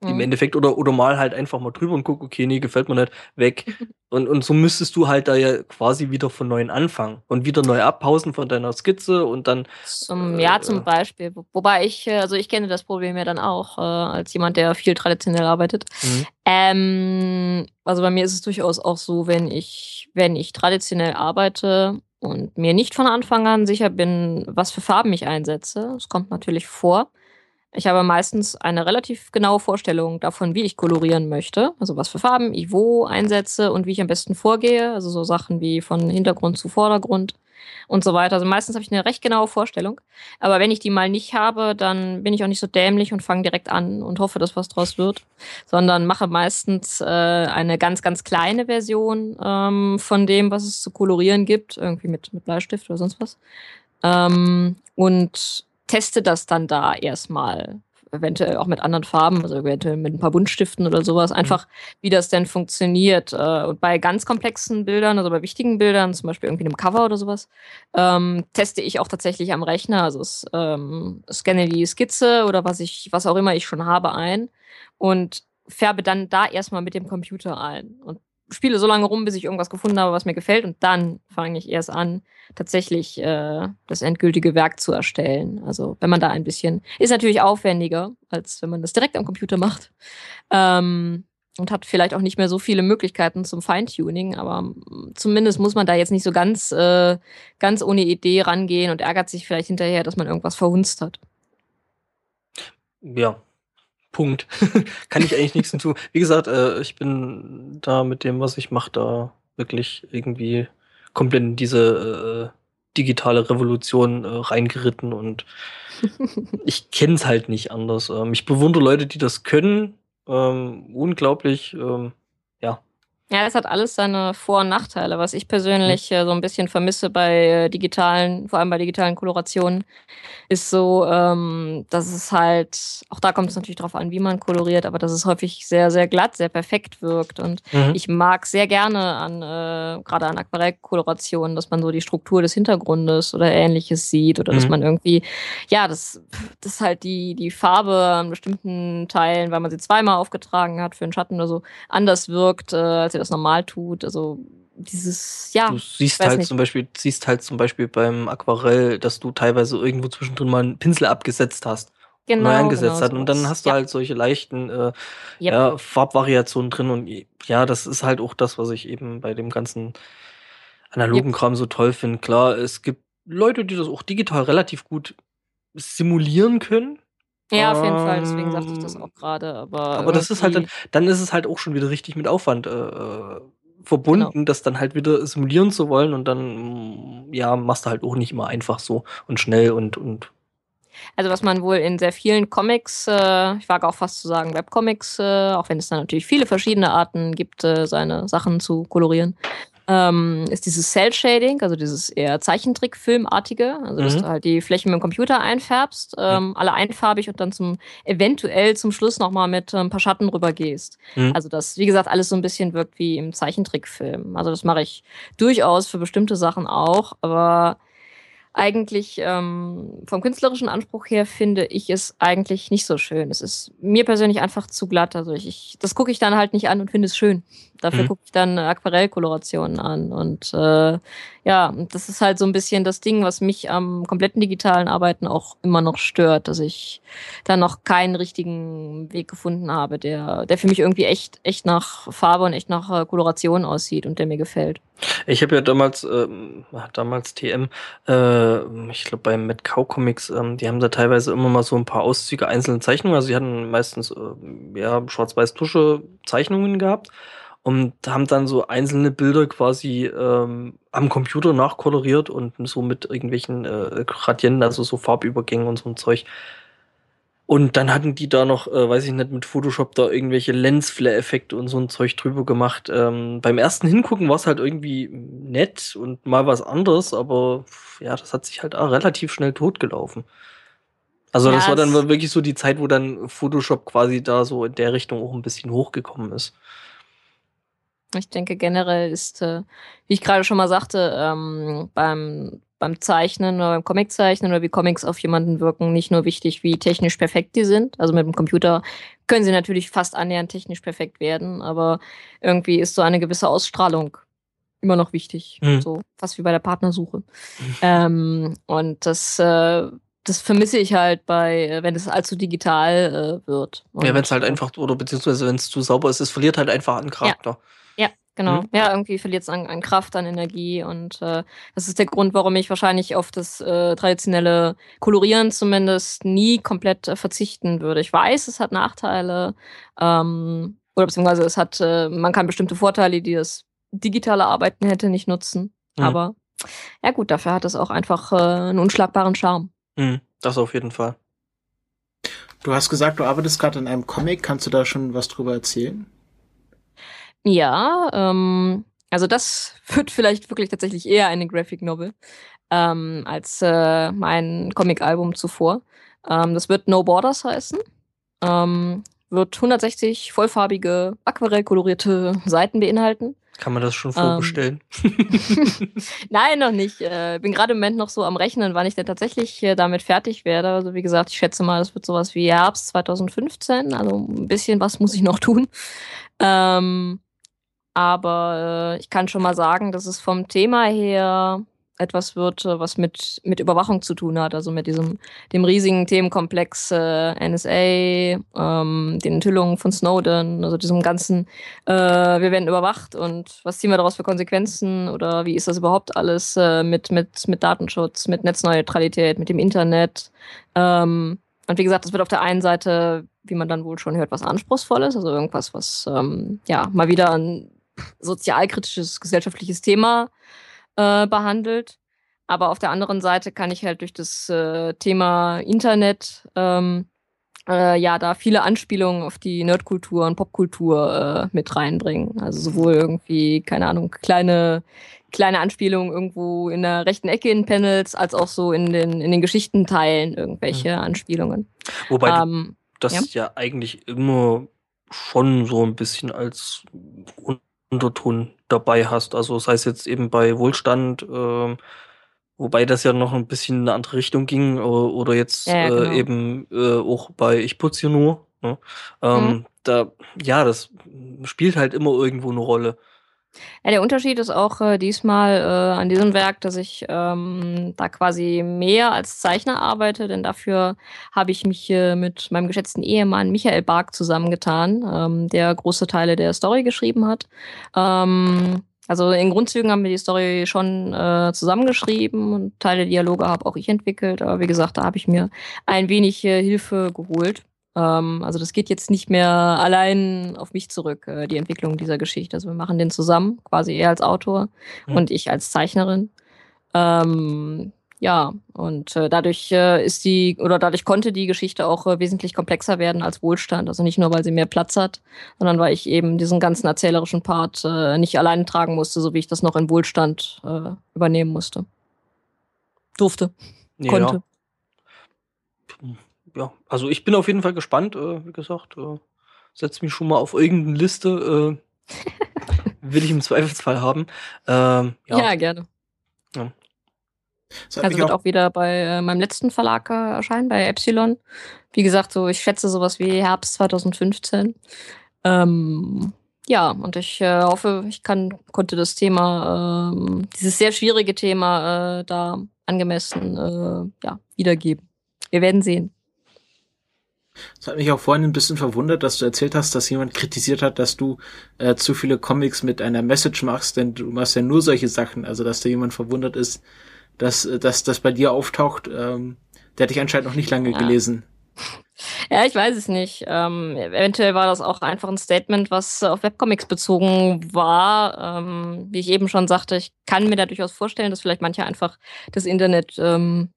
im Endeffekt, oder, oder mal halt einfach mal drüber und guck, okay, nee, gefällt mir nicht, weg. Und, und so müsstest du halt da ja quasi wieder von neuem anfangen und wieder neu abpausen von deiner Skizze und dann... Zum, äh, ja, zum Beispiel. Wobei ich, also ich kenne das Problem ja dann auch, äh, als jemand, der viel traditionell arbeitet. Mhm. Ähm, also bei mir ist es durchaus auch so, wenn ich, wenn ich traditionell arbeite und mir nicht von Anfang an sicher bin, was für Farben ich einsetze, das kommt natürlich vor. Ich habe meistens eine relativ genaue Vorstellung davon, wie ich kolorieren möchte, also was für Farben ich wo einsetze und wie ich am besten vorgehe, also so Sachen wie von Hintergrund zu Vordergrund und so weiter. Also meistens habe ich eine recht genaue Vorstellung, aber wenn ich die mal nicht habe, dann bin ich auch nicht so dämlich und fange direkt an und hoffe, dass was draus wird, sondern mache meistens äh, eine ganz, ganz kleine Version ähm, von dem, was es zu kolorieren gibt, irgendwie mit, mit Bleistift oder sonst was, ähm, und teste das dann da erstmal, eventuell auch mit anderen Farben, also eventuell mit ein paar Buntstiften oder sowas, einfach wie das denn funktioniert. Und bei ganz komplexen Bildern, also bei wichtigen Bildern, zum Beispiel irgendwie einem Cover oder sowas, ähm, teste ich auch tatsächlich am Rechner, also ähm, scanne die Skizze oder was ich, was auch immer ich schon habe, ein und färbe dann da erstmal mit dem Computer ein und spiele so lange rum, bis ich irgendwas gefunden habe, was mir gefällt, und dann fange ich erst an, tatsächlich äh, das endgültige Werk zu erstellen. Also wenn man da ein bisschen... Ist natürlich aufwendiger, als wenn man das direkt am Computer macht. Ähm, und hat vielleicht auch nicht mehr so viele Möglichkeiten zum Feintuning, aber zumindest muss man da jetzt nicht so ganz, äh, ganz ohne Idee rangehen und ärgert sich vielleicht hinterher, dass man irgendwas verhunzt hat. Ja, Punkt. Kann ich eigentlich nichts hinzu. Wie gesagt, äh, ich bin da mit dem, was ich mache, da wirklich irgendwie komplett in diese äh, digitale Revolution äh, reingeritten und ich kenne es halt nicht anders. Ähm, ich bewundere Leute, die das können. Ähm, unglaublich, ähm, ja. Ja, es hat alles seine Vor- und Nachteile, was ich persönlich äh, so ein bisschen vermisse bei äh, digitalen, vor allem bei digitalen Kolorationen, ist so, ähm, dass es halt, auch da kommt es natürlich drauf an, wie man koloriert, aber dass es häufig sehr, sehr glatt, sehr perfekt wirkt und mhm. ich mag sehr gerne an, äh, gerade an Aquarellkolorationen, dass man so die Struktur des Hintergrundes oder Ähnliches sieht oder mhm. dass man irgendwie, ja, das, das halt die, die Farbe an bestimmten Teilen, weil man sie zweimal aufgetragen hat für einen Schatten oder so, anders wirkt, äh, als das normal tut, also dieses, ja. Du siehst halt nicht. zum Beispiel, siehst halt zum Beispiel beim Aquarell, dass du teilweise irgendwo zwischendrin mal einen Pinsel abgesetzt hast, genau, neu angesetzt genau, hast und dann hast du ja. halt solche leichten äh, yep. ja, Farbvariationen drin und ja, das ist halt auch das, was ich eben bei dem ganzen analogen yep. Kram so toll finde. Klar, es gibt Leute, die das auch digital relativ gut simulieren können. Ja, auf jeden Fall, deswegen sagte ich das auch gerade. Aber, aber das ist halt dann, dann ist es halt auch schon wieder richtig mit Aufwand äh, verbunden, genau. das dann halt wieder simulieren zu wollen und dann ja, machst du halt auch nicht immer einfach so und schnell und und. Also was man wohl in sehr vielen Comics, äh, ich wage auch fast zu sagen Webcomics, äh, auch wenn es da natürlich viele verschiedene Arten gibt, äh, seine Sachen zu kolorieren, Ähm, ist dieses Cell-Shading, also dieses eher Zeichentrickfilmartige, also dass mhm. du halt die Flächen mit dem Computer einfärbst, ähm, mhm. alle einfarbig und dann zum eventuell zum Schluss nochmal mit äh, ein paar Schatten rüber gehst. Mhm. Also das, wie gesagt, alles so ein bisschen wirkt wie im Zeichentrickfilm. Also das mache ich durchaus für bestimmte Sachen auch, aber eigentlich ähm, vom künstlerischen Anspruch her finde ich es eigentlich nicht so schön. Es ist mir persönlich einfach zu glatt. Also ich, ich das gucke ich dann halt nicht an und finde es schön. Dafür mhm. gucke ich dann Aquarellkolorationen an. Und äh, ja, das ist halt so ein bisschen das Ding, was mich am kompletten digitalen Arbeiten auch immer noch stört, dass ich da noch keinen richtigen Weg gefunden habe, der, der für mich irgendwie echt, echt nach Farbe und echt nach äh, Koloration aussieht und der mir gefällt. Ich habe ja damals, ähm, damals T M, äh, ich glaube bei Mad Cow Comics, ähm, die haben da teilweise immer mal so ein paar Auszüge einzelner Zeichnungen, also die hatten meistens äh, ja, schwarz-weiß-Tusche Zeichnungen gehabt und haben dann so einzelne Bilder quasi ähm, am Computer nachkoloriert und so mit irgendwelchen äh, Gradienten, also so Farbübergängen und so ein Zeug. Und dann hatten die da noch, äh, weiß ich nicht, mit Photoshop da irgendwelche Lensflare-Effekte und so ein Zeug drüber gemacht. Ähm, beim ersten Hingucken war es halt irgendwie nett und mal was anderes, aber ja, das hat sich halt auch relativ schnell totgelaufen. Also ja, das war dann wirklich so die Zeit, wo dann Photoshop quasi da so in der Richtung auch ein bisschen hochgekommen ist. Ich denke generell ist, äh, wie ich gerade schon mal sagte, ähm, beim beim Zeichnen oder beim Comiczeichnen oder wie Comics auf jemanden wirken, nicht nur wichtig, wie technisch perfekt die sind. Also mit dem Computer können sie natürlich fast annähernd technisch perfekt werden, aber irgendwie ist so eine gewisse Ausstrahlung immer noch wichtig. Mhm. So fast wie bei der Partnersuche. Mhm. Ähm, und das, äh, das vermisse ich halt bei, wenn es allzu digital äh, wird. Und ja, wenn es halt einfach, oder beziehungsweise wenn es zu sauber ist, es verliert halt einfach an Charakter. Ja. ja. Genau, mhm. ja, irgendwie verliert es an, an Kraft, an Energie und äh, das ist der Grund, warum ich wahrscheinlich auf das äh, traditionelle Kolorieren zumindest nie komplett äh, verzichten würde. Ich weiß, es hat Nachteile ähm, oder beziehungsweise es hat, äh, man kann bestimmte Vorteile, die das digitale Arbeiten hätte, nicht nutzen. Mhm. Aber ja gut, dafür hat es auch einfach äh, einen unschlagbaren Charme. Mhm, das auf jeden Fall. Du hast gesagt, du arbeitest gerade an einem Comic. Kannst du da schon was drüber erzählen? Ja, ähm, also das wird vielleicht wirklich tatsächlich eher eine Graphic Novel ähm, als äh, mein Comic-Album zuvor. Ähm, das wird No Borders heißen. Ähm, wird hundertsechzig vollfarbige, aquarellkolorierte Seiten beinhalten. Kann man das schon vorbestellen? Ähm. Nein, noch nicht. Äh, bin gerade im Moment noch so am Rechnen, wann ich denn tatsächlich äh, damit fertig werde. Also wie gesagt, ich schätze mal, das wird sowas wie Herbst zwanzig fünfzehn. Also ein bisschen was muss ich noch tun. Ähm, Aber äh, ich kann schon mal sagen, dass es vom Thema her etwas wird, was mit, mit Überwachung zu tun hat, also mit diesem dem riesigen Themenkomplex äh, N S A, ähm, den Enthüllungen von Snowden, also diesem ganzen, äh, wir werden überwacht und was ziehen wir daraus für Konsequenzen oder wie ist das überhaupt alles äh, mit, mit, mit Datenschutz, mit Netzneutralität, mit dem Internet. Ähm, und wie gesagt, das wird auf der einen Seite, wie man dann wohl schon hört, was Anspruchsvolles, also irgendwas, was ähm, ja mal wieder ein sozialkritisches, gesellschaftliches Thema äh, behandelt. Aber auf der anderen Seite kann ich halt durch das äh, Thema Internet ähm, äh, ja da viele Anspielungen auf die Nerdkultur und Popkultur äh, mit reinbringen. Also sowohl irgendwie, keine Ahnung, kleine, kleine Anspielungen irgendwo in der rechten Ecke in Panels, als auch so in den, in den Geschichtenteilen irgendwelche mhm. Anspielungen. Wobei ähm, das ja? ja eigentlich immer schon so ein bisschen als Unterton dabei hast. Also sei es jetzt eben bei Wohlstand, äh, wobei das ja noch ein bisschen in eine andere Richtung ging, oder jetzt ja, ja, genau. äh, eben äh, auch bei Ich putz hier nur. Ne? Ähm, mhm. Da, ja, das spielt halt immer irgendwo eine Rolle. Ja, der Unterschied ist auch äh, diesmal äh, an diesem Werk, dass ich ähm, da quasi mehr als Zeichner arbeite, denn dafür habe ich mich äh, mit meinem geschätzten Ehemann Michael Bark zusammengetan, ähm, der große Teile der Story geschrieben hat. Ähm, also in Grundzügen haben wir die Story schon äh, zusammengeschrieben und Teile der Dialoge habe auch ich entwickelt, aber wie gesagt, da habe ich mir ein wenig äh, Hilfe geholt. Also das geht jetzt nicht mehr allein auf mich zurück, die Entwicklung dieser Geschichte. Also wir machen den zusammen, quasi er als Autor mhm. und ich als Zeichnerin. Ähm, ja, und dadurch ist die, oder dadurch konnte die Geschichte auch wesentlich komplexer werden als Wohlstand. Also nicht nur, weil sie mehr Platz hat, sondern weil ich eben diesen ganzen erzählerischen Part nicht alleine tragen musste, so wie ich das noch in Wohlstand übernehmen musste. Durfte. Ja. Konnte. Ja, also ich bin auf jeden Fall gespannt, äh, wie gesagt, äh, setze mich schon mal auf irgendeine Liste, äh, will ich im Zweifelsfall haben. Ähm, ja. ja, gerne. Ja. Das also wird auch, auch wieder bei äh, meinem letzten Verlag äh, erscheinen, bei Epsilon. Wie gesagt, so ich schätze sowas wie Herbst zwanzig fünfzehn. Ähm, ja, und ich äh, hoffe, ich kann, konnte das Thema, äh, dieses sehr schwierige Thema äh, da angemessen äh, ja, wiedergeben. Wir werden sehen. Das hat mich auch vorhin ein bisschen verwundert, dass du erzählt hast, dass jemand kritisiert hat, dass du äh, zu viele Comics mit einer Message machst, denn du machst ja nur solche Sachen. Also, dass da jemand verwundert ist, dass das bei dir auftaucht. Ähm, der hat dich anscheinend noch nicht lange ja. gelesen. Ja, ich weiß es nicht. Ähm, eventuell war das auch einfach ein Statement, was auf Webcomics bezogen war. Ähm, wie ich eben schon sagte, ich kann mir da durchaus vorstellen, dass vielleicht manche einfach das Internet Ähm,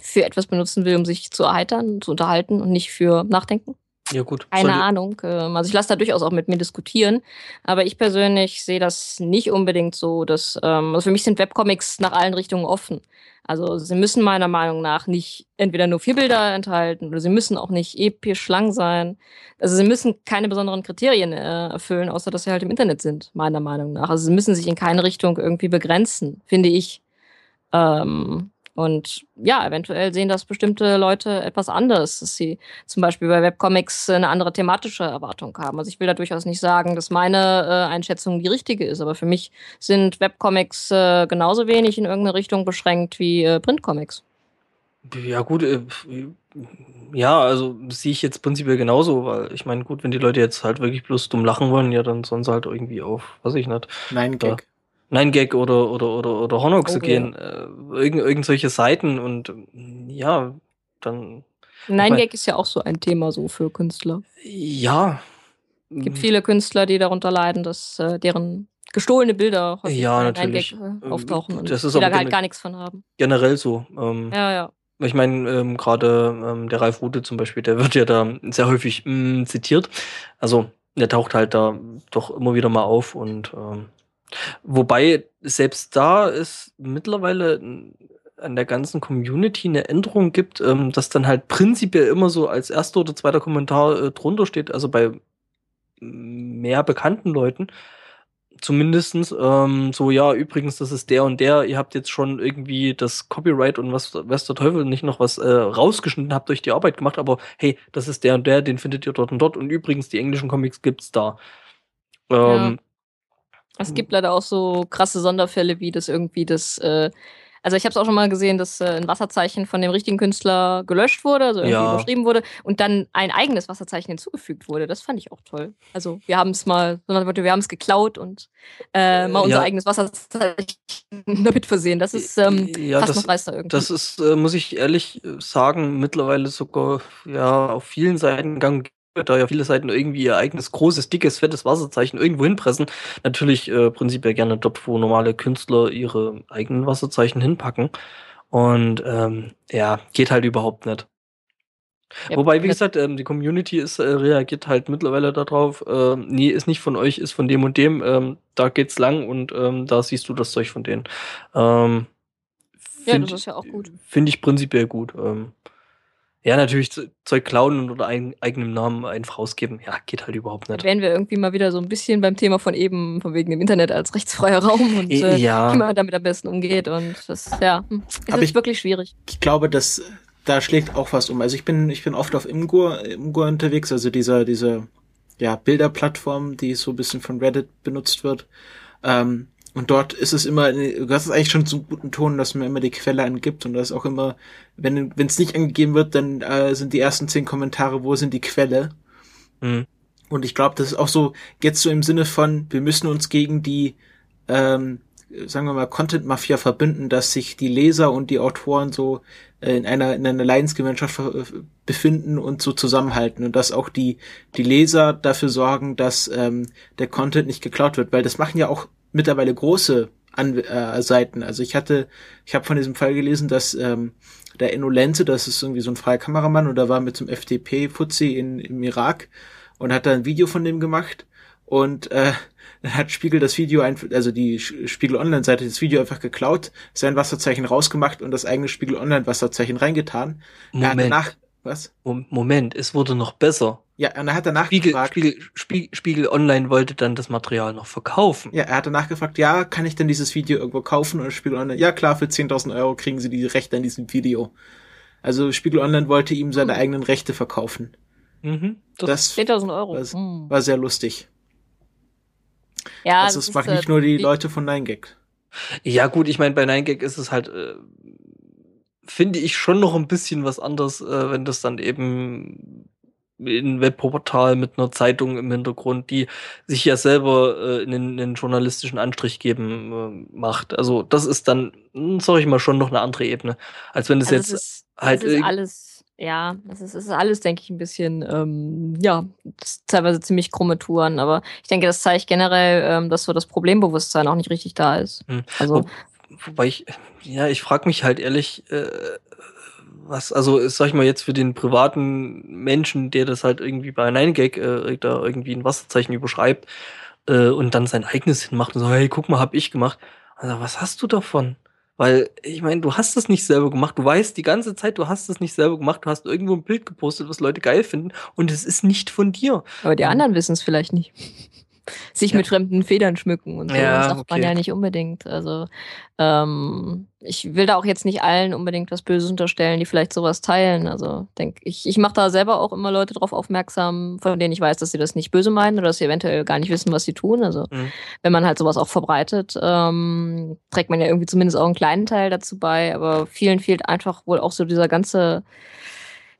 für etwas benutzen will, um sich zu erheitern, zu unterhalten und nicht für Nachdenken. Ja, gut. Keine Sollte. Ahnung. Also ich lasse da durchaus auch mit mir diskutieren, aber ich persönlich sehe das nicht unbedingt so, dass ähm, also für mich sind Webcomics nach allen Richtungen offen. Also sie müssen meiner Meinung nach nicht entweder nur vier Bilder enthalten oder sie müssen auch nicht episch lang sein. Also sie müssen keine besonderen Kriterien äh, erfüllen, außer dass sie halt im Internet sind, meiner Meinung nach. Also sie müssen sich in keine Richtung irgendwie begrenzen, finde ich. Ähm... Und ja, eventuell sehen das bestimmte Leute etwas anders, dass sie zum Beispiel bei Webcomics eine andere thematische Erwartung haben. Also ich will da durchaus nicht sagen, dass meine äh, Einschätzung die richtige ist, aber für mich sind Webcomics äh, genauso wenig in irgendeine Richtung beschränkt wie äh, Printcomics. Ja gut, äh, ja, also sehe ich jetzt prinzipiell genauso, weil ich meine, gut, wenn die Leute jetzt halt wirklich bloß dumm lachen wollen, ja, dann sollen sie halt irgendwie auf, weiß ich nicht. Nein, Gag. Nein-Gag oder, oder, oder, oder Honok zu gehen. Äh, irgend, irgend solche Seiten und ja, dann. Nein-Gag ist ja auch so ein Thema so für Künstler. Ja. Es gibt viele Künstler, die darunter leiden, dass äh, deren gestohlene Bilder häufig ja, natürlich. Nein-Gag äh, auftauchen und das ist die da halt gar nichts von haben. Generell so. Ähm, ja, ja. Ich meine, ähm, gerade ähm, der Ralf Rute zum Beispiel, der wird ja da sehr häufig mh, zitiert. Also, der taucht halt da doch immer wieder mal auf und ähm, wobei, selbst da es mittlerweile an der ganzen Community eine Änderung gibt, ähm, dass dann halt prinzipiell immer so als erster oder zweiter Kommentar äh, drunter steht, also bei mehr bekannten Leuten zumindestens, ähm, so ja, übrigens, das ist der und der, ihr habt jetzt schon irgendwie das Copyright und was weiß der Teufel nicht noch was äh, rausgeschnitten, habt euch die Arbeit gemacht, aber hey, das ist der und der, den findet ihr dort und dort und übrigens, die englischen Comics gibt's da. Ähm, ja. Es gibt leider auch so krasse Sonderfälle, wie das irgendwie das äh, Also ich habe es auch schon mal gesehen, dass äh, ein Wasserzeichen von dem richtigen Künstler gelöscht wurde, also irgendwie ja. überschrieben wurde und dann ein eigenes Wasserzeichen hinzugefügt wurde. Das fand ich auch toll. Also wir haben es mal, wir haben es geklaut und äh, mal unser ja. eigenes Wasserzeichen damit versehen. Das ist ähm, ja, fast das, noch weißer irgendwie. Das ist, äh, muss ich ehrlich sagen, mittlerweile sogar ja auf vielen Seiten gang und da ja viele Seiten irgendwie ihr eigenes großes, dickes, fettes Wasserzeichen irgendwo hinpressen. Natürlich äh, prinzipiell gerne dort, wo normale Künstler ihre eigenen Wasserzeichen hinpacken. Und ähm, ja, geht halt überhaupt nicht. Ja, wobei, wie gesagt, ähm, die Community ist, äh, reagiert halt mittlerweile darauf, äh, nee, ist nicht von euch, ist von dem und dem, ähm, da geht's lang und ähm, da siehst du das Zeug von denen. Ähm, find, ja, das ist ja auch gut. Finde ich prinzipiell gut. Ähm, Ja, natürlich Zeug klauen und unter eigenem Namen einfach rausgeben. Ja, geht halt überhaupt nicht. Wären wir irgendwie mal wieder so ein bisschen beim Thema von eben, von wegen dem Internet als rechtsfreier Raum und äh, ja. wie man damit am besten umgeht. Und das ja, ist aber jetzt ich, wirklich schwierig. Ich glaube, dass da schlägt auch was um. Also ich bin, ich bin oft auf Imgur, Imgur unterwegs, also dieser, diese ja, Bilderplattform, die so ein bisschen von Reddit benutzt wird. Ähm, Und dort ist es immer, du hast es eigentlich schon zum guten Ton, dass man immer die Quelle angibt und das auch immer, wenn wenn es nicht angegeben wird, dann äh, sind die ersten zehn Kommentare, wo sind die Quelle? Mhm. Und ich glaube, das ist auch so, jetzt so im Sinne von, wir müssen uns gegen die, ähm, sagen wir mal, Content-Mafia verbünden, dass sich die Leser und die Autoren so äh, in einer in einer Leidensgemeinschaft äh, befinden und so zusammenhalten und dass auch die die Leser dafür sorgen, dass ähm, der Content nicht geklaut wird, weil das machen ja auch mittlerweile große An- äh, Seiten. Also ich hatte, ich habe von diesem Fall gelesen, dass ähm, der Enno Lenze, das ist irgendwie so ein freier Kameramann, und da war mit zum F D P-Fuzzi in im Irak und hat da ein Video von dem gemacht und äh, dann hat Spiegel das Video, einf- also die Spiegel-Online-Seite das Video einfach geklaut, sein Wasserzeichen rausgemacht und das eigene Spiegel-Online-Wasserzeichen reingetan. Moment. Danach, was? Moment, es wurde noch besser. Ja, und er hat danach Spiegel, gefragt... Spiegel, Spiegel, Spiegel Online wollte dann das Material noch verkaufen. Ja, er hat danach gefragt, ja, kann ich denn dieses Video irgendwo kaufen? Und Spiegel Online, ja klar, für zehntausend Euro kriegen sie die Rechte an diesem Video. Also Spiegel Online wollte ihm seine mhm. eigenen Rechte verkaufen. Mhm. Das, das zehntausend Euro. Das mhm. war sehr lustig. Ja, also es waren nicht nur die Leute von neun gag. Ja gut, ich meine, bei neun gag ist es halt... Äh, finde ich schon noch ein bisschen was anderes, äh, wenn das dann eben... ein Webportal mit einer Zeitung im Hintergrund, die sich ja selber äh, einen, einen journalistischen Anstrich geben äh, macht. Also das ist dann, sag ich mal, schon noch eine andere Ebene, als wenn es also jetzt das ist, halt das ist alles, ja, das ist, ist alles, denke ich, ein bisschen, ähm, ja, teilweise ziemlich krumme Touren. Aber ich denke, das zeigt generell, ähm, dass so das Problembewusstsein auch nicht richtig da ist. Mhm. Also Wo, wobei ich, ja, ich frage mich halt ehrlich. Äh, Was, also, sag ich mal, jetzt für den privaten Menschen, der das halt irgendwie bei neun gag äh, da irgendwie ein Wasserzeichen überschreibt äh, und dann sein eigenes hinmacht und sagt, hey, guck mal, hab ich gemacht. Also, was hast du davon? Weil, ich meine, du hast es nicht selber gemacht. Du weißt die ganze Zeit, du hast es nicht selber gemacht. Du hast irgendwo ein Bild gepostet, was Leute geil finden und es ist nicht von dir. Aber die anderen wissen es vielleicht nicht. Sich ja. mit fremden Federn schmücken und so, ja, das sagt okay. man ja nicht unbedingt. Also ähm, ich will da auch jetzt nicht allen unbedingt was Böses unterstellen, die vielleicht sowas teilen. Also denk, ich, ich mache da selber auch immer Leute drauf aufmerksam, von denen ich weiß, dass sie das nicht böse meinen oder dass sie eventuell gar nicht wissen, was sie tun. Also mhm. wenn man halt sowas auch verbreitet, ähm, trägt man ja irgendwie zumindest auch einen kleinen Teil dazu bei, aber vielen fehlt einfach wohl auch so dieser ganze...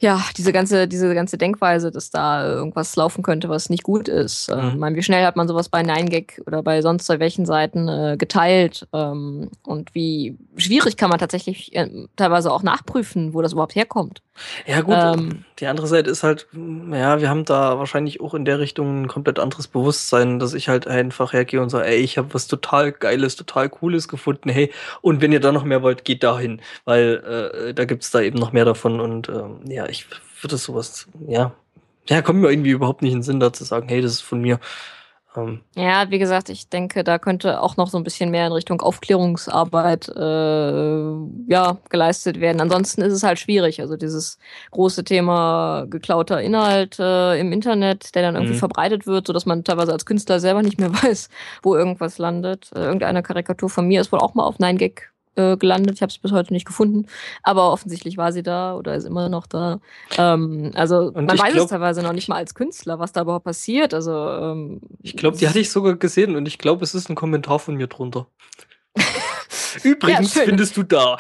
Ja, diese ganze, diese ganze Denkweise, dass da irgendwas laufen könnte, was nicht gut ist. Mhm. Ich meine, wie schnell hat man sowas bei neun gag oder bei sonst welchen Seiten äh, geteilt? Ähm, und wie schwierig kann man tatsächlich äh, teilweise auch nachprüfen, wo das überhaupt herkommt? Ja gut, ähm, die andere Seite ist halt, ja, wir haben da wahrscheinlich auch in der Richtung ein komplett anderes Bewusstsein, dass ich halt einfach hergehe und sage, ey, ich habe was total Geiles, total Cooles gefunden, hey, und wenn ihr da noch mehr wollt, geht da hin, weil äh, da gibt's da eben noch mehr davon und ähm, ja, ich würde sowas, ja, ja, kommt mir irgendwie überhaupt nicht in den Sinn, da zu sagen, hey, das ist von mir. Ähm. Ja, wie gesagt, ich denke, da könnte auch noch so ein bisschen mehr in Richtung Aufklärungsarbeit äh, ja, geleistet werden. Ansonsten ist es halt schwierig. Also dieses große Thema geklauter Inhalt äh, im Internet, der dann irgendwie mhm. verbreitet wird, sodass man teilweise als Künstler selber nicht mehr weiß, wo irgendwas landet. Äh, irgendeine Karikatur von mir ist wohl auch mal auf neun gag gelandet. Ich habe es bis heute nicht gefunden, aber offensichtlich war sie da oder ist immer noch da. Ähm, also und man weiß glaub, es teilweise noch nicht mal als Künstler, was da überhaupt passiert. Also ähm, ich glaube, die hatte ich sogar gesehen und ich glaube, es ist ein Kommentar von mir drunter. Übrigens ja, findest du da.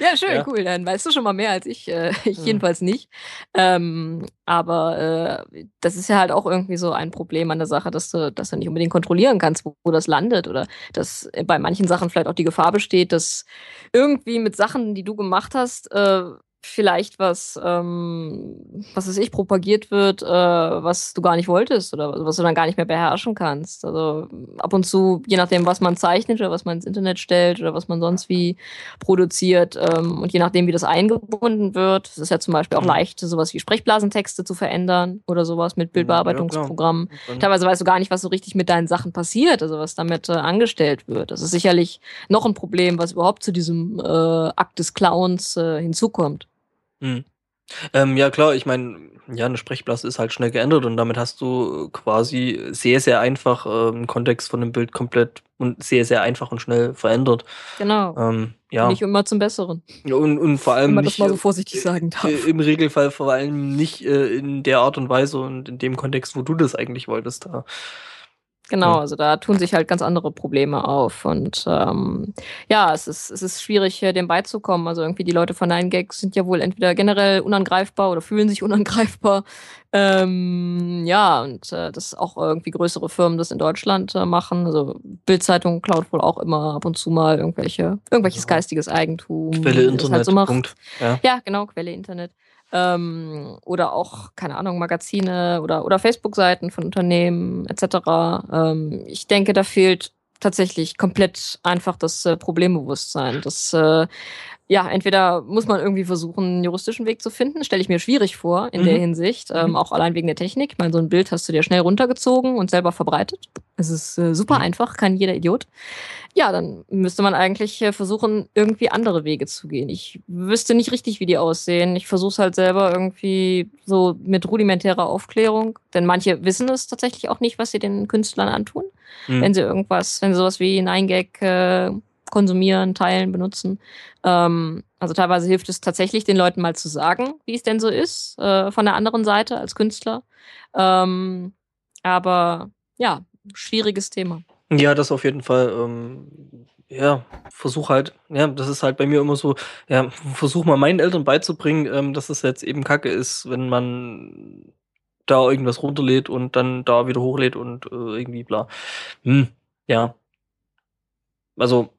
Ja, schön, ja. Cool. Dann weißt du schon mal mehr als ich. Äh, ich hm. jedenfalls nicht. Ähm, aber äh, das ist ja halt auch irgendwie so ein Problem an der Sache, dass du, dass du nicht unbedingt kontrollieren kannst, wo, wo das landet. Oder dass bei manchen Sachen vielleicht auch die Gefahr besteht, dass irgendwie mit Sachen, die du gemacht hast, äh, vielleicht was, ähm, was weiß ich, propagiert wird, äh, was du gar nicht wolltest oder was du dann gar nicht mehr beherrschen kannst. Also ab und zu, je nachdem, was man zeichnet oder was man ins Internet stellt oder was man sonst wie produziert ähm, und je nachdem, wie das eingebunden wird, es ist ja zum Beispiel auch leicht, sowas wie Sprechblasentexte zu verändern oder sowas mit Bildbearbeitungsprogrammen. Ja, teilweise weißt du gar nicht, was so richtig mit deinen Sachen passiert, also was damit äh, angestellt wird. Das ist sicherlich noch ein Problem, was überhaupt zu diesem äh, Akt des Clowns äh, hinzukommt. Hm. Ähm, ja klar, ich meine, ja, eine Sprechblase ist halt schnell geändert und damit hast du quasi sehr, sehr einfach äh, einen Kontext von dem Bild komplett und sehr, sehr einfach und schnell verändert. Genau. Ähm, ja. Nicht immer zum Besseren. Und, und vor allem, wenn man nicht, das mal so vorsichtig äh, sagen darf. Äh, Im Regelfall vor allem nicht äh, in der Art und Weise und in dem Kontext, wo du das eigentlich wolltest. Da. Genau, also da tun sich halt ganz andere Probleme auf und ähm, ja, es ist, es ist schwierig, dem beizukommen. Also irgendwie die Leute von neun Gags sind ja wohl entweder generell unangreifbar oder fühlen sich unangreifbar. Ähm, ja, und äh, dass auch irgendwie größere Firmen das in Deutschland äh, machen. Also Bild-Zeitung klaut wohl auch immer ab und zu mal irgendwelche irgendwelches ja. geistiges Eigentum. Quelle Internet, halt so Punkt. Ja. ja, genau, Quelle Internet. Ähm, oder auch, keine Ahnung, Magazine oder, oder Facebook-Seiten von Unternehmen et cetera. Ähm, ich denke, da fehlt tatsächlich komplett einfach das äh, Problembewusstsein. Das, äh, ja, entweder muss man irgendwie versuchen, einen juristischen Weg zu finden, stelle ich mir schwierig vor in mhm. der Hinsicht, ähm, mhm. auch allein wegen der Technik. Ich meine, so ein Bild hast du dir schnell runtergezogen und selber verbreitet. Es ist äh, super mhm. einfach, kann jeder Idiot. Ja, dann müsste man eigentlich äh, versuchen, irgendwie andere Wege zu gehen. Ich wüsste nicht richtig, wie die aussehen. Ich versuche es halt selber irgendwie so mit rudimentärer Aufklärung, denn manche wissen es tatsächlich auch nicht, was sie den Künstlern antun, mhm. wenn sie irgendwas, wenn sie sowas wie neun Gag äh, konsumieren, teilen, benutzen. Ähm, also teilweise hilft es tatsächlich, den Leuten mal zu sagen, wie es denn so ist, äh, von der anderen Seite als Künstler. Ähm, aber ja, schwieriges Thema. Ja, das auf jeden Fall. Ähm, ja, versuch halt, ja, das ist halt bei mir immer so, ja, versuch mal meinen Eltern beizubringen, ähm, dass es jetzt eben Kacke ist, wenn man da irgendwas runterlädt und dann da wieder hochlädt und äh, irgendwie bla. Hm, ja. Also,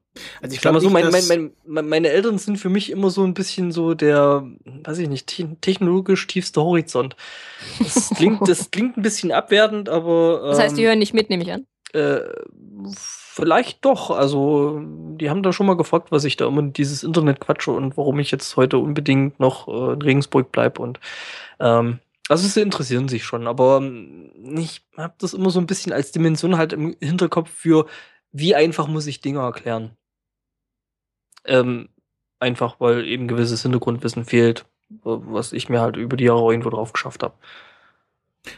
also ich glaube so, mein, mein, mein, meine Eltern sind für mich immer so ein bisschen so der, weiß ich nicht, te- technologisch tiefste Horizont. Das klingt, das klingt ein bisschen abwertend, aber ähm, das heißt, die hören nicht mit, nehme ich an? Äh, vielleicht doch. Also, die haben da schon mal gefragt, was ich da immer in dieses Internet quatsche und warum ich jetzt heute unbedingt noch äh, in Regensburg bleibe und ähm, also sie interessieren sich schon, aber ich habe das immer so ein bisschen als Dimension halt im Hinterkopf für wie einfach muss ich Dinge erklären? Ähm, einfach, weil eben gewisses Hintergrundwissen fehlt, was ich mir halt über die Jahre irgendwo drauf geschafft habe.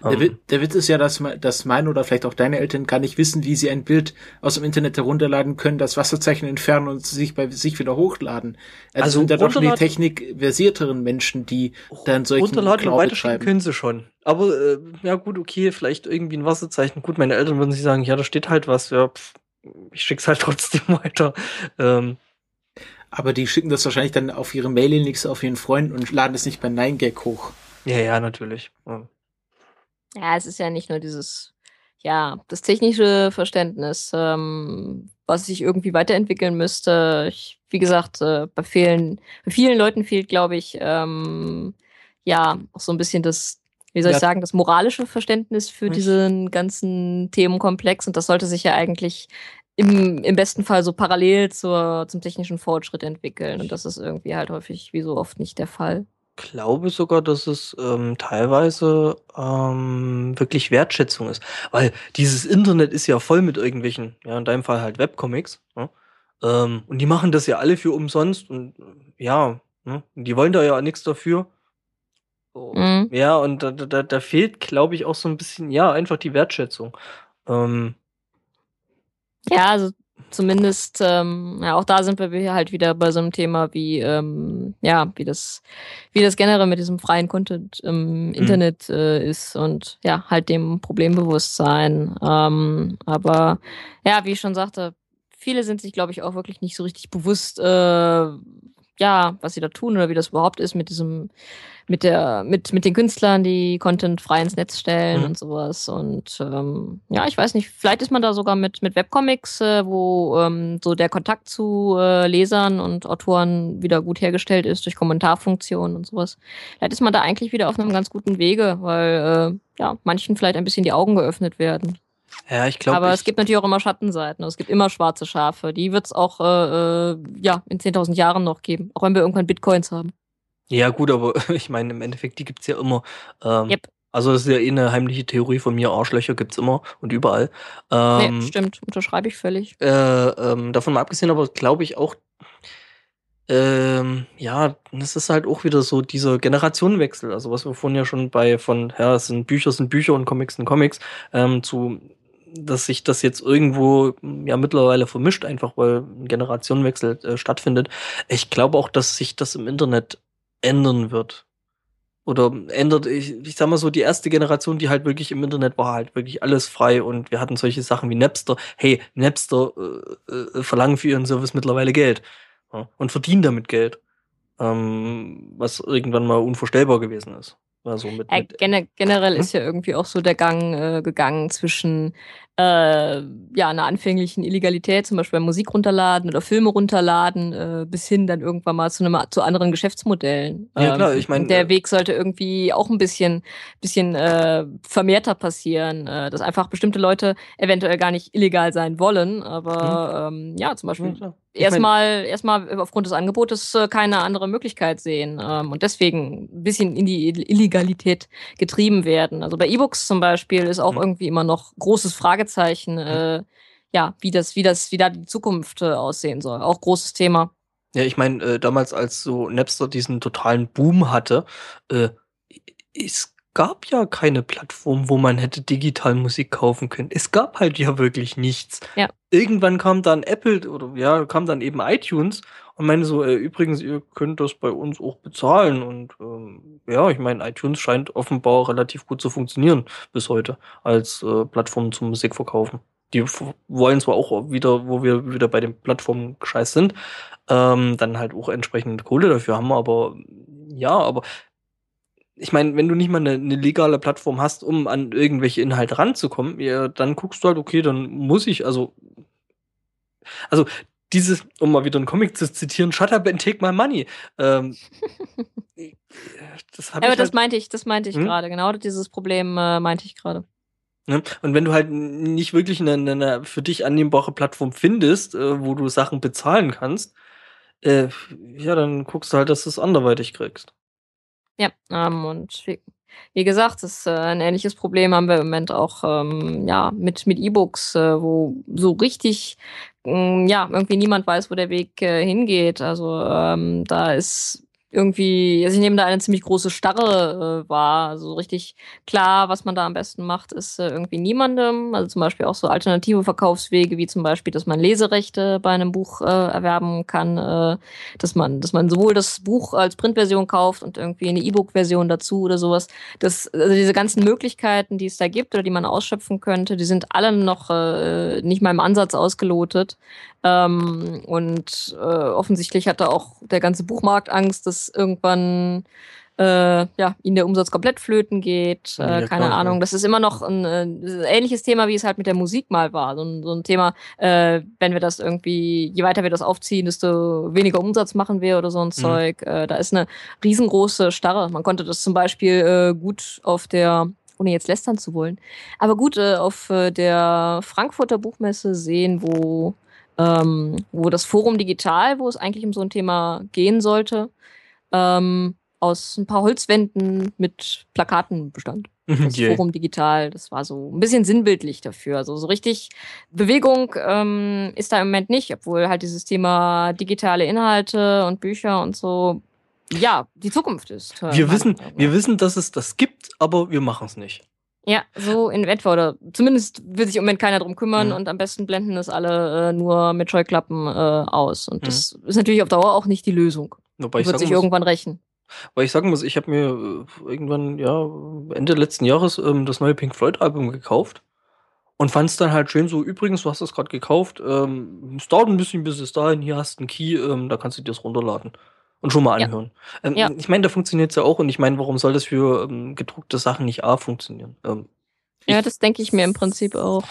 Der, ähm. der Witz ist ja, dass, dass meine oder vielleicht auch deine Eltern gar nicht wissen, wie sie ein Bild aus dem Internet herunterladen können, das Wasserzeichen entfernen und sich bei sich wieder hochladen. Also, also sind da doch schon die technikversierteren Menschen, die dann solchen Glaube schreiben. Können sie schon. Aber, äh, ja gut, okay, vielleicht irgendwie ein Wasserzeichen. Gut, meine Eltern würden sich sagen, ja, da steht halt was, ja, pff. Ich schick's halt trotzdem weiter. Ähm. Aber die schicken das wahrscheinlich dann auf ihre Mailing-Links auf ihren Freunden und laden es nicht bei neun Gag hoch. Ja, ja, natürlich. Ja. Ja, es ist ja nicht nur dieses, ja, das technische Verständnis, ähm, was sich irgendwie weiterentwickeln müsste. Ich, wie gesagt, äh, bei, vielen, bei vielen Leuten fehlt, glaube ich, ähm, ja, auch so ein bisschen das Wie soll ja. ich sagen, das moralische Verständnis für diesen ganzen Themenkomplex. Und das sollte sich ja eigentlich im, im besten Fall so parallel zur, zum technischen Fortschritt entwickeln. Und das ist irgendwie halt häufig, wie so oft, nicht der Fall. Ich glaube sogar, dass es ähm, teilweise ähm, wirklich Wertschätzung ist. Weil dieses Internet ist ja voll mit irgendwelchen, ja in deinem Fall halt Webcomics. Ne? Ähm, und die machen das ja alle für umsonst. Und ja, ne? Die wollen da ja nichts dafür. So. Mhm. Ja, und da, da, da fehlt, glaube ich, auch so ein bisschen, ja, einfach die Wertschätzung. Ähm. Ja, also zumindest, ähm, ja, auch da sind wir halt wieder bei so einem Thema wie, ähm, ja, wie das, wie das generell mit diesem freien Content im Internet mhm. äh, ist und ja, halt dem Problembewusstsein. Ähm, aber ja, wie ich schon sagte, viele sind sich, glaube ich, auch wirklich nicht so richtig bewusst, äh, ja, was sie da tun oder wie das überhaupt ist mit diesem, mit der, mit, mit den Künstlern, die Content frei ins Netz stellen mhm. und sowas. Und ähm, ja, ich weiß nicht, vielleicht ist man da sogar mit, mit Webcomics, äh, wo ähm, so der Kontakt zu äh, Lesern und Autoren wieder gut hergestellt ist durch Kommentarfunktionen und sowas. Vielleicht ist man da eigentlich wieder auf einem ganz guten Wege, weil äh, ja, manchen vielleicht ein bisschen die Augen geöffnet werden. Ja, ich glaube. Aber es gibt natürlich auch immer Schattenseiten. Es gibt immer schwarze Schafe. Die wird es auch äh, ja, in zehntausend Jahren noch geben. Auch wenn wir irgendwann Bitcoins haben. Ja, gut, aber ich meine, im Endeffekt, die gibt es ja immer. Ähm, yep. Also, das ist ja eh eine heimliche Theorie von mir. Arschlöcher gibt es immer und überall. Ähm, nee, stimmt. Unterschreibe ich völlig. Äh, ähm, davon mal abgesehen, aber glaube ich auch, ähm, ja, das ist halt auch wieder so dieser Generationenwechsel. Also, was wir vorhin ja schon bei von, ja, es sind Bücher, sind Bücher und Comics sind Comics, ähm, zu. Dass sich das jetzt irgendwo ja mittlerweile vermischt, einfach weil ein Generationenwechsel äh, stattfindet. Ich glaube auch, dass sich das im Internet ändern wird. Oder ändert, ich, ich sag mal so, die erste Generation, die halt wirklich im Internet war, halt wirklich alles frei und wir hatten solche Sachen wie Napster. Hey, Napster äh, äh, verlangen für ihren Service mittlerweile Geld. Ja, und verdienen damit Geld. Ähm, was irgendwann mal unvorstellbar gewesen ist. Also mit, ja, gen- generell hm? ist ja irgendwie auch so der Gang äh, gegangen zwischen äh, ja, einer anfänglichen Illegalität, zum Beispiel Musik runterladen oder Filme runterladen, äh, bis hin dann irgendwann mal zu, einem, zu anderen Geschäftsmodellen. Ja, ähm, klar, ich meine. Der äh, Weg sollte irgendwie auch ein bisschen, bisschen äh, vermehrter passieren, äh, dass einfach bestimmte Leute eventuell gar nicht illegal sein wollen, aber hm? ähm, ja, zum Beispiel. Ja, Erstmal, erstmal aufgrund des Angebotes äh, keine andere Möglichkeit sehen ähm, und deswegen ein bisschen in die Illegalität getrieben werden. Also bei E-Books zum Beispiel ist auch mhm. irgendwie immer noch großes Fragezeichen, äh, ja, wie das, wie das, wie da die Zukunft äh, aussehen soll. Auch großes Thema. Ja, ich meine, äh, damals, als so Napster diesen totalen Boom hatte, äh, es gab ja keine Plattform, wo man hätte digital Musik kaufen können. Es gab halt ja wirklich nichts. Ja. Irgendwann kam dann Apple oder ja, kam dann eben iTunes und meine so, äh, übrigens, ihr könnt das bei uns auch bezahlen und ähm, ja, ich meine, iTunes scheint offenbar relativ gut zu funktionieren bis heute als äh, Plattform zum Musikverkaufen. Die f- wollen zwar auch wieder, wo wir wieder bei den Plattformen scheiß sind, ähm, dann halt auch entsprechend Kohle dafür haben, aber ja, aber ich meine, wenn du nicht mal eine, eine legale Plattform hast, um an irgendwelche Inhalte ranzukommen, ja, dann guckst du halt, okay, dann muss ich, also also dieses, um mal wieder einen Comic zu zitieren, Shut up and take my money. Ähm, das hab ja, ich aber halt, das meinte ich, das meinte ich hm? gerade, genau dieses Problem äh, meinte ich gerade. Ja, und wenn du halt nicht wirklich eine, eine für dich annehmbare Plattform findest, äh, wo du Sachen bezahlen kannst, äh, ja, dann guckst du halt, dass du es anderweitig kriegst. Ja, ähm, und wie, wie gesagt, das ist äh, ein ähnliches Problem haben wir im Moment auch ähm, ja, mit, mit E-Books, äh, wo so richtig mh, ja, irgendwie niemand weiß, wo der Weg äh, hingeht. Also ähm, da ist irgendwie, also ich nehme da eine ziemlich große Starre äh, wahr. Also richtig klar, was man da am besten macht, ist äh, irgendwie niemandem. Also zum Beispiel auch so alternative Verkaufswege, wie zum Beispiel, dass man Leserechte bei einem Buch äh, erwerben kann, äh, dass man, dass man sowohl das Buch als Printversion kauft und irgendwie eine E-Book-Version dazu oder sowas. Das, also diese ganzen Möglichkeiten, die es da gibt oder die man ausschöpfen könnte, die sind alle noch äh, nicht mal im Ansatz ausgelotet. Ähm, und äh, offensichtlich hat da auch der ganze Buchmarkt Angst, dass irgendwann äh, ja, ihnen der Umsatz komplett flöten geht. Äh, ja, keine klar, Ahnung. Ja. Das ist immer noch ein äh, ähnliches Thema, wie es halt mit der Musik mal war. So ein, so ein Thema, äh, wenn wir das irgendwie, je weiter wir das aufziehen, desto weniger Umsatz machen wir oder so ein mhm. Zeug. Äh, da ist eine riesengroße Starre. Man konnte das zum Beispiel äh, gut auf der, ohne jetzt lästern zu wollen, aber gut äh, auf äh, der Frankfurter Buchmesse sehen, wo Ähm, wo das Forum Digital, wo es eigentlich um so ein Thema gehen sollte, ähm, aus ein paar Holzwänden mit Plakaten bestand. Das yeah. Forum Digital, das war so ein bisschen sinnbildlich dafür. Also so richtig Bewegung ähm, ist da im Moment nicht, obwohl halt dieses Thema digitale Inhalte und Bücher und so, ja, die Zukunft ist. Äh, wir wissen, wir wissen, dass es das gibt, aber wir machen es nicht. Ja, so in etwa, oder zumindest will sich im Moment keiner drum kümmern mhm. und am besten blenden das alle äh, nur mit Scheuklappen äh, aus. Und mhm. das ist natürlich auf Dauer auch nicht die Lösung. Wobei ich wird sich muss, irgendwann rächen. Weil ich sagen muss, ich habe mir irgendwann, ja, Ende letzten Jahres ähm, das neue Pink Floyd Album gekauft Und fand es dann halt schön so, übrigens, du hast das gerade gekauft, ähm, es dauert ein bisschen, bis es dahin, hier hast du einen Key, ähm, da kannst du dir das runterladen und schon mal anhören. Ja. Ähm, ja. Ich meine, da funktioniert es ja auch und ich meine, warum soll das für ähm, gedruckte Sachen nicht A funktionieren? Ähm, ja, das denke ich mir im Prinzip auch.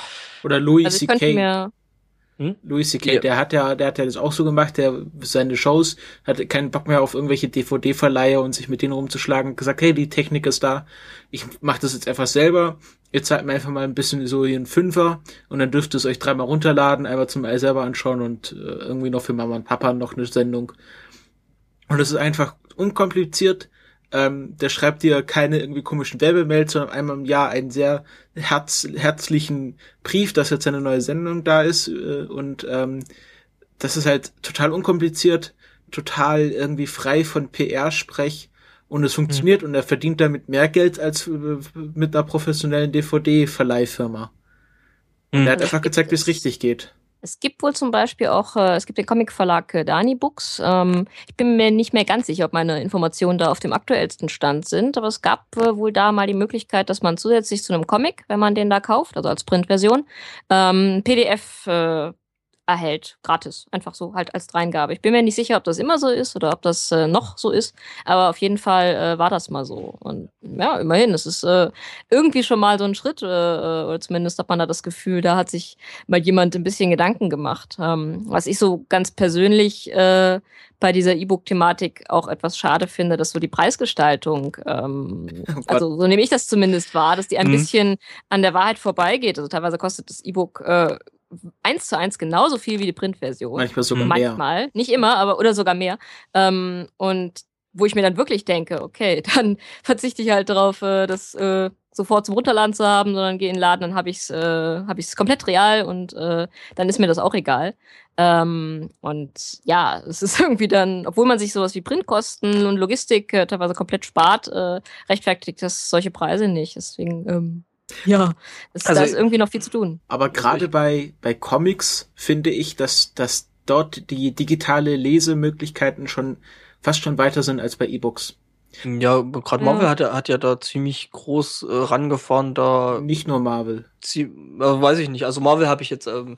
Oder Louis also C K. Hm? Louis C K, ja. der hat ja, der hat ja das auch so gemacht, der seine Shows hatte keinen Bock mehr auf irgendwelche D V D-Verleiher und sich mit denen rumzuschlagen, gesagt, hey, die Technik ist da, ich mach das jetzt einfach selber, ihr zahlt mir einfach mal ein bisschen so hier einen Fünfer und dann dürft ihr es euch dreimal runterladen, einmal zum Mal selber anschauen und äh, irgendwie noch für Mama und Papa noch eine Sendung. Und das ist einfach unkompliziert. Ähm, der schreibt dir keine irgendwie komischen Werbemails, sondern einmal im Jahr einen sehr herz, herzlichen Brief, dass jetzt eine neue Sendung da ist. Äh, und ähm, das ist halt total unkompliziert, total irgendwie frei von P R-Sprech und es funktioniert mhm. und er verdient damit mehr Geld als äh, mit einer professionellen D V D-Verleihfirma. Mhm. Und er hat einfach gezeigt, wie es richtig geht. Es gibt wohl zum Beispiel auch, äh, es gibt den Comicverlag äh, Dani Books. Ähm, ich bin mir nicht mehr ganz sicher, ob meine Informationen da auf dem aktuellsten Stand sind, aber es gab äh, wohl da mal die Möglichkeit, dass man zusätzlich zu einem Comic, wenn man den da kauft, also als Printversion, ähm, P D F äh, erhält, gratis, einfach so, halt als Dreingabe. Ich bin mir nicht sicher, ob das immer so ist oder ob das äh, noch so ist, aber auf jeden Fall äh, war das mal so. Und ja, immerhin, es ist äh, irgendwie schon mal so ein Schritt, äh, oder zumindest hat man da das Gefühl, da hat sich mal jemand ein bisschen Gedanken gemacht. Ähm, was ich so ganz persönlich äh, bei dieser E-Book-Thematik auch etwas schade finde, dass so die Preisgestaltung, ähm, oh also so nehme ich das zumindest wahr, dass die ein mhm. bisschen an der Wahrheit vorbeigeht. Also teilweise kostet das E-Book äh, eins zu eins genauso viel wie die Printversion. Manchmal sogar Manchmal. mehr. Manchmal, nicht immer, aber oder sogar mehr. Ähm, und wo ich mir dann wirklich denke, okay, dann verzichte ich halt darauf, äh, das äh, sofort zum Runterladen zu haben, sondern gehe in den Laden, dann habe ich es äh, hab ich's komplett real und äh, dann ist mir das auch egal. Ähm, und ja, es ist irgendwie dann, obwohl man sich sowas wie Printkosten und Logistik äh, teilweise komplett spart, äh, rechtfertigt das solche Preise nicht. Deswegen... Ähm, Ja, es, also, da ist irgendwie noch viel zu tun. Aber gerade bei bei Comics finde ich, dass dass dort die digitale Lesemöglichkeiten schon fast schon weiter sind als bei E-Books. Ja, gerade Marvel ja. Hat, ja, hat ja da ziemlich groß äh, rangefahren. Da nicht nur Marvel. Zie- also, weiß ich nicht. Also Marvel habe ich jetzt ähm,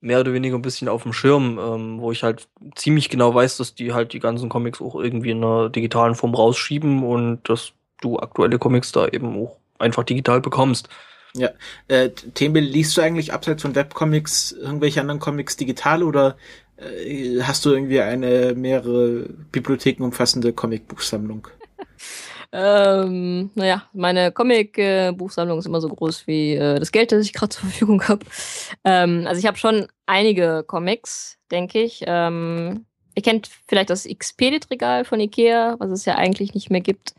mehr oder weniger ein bisschen auf dem Schirm, ähm, wo ich halt ziemlich genau weiß, dass die halt die ganzen Comics auch irgendwie in einer digitalen Form rausschieben und dass du aktuelle Comics da eben auch einfach digital bekommst. Ja, äh, Themel, liest du eigentlich abseits von Webcomics irgendwelche anderen Comics digital oder äh, hast du irgendwie eine mehrere Bibliotheken umfassende Comicbuchsammlung? ähm, naja, meine Comicbuchsammlung ist immer so groß wie äh, das Geld, das ich gerade zur Verfügung habe. Ähm, also ich habe schon einige Comics, denke ich. Ähm, ihr kennt vielleicht das Expedit-Regal von Ikea, was es ja eigentlich nicht mehr gibt.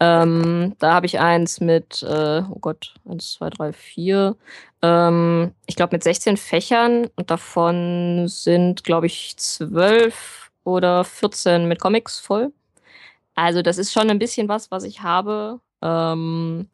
Ähm, da habe ich eins mit, äh, oh Gott, eins, zwei, drei, vier, ähm, ich glaube mit sechzehn Fächern und davon sind, glaube ich, zwölf oder vierzehn mit Comics voll. Also das ist schon ein bisschen was, was ich habe, ähm,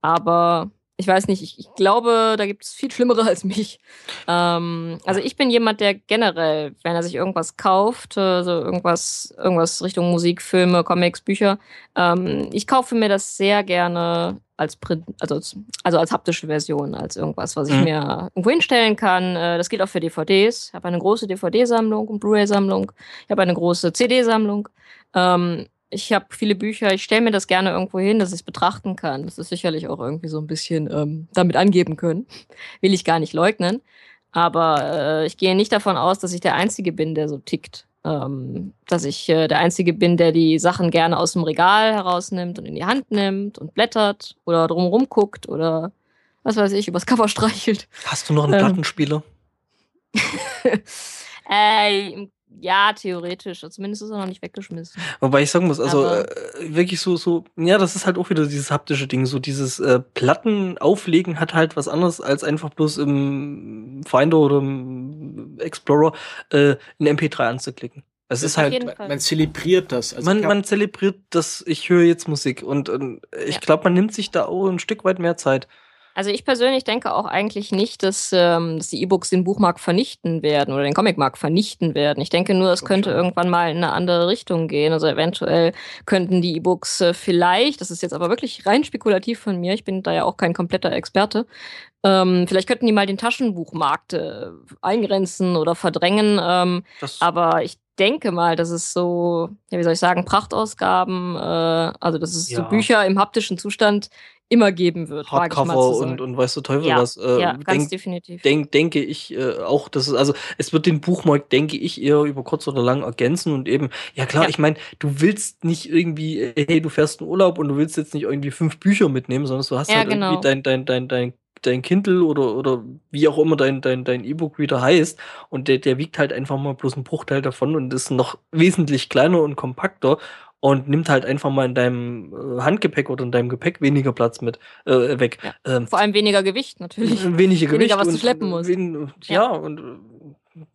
aber ich weiß nicht, ich, ich glaube, da gibt es viel Schlimmere als mich. Ähm, also ich bin jemand, der generell, wenn er sich irgendwas kauft, äh, so irgendwas, irgendwas Richtung Musik, Filme, Comics, Bücher, ähm, ich kaufe mir das sehr gerne als Print, also als, also als haptische Version, als irgendwas, was ich mhm. mir irgendwo hinstellen kann. Äh, das gilt auch für D V Ds. Ich habe eine große D V D-Sammlung und Blu-ray-Sammlung. Ich habe eine große C D-Sammlung. Ähm, Ich habe viele Bücher, ich stelle mir das gerne irgendwo hin, dass ich es betrachten kann. Das ist sicherlich auch irgendwie so ein bisschen ähm, damit angeben können. Will ich gar nicht leugnen. Aber äh, ich gehe nicht davon aus, dass ich der Einzige bin, der so tickt. Ähm, dass ich äh, der Einzige bin, der die Sachen gerne aus dem Regal herausnimmt und in die Hand nimmt und blättert oder drumherum guckt oder was weiß ich, übers Cover streichelt. Hast du noch einen ähm. Plattenspieler? äh, Ja, theoretisch. Zumindest ist er noch nicht weggeschmissen. Wobei ich sagen muss, also äh, wirklich so, so, ja, das ist halt auch wieder dieses haptische Ding. So dieses äh, Plattenauflegen hat halt was anderes, als einfach bloß im Finder oder im Explorer äh, ein M P drei anzuklicken. Es ist halt, man zelebriert das. Also man, glaub, man zelebriert das, ich höre jetzt Musik. Und, und ich ja. glaube, man nimmt sich da auch ein Stück weit mehr Zeit. Also ich persönlich denke auch eigentlich nicht, dass, ähm, dass die E-Books den Buchmarkt vernichten werden oder den Comicmarkt vernichten werden. Ich denke nur, es könnte irgendwann mal in eine andere Richtung gehen. Also eventuell könnten die E-Books äh, vielleicht, das ist jetzt aber wirklich rein spekulativ von mir, ich bin da ja auch kein kompletter Experte, ähm, vielleicht könnten die mal den Taschenbuchmarkt äh, eingrenzen oder verdrängen. Ähm, aber ich denke mal, dass es so, ja, wie soll ich sagen, Prachtausgaben, äh, also dass es ja. so Bücher im haptischen Zustand immer geben wird. Hardcover und, und weiß der Teufel ja, was. Äh, ja, denk, ganz definitiv. Denk, denke ich äh, auch, dass es, also es wird den Buchmarkt, denke ich, eher über kurz oder lang ergänzen und eben, ja klar, ja. ich meine, du willst nicht irgendwie, hey, du fährst in Urlaub und du willst jetzt nicht irgendwie fünf Bücher mitnehmen, sondern du hast ja, halt genau. irgendwie dein, dein, dein, dein dein Kindle oder, oder wie auch immer dein, dein, dein E-Book wieder heißt und der, der wiegt halt einfach mal bloß einen Bruchteil davon und ist noch wesentlich kleiner und kompakter und nimmt halt einfach mal in deinem Handgepäck oder in deinem Gepäck weniger Platz mit äh, weg. Ja. Ähm, Vor allem weniger Gewicht natürlich. Weniger Gewicht. Weniger, was und, du schleppen musst. Wen, ja, ja, und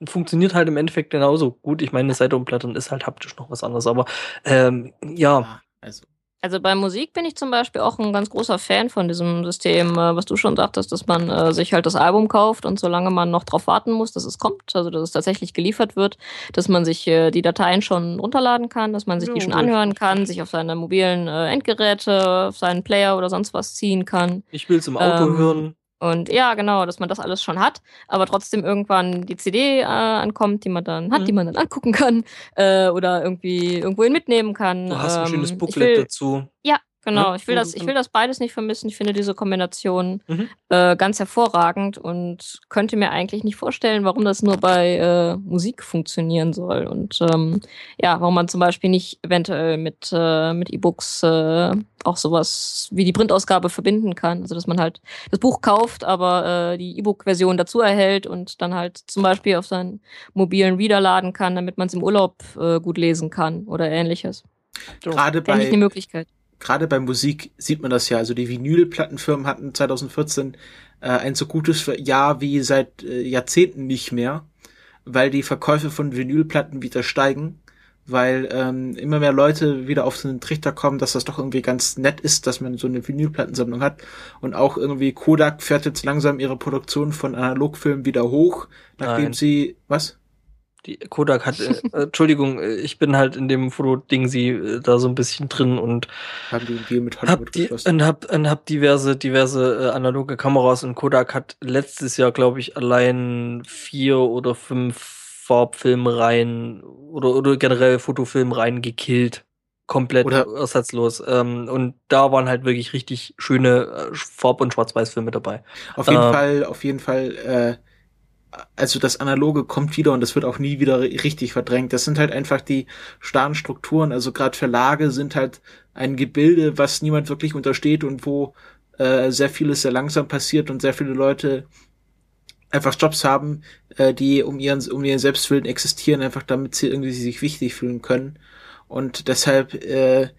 funktioniert halt im Endeffekt genauso gut. Ich meine, eine Seite umblättern ist halt haptisch noch was anderes, aber ähm, ja. ja. Also Also bei Musik bin ich zum Beispiel auch ein ganz großer Fan von diesem System, was du schon sagtest, dass man äh, sich halt das Album kauft und solange man noch drauf warten muss, dass es kommt, also dass es tatsächlich geliefert wird, dass man sich äh, die Dateien schon runterladen kann, dass man sich ja, die schon anhören kann, sich auf seine mobilen äh, Endgeräte, auf seinen Player oder sonst was ziehen kann. Ich will's im Auto ähm, hören. Und ja, genau, dass man das alles schon hat, aber trotzdem irgendwann die C D äh, ankommt, die man dann hat, mhm. die man dann angucken kann äh, oder irgendwie irgendwohin mitnehmen kann. Du hast ähm, ein schönes Booklet will, dazu. Ja, genau. Ja, ich will das, ich will das beides nicht vermissen. Ich finde diese Kombination mhm. äh, ganz hervorragend und könnte mir eigentlich nicht vorstellen, warum das nur bei äh, Musik funktionieren soll und ähm, ja, warum man zum Beispiel nicht eventuell mit, äh, mit E-Books äh, auch sowas wie die Printausgabe verbinden kann. Also, dass man halt das Buch kauft, aber äh, die E-Book-Version dazu erhält und dann halt zum Beispiel auf seinen mobilen Reader laden kann, damit man es im Urlaub äh, gut lesen kann oder ähnliches. So, gerade bei eine Möglichkeit. Gerade bei Musik sieht man das ja. Also die Vinylplattenfirmen hatten zwanzig vierzehn äh, ein so gutes Jahr wie seit äh, Jahrzehnten nicht mehr, weil die Verkäufe von Vinylplatten wieder steigen, weil ähm, immer mehr Leute wieder auf den Trichter kommen, dass das doch irgendwie ganz nett ist, dass man so eine Vinylplattensammlung hat. Und auch irgendwie Kodak fährt jetzt langsam ihre Produktion von Analogfilmen wieder hoch, nachdem Nein. sie... Was? Die Kodak hat, äh, Entschuldigung, ich bin halt in dem Foto-Ding sie äh, da so ein bisschen drin und haben die Deal mit Hollywood geschlossen. Und hab, und hab diverse, diverse äh, analoge Kameras und Kodak hat letztes Jahr, glaube ich, allein vier oder fünf Farbfilmreihen oder, oder generell Fotofilmreihen gekillt. Komplett oder ersatzlos. Ähm, und da waren halt wirklich richtig schöne äh, Farb- und Schwarz-Weiß-Filme dabei. Auf jeden ähm, Fall, auf jeden Fall, äh, also das Analoge kommt wieder und das wird auch nie wieder richtig verdrängt. Das sind halt einfach die starren Strukturen. Also gerade Verlage sind halt ein Gebilde, was niemand wirklich untersteht und wo äh, sehr vieles sehr langsam passiert und sehr viele Leute einfach Jobs haben, äh, die um ihren um ihren Selbstwillen existieren, einfach damit sie irgendwie sich wichtig fühlen können. Und deshalb äh,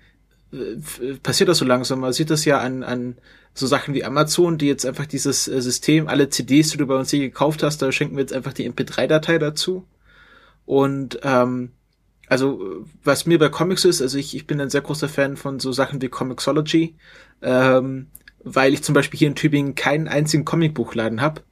passiert das so langsam. Man sieht das ja an an so Sachen wie Amazon, die jetzt einfach dieses äh, System, alle C Ds, die du bei uns hier gekauft hast, da schenken wir jetzt einfach die M P drei Datei dazu. Und ähm, also was mir bei Comics ist, also ich, ich bin ein sehr großer Fan von so Sachen wie Comixology, ähm, weil ich zum Beispiel hier in Tübingen keinen einzigen Comicbuchladen habe.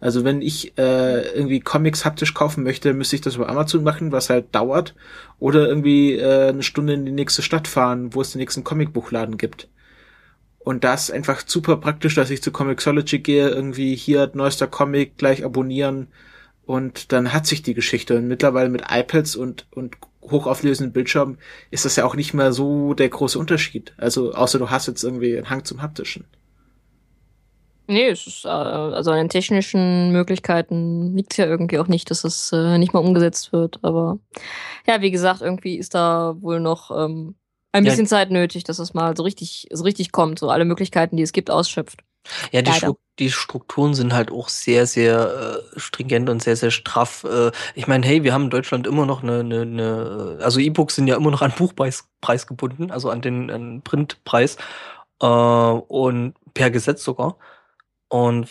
Also wenn ich äh, irgendwie Comics haptisch kaufen möchte, müsste ich das über Amazon machen, was halt dauert. Oder irgendwie äh, eine Stunde in die nächste Stadt fahren, wo es den nächsten Comicbuchladen gibt. Und das ist einfach super praktisch, dass ich zu Comixology gehe, irgendwie hier neuester Comic, gleich abonnieren und dann hat sich die Geschichte. Und mittlerweile mit iPads und und hochauflösenden Bildschirmen ist das ja auch nicht mehr so der große Unterschied. Also außer du hast jetzt irgendwie einen Hang zum Haptischen. Nee, es ist, also an den technischen Möglichkeiten liegt es ja irgendwie auch nicht, dass es äh, nicht mal umgesetzt wird. Aber ja, wie gesagt, irgendwie ist da wohl noch... Ähm, Ein bisschen ja. Zeit nötig, dass es mal so richtig, so richtig kommt, so alle Möglichkeiten, die es gibt, ausschöpft. Ja, die, Stru- die Strukturen sind halt auch sehr, sehr äh, stringent und sehr, sehr straff. Äh, ich meine, hey, wir haben in Deutschland immer noch eine, eine, eine, also E-Books sind ja immer noch an Buchpreis Preis gebunden, also an den, an den Printpreis äh, und per Gesetz sogar. Und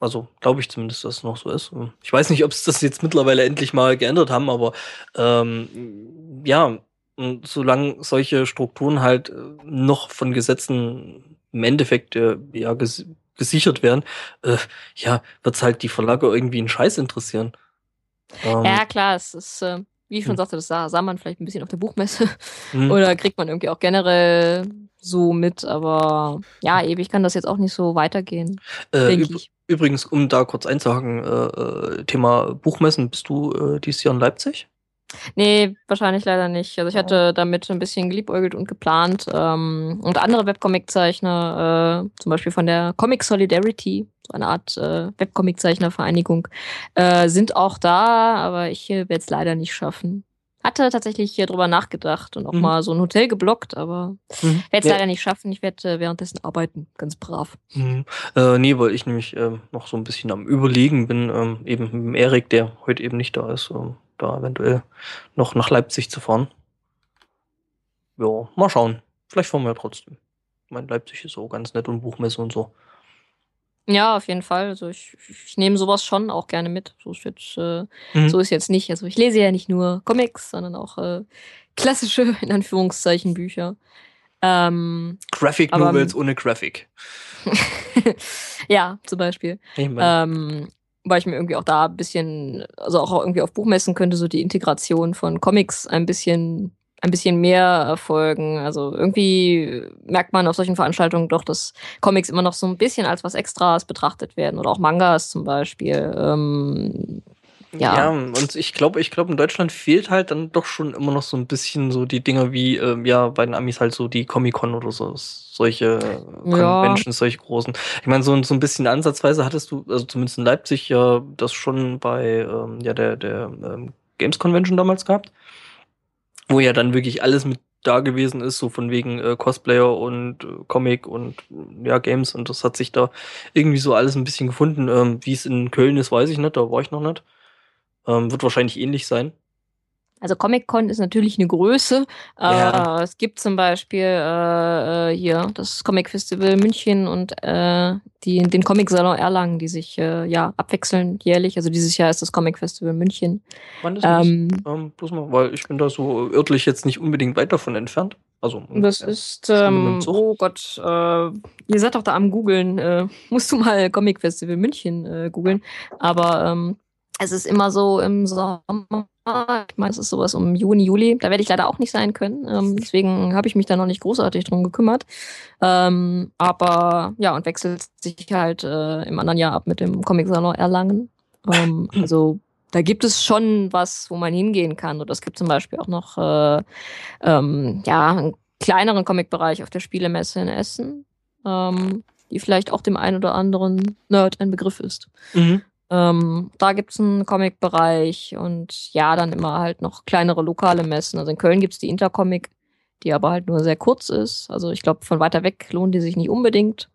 also glaube ich zumindest, dass es noch so ist. Ich weiß nicht, ob es das jetzt mittlerweile endlich mal geändert haben, aber ähm, ja. Und solange solche Strukturen halt noch von Gesetzen im Endeffekt ja, ges- gesichert werden, äh, ja, wird es halt die Verlage irgendwie einen Scheiß interessieren. Ähm, ja, klar, es ist, äh, wie ich schon sagte, das sah, sah man vielleicht ein bisschen auf der Buchmesse oder kriegt man irgendwie auch generell so mit, aber ja, ewig kann das jetzt auch nicht so weitergehen, äh, denke ich. Übrigens, um da kurz einzuhaken, äh, Thema Buchmessen, bist du äh, dieses Jahr in Leipzig? Nee, wahrscheinlich leider nicht. Also ich hatte damit ein bisschen geliebäugelt und geplant. Ähm, und andere Webcomic-Zeichner, äh, zum Beispiel von der Comic Solidarity, so eine Art äh, Webcomic-Zeichner-Vereinigung, äh, sind auch da, aber ich äh, werde es leider nicht schaffen. Hatte tatsächlich hier drüber nachgedacht und auch mhm. mal so ein Hotel geblockt, aber mhm. werde es ja. leider nicht schaffen. Ich werde äh, währenddessen arbeiten, ganz brav. Mhm. Äh, nee, weil ich nämlich äh, noch so ein bisschen am Überlegen bin, ähm, eben mit Erik, der heute eben nicht da ist, ähm, da eventuell noch nach Leipzig zu fahren. Ja, mal schauen. Vielleicht fahren wir ja trotzdem. Ich meine, Leipzig ist auch ganz nett und Buchmesse und so. Ja, auf jeden Fall. Also ich, ich nehme sowas schon auch gerne mit. So ist jetzt, äh, mhm. so ist jetzt nicht. Also ich lese ja nicht nur Comics, sondern auch äh, klassische, in Anführungszeichen, Bücher. Ähm, Graphic aber, Novels ohne Graphic. Ja, zum Beispiel. Ich meine. Ähm, weil ich mir irgendwie auch da ein bisschen, also auch irgendwie auf Buchmessen könnte so die Integration von Comics ein bisschen, ein bisschen mehr erfolgen. Also irgendwie merkt man auf solchen Veranstaltungen doch, dass Comics immer noch so ein bisschen als was Extras betrachtet werden oder auch Mangas zum Beispiel. Ähm, ja. ja, und ich glaube, ich glaube, in Deutschland fehlt halt dann doch schon immer noch so ein bisschen so die Dinger wie, ähm, ja, bei den Amis halt so die Comic-Con oder so. Solche ja. Conventions, solche großen. Ich meine, so, so ein bisschen ansatzweise hattest du, also zumindest in Leipzig, ja, das schon bei ähm, ja, der, der ähm, Games Convention damals gehabt, wo ja dann wirklich alles mit da gewesen ist, so von wegen äh, Cosplayer und äh, Comic und ja, Games, und das hat sich da irgendwie so alles ein bisschen gefunden. Ähm, wie es in Köln ist, weiß ich nicht, da war ich noch nicht. Ähm, wird wahrscheinlich ähnlich sein. Also Comic-Con ist natürlich eine Größe. Ja. Äh, es gibt zum Beispiel äh, hier das Comic Festival München und äh, die, den Comic-Salon Erlangen, die sich äh, ja abwechseln jährlich. Also dieses Jahr ist das Comic Festival München. Wann ist das? Ähm, ähm, bloß mal, weil ich bin da so örtlich jetzt nicht unbedingt weit davon entfernt. Also, das ist, ähm, oh Gott, äh, ihr seid doch da am Googeln. Äh, musst du mal Comic Festival München äh, googeln. Aber ähm, es ist immer so im Sommer, ich meine, es ist sowas um Juni, Juli, da werde ich leider auch nicht sein können, ähm, deswegen habe ich mich da noch nicht großartig drum gekümmert, ähm, aber ja, und wechselt sich halt äh, im anderen Jahr ab mit dem Comic-Salon Erlangen, ähm, also da gibt es schon was, wo man hingehen kann, oder es gibt zum Beispiel auch noch äh, ähm, ja, einen kleineren Comic-Bereich auf der Spielemesse in Essen, ähm, die vielleicht auch dem einen oder anderen Nerd ein Begriff ist. Mhm. Ähm, da gibt es einen Comic-Bereich und ja, dann immer halt noch kleinere lokale Messen. Also in Köln gibt es die Intercomic, die aber halt nur sehr kurz ist. Also ich glaube, von weiter weg lohnt die sich nicht unbedingt,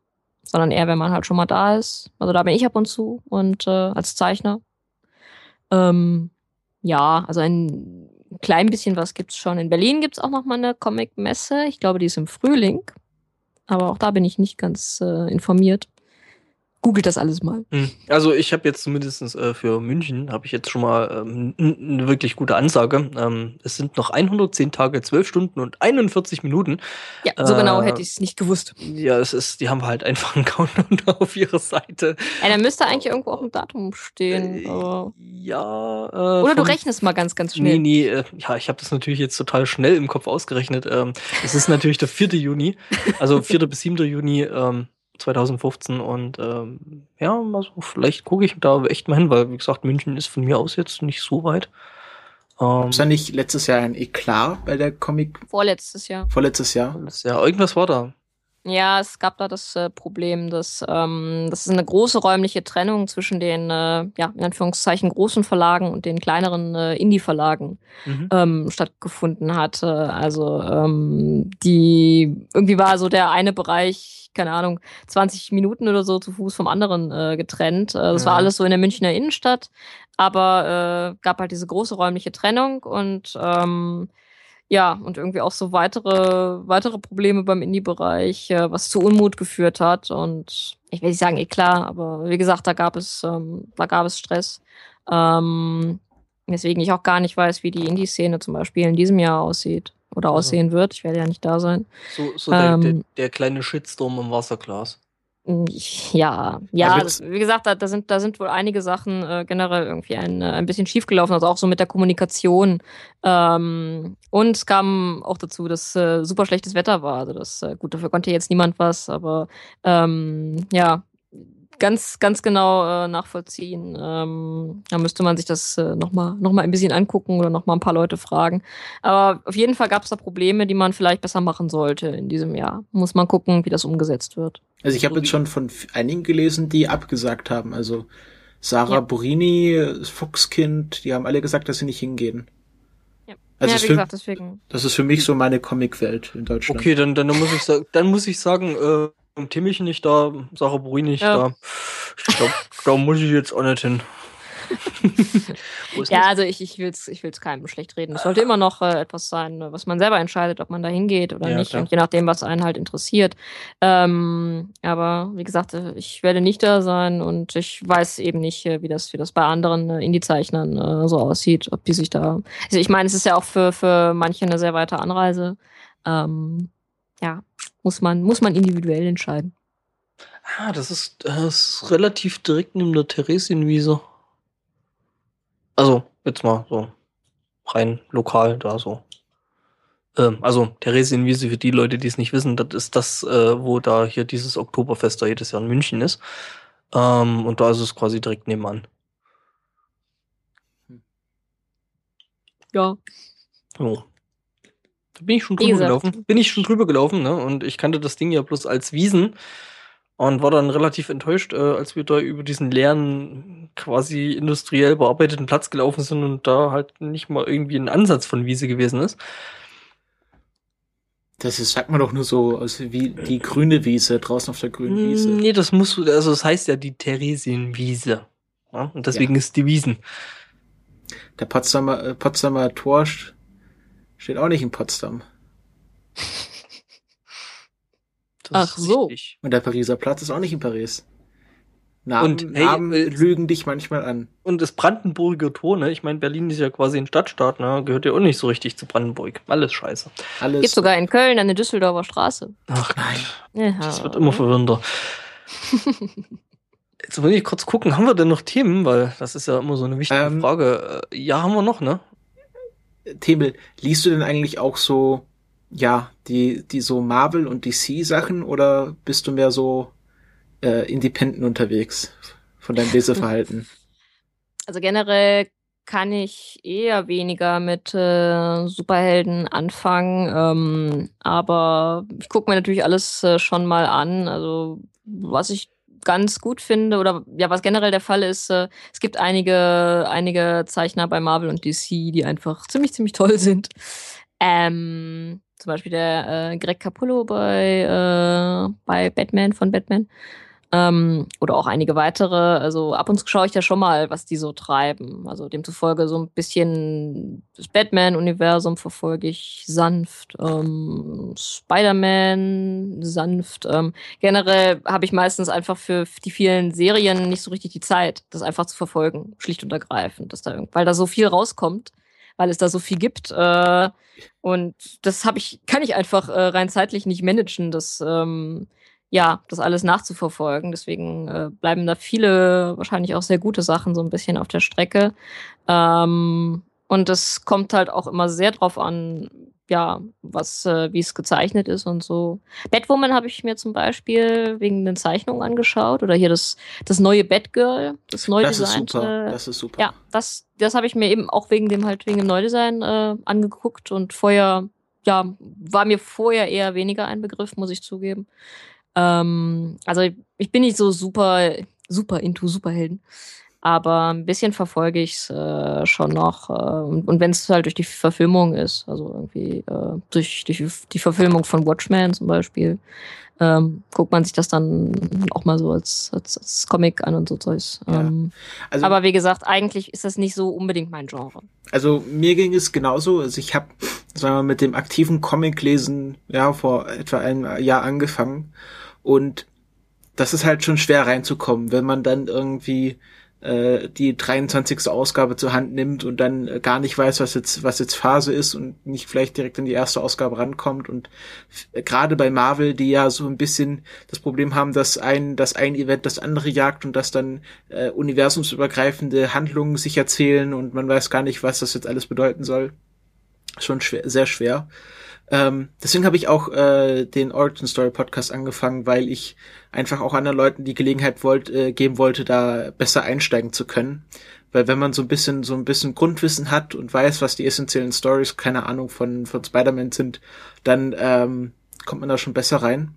sondern eher, wenn man halt schon mal da ist. Also da bin ich ab und zu und äh, als Zeichner. Ähm, ja, also ein klein bisschen was gibt's schon. In Berlin gibt es auch nochmal eine Comic-Messe. Ich glaube, die ist im Frühling. Aber auch da bin ich nicht ganz äh, informiert. Googelt das alles mal. Also ich habe jetzt zumindest äh, für München, habe ich jetzt schon mal ähm, eine wirklich gute Ansage. Ähm, es sind noch hundertzehn Tage, zwölf Stunden und einundvierzig Minuten. Ja, so äh, genau hätte ich es nicht gewusst. Ja, es ist, die haben halt einfach einen Countdown auf ihrer Seite. Ja, dann müsste eigentlich irgendwo auch ein Datum stehen. Äh, aber ja. Äh, Oder du von, rechnest mal ganz, ganz schnell. Nee, nee, äh, ja, ich habe das natürlich jetzt total schnell im Kopf ausgerechnet. Ähm, es ist natürlich der vierte Juni, also vierter bis siebter Juni, ähm, zwanzig fünfzehn und ähm, ja, also vielleicht gucke ich da echt mal hin, weil wie gesagt, München ist von mir aus jetzt nicht so weit. Ähm, ist da nicht letztes Jahr ein Eklat bei der Comic? Vorletztes Jahr. Vorletztes Jahr? Vorletztes Jahr. Irgendwas war da. Ja, es gab da das äh, Problem, dass ähm, das ist eine große räumliche Trennung zwischen den, äh, ja, in Anführungszeichen großen Verlagen und den kleineren äh, Indie-Verlagen mhm. ähm, stattgefunden hatte. Also ähm, die irgendwie war so der eine Bereich, keine Ahnung, zwanzig Minuten oder so zu Fuß vom anderen äh, getrennt. Äh, das ja. war alles so in der Münchner Innenstadt, aber äh, gab halt diese große räumliche Trennung und ähm, ja, und irgendwie auch so weitere, weitere Probleme beim Indie-Bereich, äh, was zu Unmut geführt hat. Und ich will nicht sagen, eh klar, aber wie gesagt, da gab es, ähm, da gab es Stress. Ähm, deswegen ich auch gar nicht weiß, wie die Indie-Szene zum Beispiel in diesem Jahr aussieht oder aussehen wird. Ich werde ja nicht da sein. So, so ähm, der, der, der kleine Shitstorm im Wasserglas. Ja, ja, das, wie gesagt, da, da sind da sind wohl einige Sachen äh, generell irgendwie ein, äh, ein bisschen schiefgelaufen, also auch so mit der Kommunikation. Ähm, und es kam auch dazu, dass äh, super schlechtes Wetter war. Also das äh, gut, dafür konnte jetzt niemand was, aber ähm, ja, ganz ganz genau äh, nachvollziehen. Ähm, da müsste man sich das äh, nochmal noch mal ein bisschen angucken oder nochmal ein paar Leute fragen. Aber auf jeden Fall gab es da Probleme, die man vielleicht besser machen sollte in diesem Jahr. Muss man gucken, wie das umgesetzt wird. Also ich habe jetzt schon von einigen gelesen, die abgesagt haben. Also Sarah ja. Burrini, Foxkind, die haben alle gesagt, dass sie nicht hingehen. Ja, also ja, wie für, gesagt, deswegen. Das ist für mich so meine Comicwelt in Deutschland. Okay, dann, dann, muss, ich, dann muss ich sagen... Äh Timmelchen nicht da, Sarah Burrini nicht ja. da. Ich glaube, da muss ich jetzt auch nicht hin. Ja, also ich, ich will es ich will's keinem schlecht reden. Es sollte immer noch äh, etwas sein, was man selber entscheidet, ob man da hingeht oder ja, nicht. Klar. Und je nachdem, was einen halt interessiert. Ähm, aber wie gesagt, ich werde nicht da sein und ich weiß eben nicht, wie das, wie das bei anderen äh, Indie-Zeichnern äh, so aussieht, ob die sich da. Also ich meine, es ist ja auch für, für manche eine sehr weite Anreise. Ähm, ja. Muss man, muss man individuell entscheiden. Ah, das ist, das ist relativ direkt neben der Theresienwiese. Also, jetzt mal so rein lokal da so. Ähm, also, Theresienwiese, für die Leute, die es nicht wissen, das ist das, äh, wo da hier dieses Oktoberfest da jedes Jahr in München ist. Ähm, und da ist es quasi direkt nebenan. Ja. So. Da bin ich schon drüber gelaufen. Bin ich schon drüber gelaufen, ne? Und ich kannte das Ding ja bloß als Wiesen und war dann relativ enttäuscht, äh, als wir da über diesen leeren, quasi industriell bearbeiteten Platz gelaufen sind und da halt nicht mal irgendwie ein Ansatz von Wiese gewesen ist. Das ist, sagt man doch nur so, also wie die grüne Wiese, draußen auf der grünen Wiese. Nee, das muss, also das heißt ja die Theresienwiese. Ja? Und deswegen ja. ist die Wiesen. Der Potsdamer, äh, Potsdamer Tor steht auch nicht in Potsdam. Das Ach so. Richtig. Und der Pariser Platz ist auch nicht in Paris. Namen, und, hey, Namen äh, lügen dich manchmal an. Und das Brandenburger Tor, ne? Ich meine, Berlin ist ja quasi ein Stadtstaat, ne? Gehört ja auch nicht so richtig zu Brandenburg. Alles scheiße. Alles. Gibt sogar in Köln eine Düsseldorfer Straße. Ach nein. Ja. Das wird immer verwirrender. Jetzt will ich kurz gucken, haben wir denn noch Themen? Weil das ist ja immer so eine wichtige ähm, Frage. Ja, haben wir noch, ne? Themel, liest du denn eigentlich auch so, ja, die, die so Marvel- und D C-Sachen oder bist du mehr so äh, independent unterwegs von deinem Leseverhalten? Also generell kann ich eher weniger mit äh, Superhelden anfangen, ähm, aber ich gucke mir natürlich alles äh, schon mal an, also was ich ganz gut finde oder ja, was generell der Fall ist, äh, es gibt einige einige Zeichner bei Marvel und D C, die einfach ziemlich, ziemlich toll sind. Ähm, zum Beispiel der äh, Greg Capullo bei, äh, bei Batman, von Batman. Ähm, oder auch einige weitere. Also ab und zu schaue ich ja schon mal, was die so treiben. Also demzufolge so ein bisschen das Batman-Universum verfolge ich sanft. Ähm, Spider-Man sanft. Ähm, generell habe ich meistens einfach für die vielen Serien nicht so richtig die Zeit, das einfach zu verfolgen. Schlicht und ergreifend. Dass da irgend- weil da so viel rauskommt. Weil es da so viel gibt. Äh, und das hab ich, kann ich einfach äh, rein zeitlich nicht managen. Das ähm, ja, das alles nachzuverfolgen. Deswegen äh, bleiben da viele wahrscheinlich auch sehr gute Sachen so ein bisschen auf der Strecke. Ähm, und es kommt halt auch immer sehr drauf an, ja, was, äh, wie es gezeichnet ist und so. Batwoman habe ich mir zum Beispiel wegen den Zeichnungen angeschaut. Oder hier das, das neue Batgirl, das neue das Design. Ist super. Äh, das ist super. Ja, das, das habe ich mir eben auch wegen dem halt wegen dem Neudesign äh, angeguckt. Und vorher, ja, war mir vorher eher weniger ein Begriff, muss ich zugeben. Also ich bin nicht so super, super into Superhelden, aber ein bisschen verfolge ich es äh, schon noch. Äh, und und wenn es halt durch die Verfilmung ist, also irgendwie äh, durch, durch die Verfilmung von Watchmen zum Beispiel, ähm, guckt man sich das dann auch mal so als, als, als Comic an und so Zeugs. Ähm, ja. Also, aber wie gesagt, eigentlich ist das nicht so unbedingt mein Genre. Also mir ging es genauso. Also ich habe, sagen wir mal, mit dem aktiven Comiclesen ja vor etwa einem Jahr angefangen. Und das ist halt schon schwer reinzukommen, wenn man dann irgendwie äh, die dreiundzwanzigste Ausgabe zur Hand nimmt und dann gar nicht weiß, was jetzt was jetzt Phase ist und nicht vielleicht direkt in die erste Ausgabe rankommt. Und gerade bei Marvel, die ja so ein bisschen das Problem haben, dass ein dass ein Event das andere jagt und dass dann äh, universumsübergreifende Handlungen sich erzählen und man weiß gar nicht, was das jetzt alles bedeuten soll. Schon schwer, sehr schwer. Ähm, deswegen habe ich auch äh, den Origin Story Podcast angefangen, weil ich einfach auch anderen Leuten die Gelegenheit wollt, äh, geben wollte, da besser einsteigen zu können. Weil wenn man so ein bisschen so ein bisschen Grundwissen hat und weiß, was die essentiellen Stories, keine Ahnung, von von Spider-Man sind, dann ähm, kommt man da schon besser rein.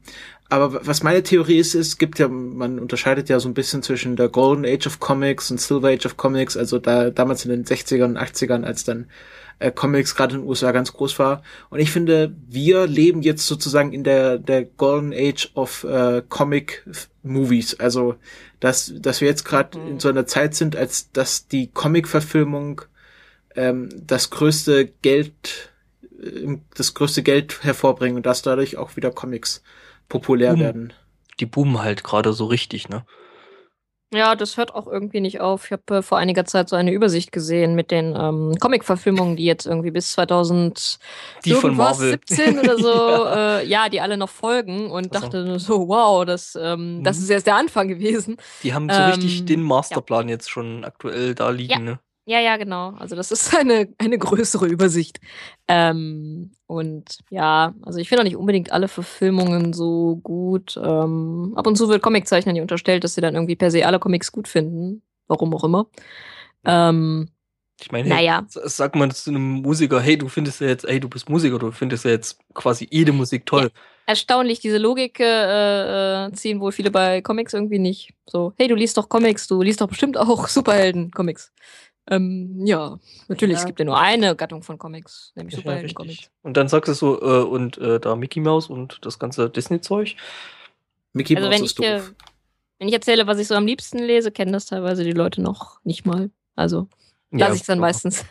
Aber was meine Theorie ist, es gibt ja, man unterscheidet ja so ein bisschen zwischen der Golden Age of Comics und Silver Age of Comics, also da damals in den sechzigern und achtzigern, als dann äh, Comics gerade in den U S A ganz groß war. Und ich finde, wir leben jetzt sozusagen in der der Golden Age of äh, Comic Movies, also dass dass wir jetzt gerade mhm. in so einer Zeit sind, als dass die Comic-Verfilmung ähm, das größte Geld äh, das größte Geld hervorbringen und dass dadurch auch wieder Comics populär Boom. werden. Die boomen halt gerade so richtig, ne? Ja, das hört auch irgendwie nicht auf. Ich habe äh, vor einiger Zeit so eine Übersicht gesehen mit den ähm, Comic-Verfilmungen, die jetzt irgendwie bis zweitausend die von Marvel siebzehn oder so, ja. Äh, ja, die alle noch folgen und also. dachte so, wow, das, ähm, mhm. das ist erst der Anfang gewesen. Die haben so ähm, richtig den Masterplan ja. jetzt schon aktuell da liegen, ja. ne? Ja, ja, genau. Also das ist eine, eine größere Übersicht. Ähm, und ja, also ich finde auch nicht unbedingt alle Verfilmungen so gut. Ähm, ab und zu wird Comiczeichnern die unterstellt, dass sie dann irgendwie per se alle Comics gut finden. Warum auch immer. Ähm, ich meine, naja. hey, sag mal zu einem Musiker, hey, du findest ja jetzt, hey, du bist Musiker, du findest ja jetzt quasi jede Musik toll. Ja. Erstaunlich, diese Logik äh, ziehen wohl viele bei Comics irgendwie nicht. So, hey, du liest doch Comics, du liest doch bestimmt auch Superhelden-Comics. Ähm, ja, natürlich, ja. es gibt ja nur eine Gattung von Comics, nämlich ja, Superhelden-Comics. Und dann sagst du so, äh, und äh, da Mickey Mouse und das ganze Disney-Zeug. Mickey also Mouse ist doof. Äh, wenn ich erzähle, was ich so am liebsten lese, kennen das teilweise die Leute noch nicht mal. Also, ja, lasse ich es dann klar. meistens.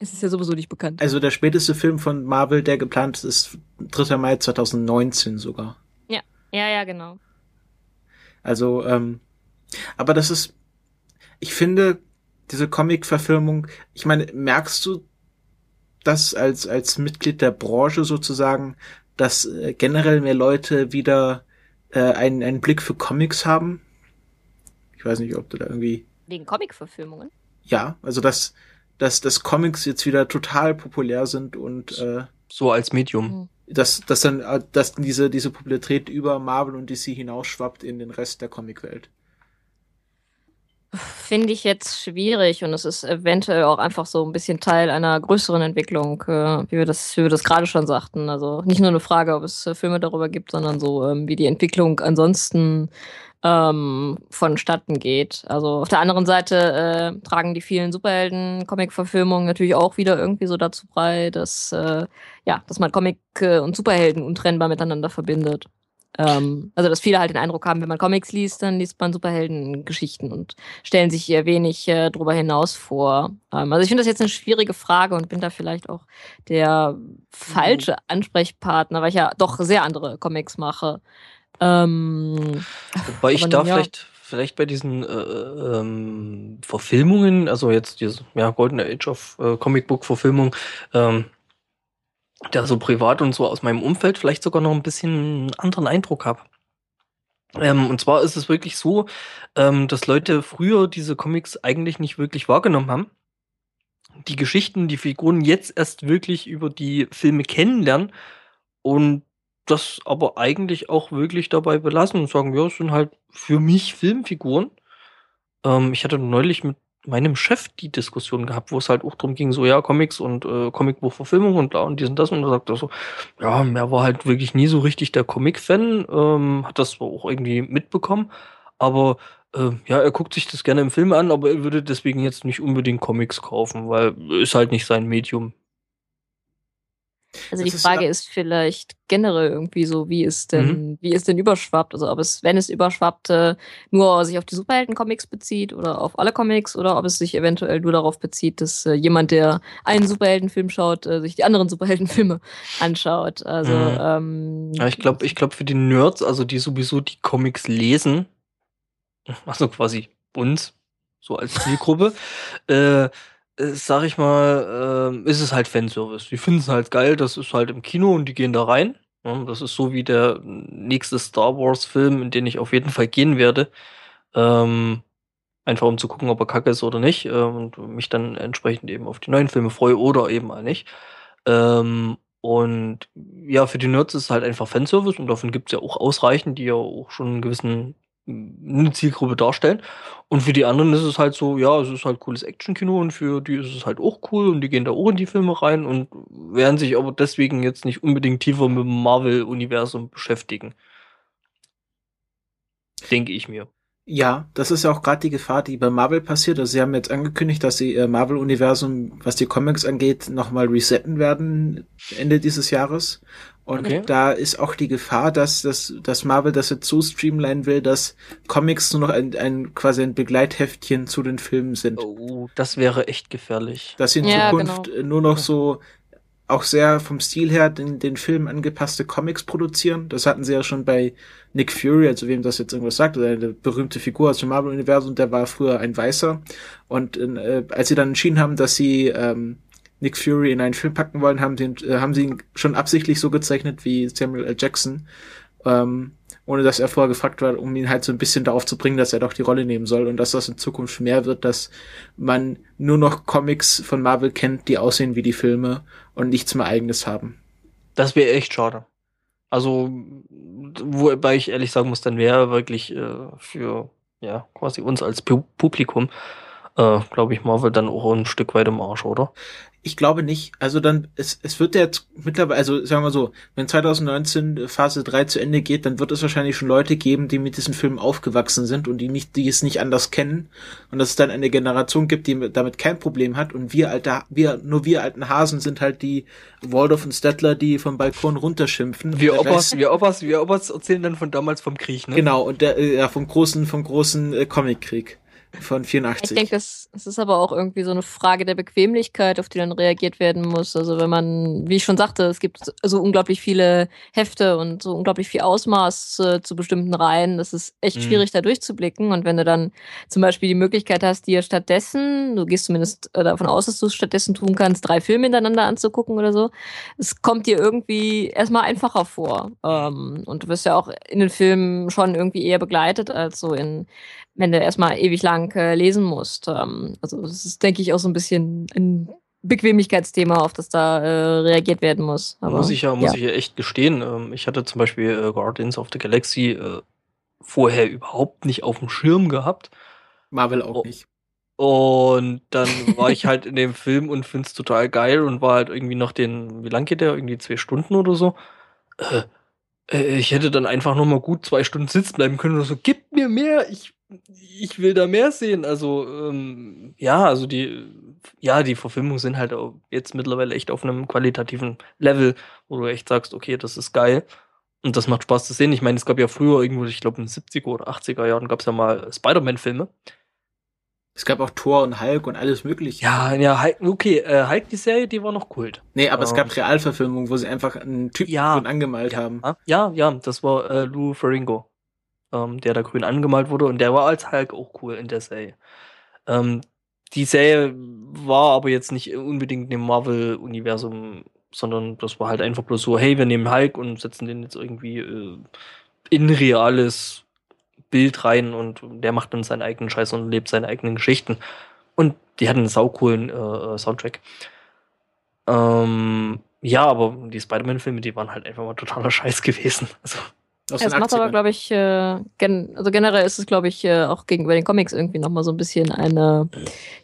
Es ist ja sowieso nicht bekannt. Also der späteste Film von Marvel, der geplant ist, dritter Mai zweitausendneunzehn sogar. Ja, ja, ja, genau. Also, ähm, aber das ist, ich finde, diese Comic-Verfilmung, ich meine, merkst du das als als Mitglied der Branche sozusagen, dass äh, generell mehr Leute wieder äh, einen einen Blick für Comics haben? Ich weiß nicht, ob du da irgendwie... Wegen Comic-Verfilmungen? Ja, also dass, dass, dass Comics jetzt wieder total populär sind und... Äh, so als Medium. Dass, dass dann dass diese, diese Popularität über Marvel und D C hinausschwappt in den Rest der Comic-Welt. Finde ich jetzt schwierig und es ist eventuell auch einfach so ein bisschen Teil einer größeren Entwicklung, äh, wie wir das, wie wir das gerade schon sagten. Also nicht nur eine Frage, ob es äh, Filme darüber gibt, sondern so, ähm, wie die Entwicklung ansonsten ähm, vonstatten geht. Also auf der anderen Seite äh, tragen die vielen Superhelden-Comic-Verfilmungen natürlich auch wieder irgendwie so dazu bei, dass, äh, ja, dass man Comic äh, und Superhelden untrennbar miteinander verbindet. Ähm, also dass viele halt den Eindruck haben, wenn man Comics liest, dann liest man Superheldengeschichten und stellen sich hier wenig äh, drüber hinaus vor. Ähm, also ich finde das jetzt eine schwierige Frage und bin da vielleicht auch der falsche Ansprechpartner, weil ich ja doch sehr andere Comics mache. Ähm, Wobei ich da ja. vielleicht, vielleicht bei diesen äh, ähm, Verfilmungen, also jetzt diese ja, Golden Age of äh, Comic Book Verfilmung, ähm, da so privat und so aus meinem Umfeld vielleicht sogar noch ein bisschen einen anderen Eindruck habe. Ähm, und zwar ist es wirklich so, ähm, dass Leute früher diese Comics eigentlich nicht wirklich wahrgenommen haben. Die Geschichten, die Figuren jetzt erst wirklich über die Filme kennenlernen und das aber eigentlich auch wirklich dabei belassen und sagen, ja, es sind halt für mich Filmfiguren. Ähm, ich hatte neulich mit meinem Chef die Diskussion gehabt, wo es halt auch drum ging, so ja, Comics und äh, Comicbuchverfilmung und da und dies und das und da sagt er so, ja, er war halt wirklich nie so richtig der Comic-Fan, ähm, hat das auch irgendwie mitbekommen, aber äh, ja, er guckt sich das gerne im Film an, aber er würde deswegen jetzt nicht unbedingt Comics kaufen, weil ist halt nicht sein Medium. Also die Frage ist vielleicht generell irgendwie so, wie es denn, mhm. wie es denn überschwappt? Also ob es, wenn es überschwappt, nur sich auf die Superhelden-Comics bezieht oder auf alle Comics oder ob es sich eventuell nur darauf bezieht, dass jemand, der einen Superheldenfilm schaut, sich die anderen Superheldenfilme anschaut. Also mhm. ähm, ja, ich glaube, ich glaube für die Nerds, also die sowieso die Comics lesen, also quasi uns, so als Zielgruppe, äh, sag ich mal, äh, ist es halt Fanservice. Die finden es halt geil, das ist halt im Kino und die gehen da rein. Ja, das ist so wie der nächste Star Wars-Film, in den ich auf jeden Fall gehen werde. Ähm, einfach um zu gucken, ob er kacke ist oder nicht. Äh, und mich dann entsprechend eben auf die neuen Filme freue oder eben auch nicht. Ähm, und ja, für die Nerds ist es halt einfach Fanservice und davon gibt es ja auch ausreichend, die ja auch schon einen gewissen eine Zielgruppe darstellen. Und für die anderen ist es halt so, ja, es ist halt cooles Action-Kino und für die ist es halt auch cool und die gehen da auch in die Filme rein und werden sich aber deswegen jetzt nicht unbedingt tiefer mit dem Marvel-Universum beschäftigen. Denke ich mir. Ja, das ist ja auch gerade die Gefahr, die bei Marvel passiert. Also sie haben jetzt angekündigt, dass sie ihr Marvel-Universum, was die Comics angeht, nochmal resetten werden Ende dieses Jahres. Und okay. Da ist auch die Gefahr, dass, dass, dass Marvel das jetzt so streamlinen will, dass Comics nur noch ein, ein quasi ein Begleitheftchen zu den Filmen sind. Oh, das wäre echt gefährlich. Dass sie in ja, Zukunft genau. nur noch so auch sehr vom Stil her den, den Film angepasste Comics produzieren. Das hatten sie ja schon bei Nick Fury, also wem das jetzt irgendwas sagt, eine berühmte Figur aus dem Marvel-Universum, der war früher ein Weißer. Und äh, als sie dann entschieden haben, dass sie ähm, Nick Fury in einen Film packen wollen, haben, den, äh, haben sie ihn schon absichtlich so gezeichnet wie Samuel L. Jackson, ähm, ohne dass er vorher gefragt war, um ihn halt so ein bisschen darauf zu bringen, dass er doch die Rolle nehmen soll und dass das in Zukunft mehr wird, dass man nur noch Comics von Marvel kennt, die aussehen wie die Filme und nichts mehr Eigenes haben. Das wäre echt schade. Also, wobei ich ehrlich sagen muss, dann wäre wirklich äh, für ja quasi uns als Pu- Publikum Äh, glaube ich, Marvel dann auch ein Stück weit im Arsch, oder? Ich glaube nicht. Also dann, es es wird ja jetzt mittlerweile, also sagen wir so, wenn zwanzig neunzehn Phase drei zu Ende geht, dann wird es wahrscheinlich schon Leute geben, die mit diesen Filmen aufgewachsen sind und die nicht, die es nicht anders kennen und dass es dann eine Generation gibt, die damit kein Problem hat und wir alter, wir, nur wir alten Hasen sind halt die Waldorf und Stettler, die vom Balkon runterschimpfen. Wir Opas, wir Opas, wir Opas erzählen dann von damals vom Krieg, ne? Genau, und der, ja, vom großen, vom großen äh, Comic-Krieg. Von vierundachtzig. Ich denke, es ist aber auch irgendwie so eine Frage der Bequemlichkeit, auf die dann reagiert werden muss. Also wenn man, wie ich schon sagte, es gibt so unglaublich viele Hefte und so unglaublich viel Ausmaß äh, zu bestimmten Reihen, das ist echt mhm. schwierig, da durchzublicken. Und wenn du dann zum Beispiel die Möglichkeit hast, dir stattdessen, du gehst zumindest davon aus, dass du es stattdessen tun kannst, drei Filme hintereinander anzugucken oder so, es kommt dir irgendwie erstmal einfacher vor. Ähm, und du wirst ja auch in den Filmen schon irgendwie eher begleitet, als so in, wenn du erstmal ewig lang lesen musst. Also es ist, denke ich, auch so ein bisschen ein Bequemlichkeitsthema, auf das da äh, reagiert werden muss. Aber, muss ich ja, muss ja. ich ja echt gestehen. Ich hatte zum Beispiel äh, Guardians of the Galaxy äh, vorher überhaupt nicht auf dem Schirm gehabt. Marvel auch nicht. Und dann war ich halt in dem Film und finde es total geil und war halt irgendwie noch den, wie lang geht der? Irgendwie zwei Stunden oder so. Äh, äh, ich hätte dann einfach noch mal gut zwei Stunden sitzen bleiben können oder so. Gib mir mehr, ich Ich will da mehr sehen, also ähm, ja, also die, ja, die Verfilmungen sind halt auch jetzt mittlerweile echt auf einem qualitativen Level, wo du echt sagst, okay, das ist geil und das macht Spaß zu sehen. Ich meine, es gab ja früher irgendwo, ich glaube in den siebziger oder achtziger Jahren gab es ja mal Spider-Man-Filme. Es gab auch Thor und Hulk und alles mögliche. Ja, ja, okay, äh, Hulk, die Serie, die war noch Kult. Nee, aber ähm, es gab Realverfilmungen, wo sie einfach einen Typen ja, angemalt ja, haben. Ja, ja, das war äh, Lou Ferrigno. Um, der da grün angemalt wurde und der war als Hulk auch cool in der Serie. Um, die Serie war aber jetzt nicht unbedingt im Marvel-Universum, sondern das war halt einfach bloß so, hey, wir nehmen Hulk und setzen den jetzt irgendwie äh, in reales Bild rein und der macht dann seinen eigenen Scheiß und lebt seine eigenen Geschichten. Und die hatten einen saucoolen äh, Soundtrack. Ähm, ja, aber die Spider-Man-Filme, die waren halt einfach mal totaler Scheiß gewesen. Also es macht aber, glaube ich, äh, gen- also generell ist es, glaube ich, äh, auch gegenüber den Comics irgendwie nochmal so ein bisschen eine,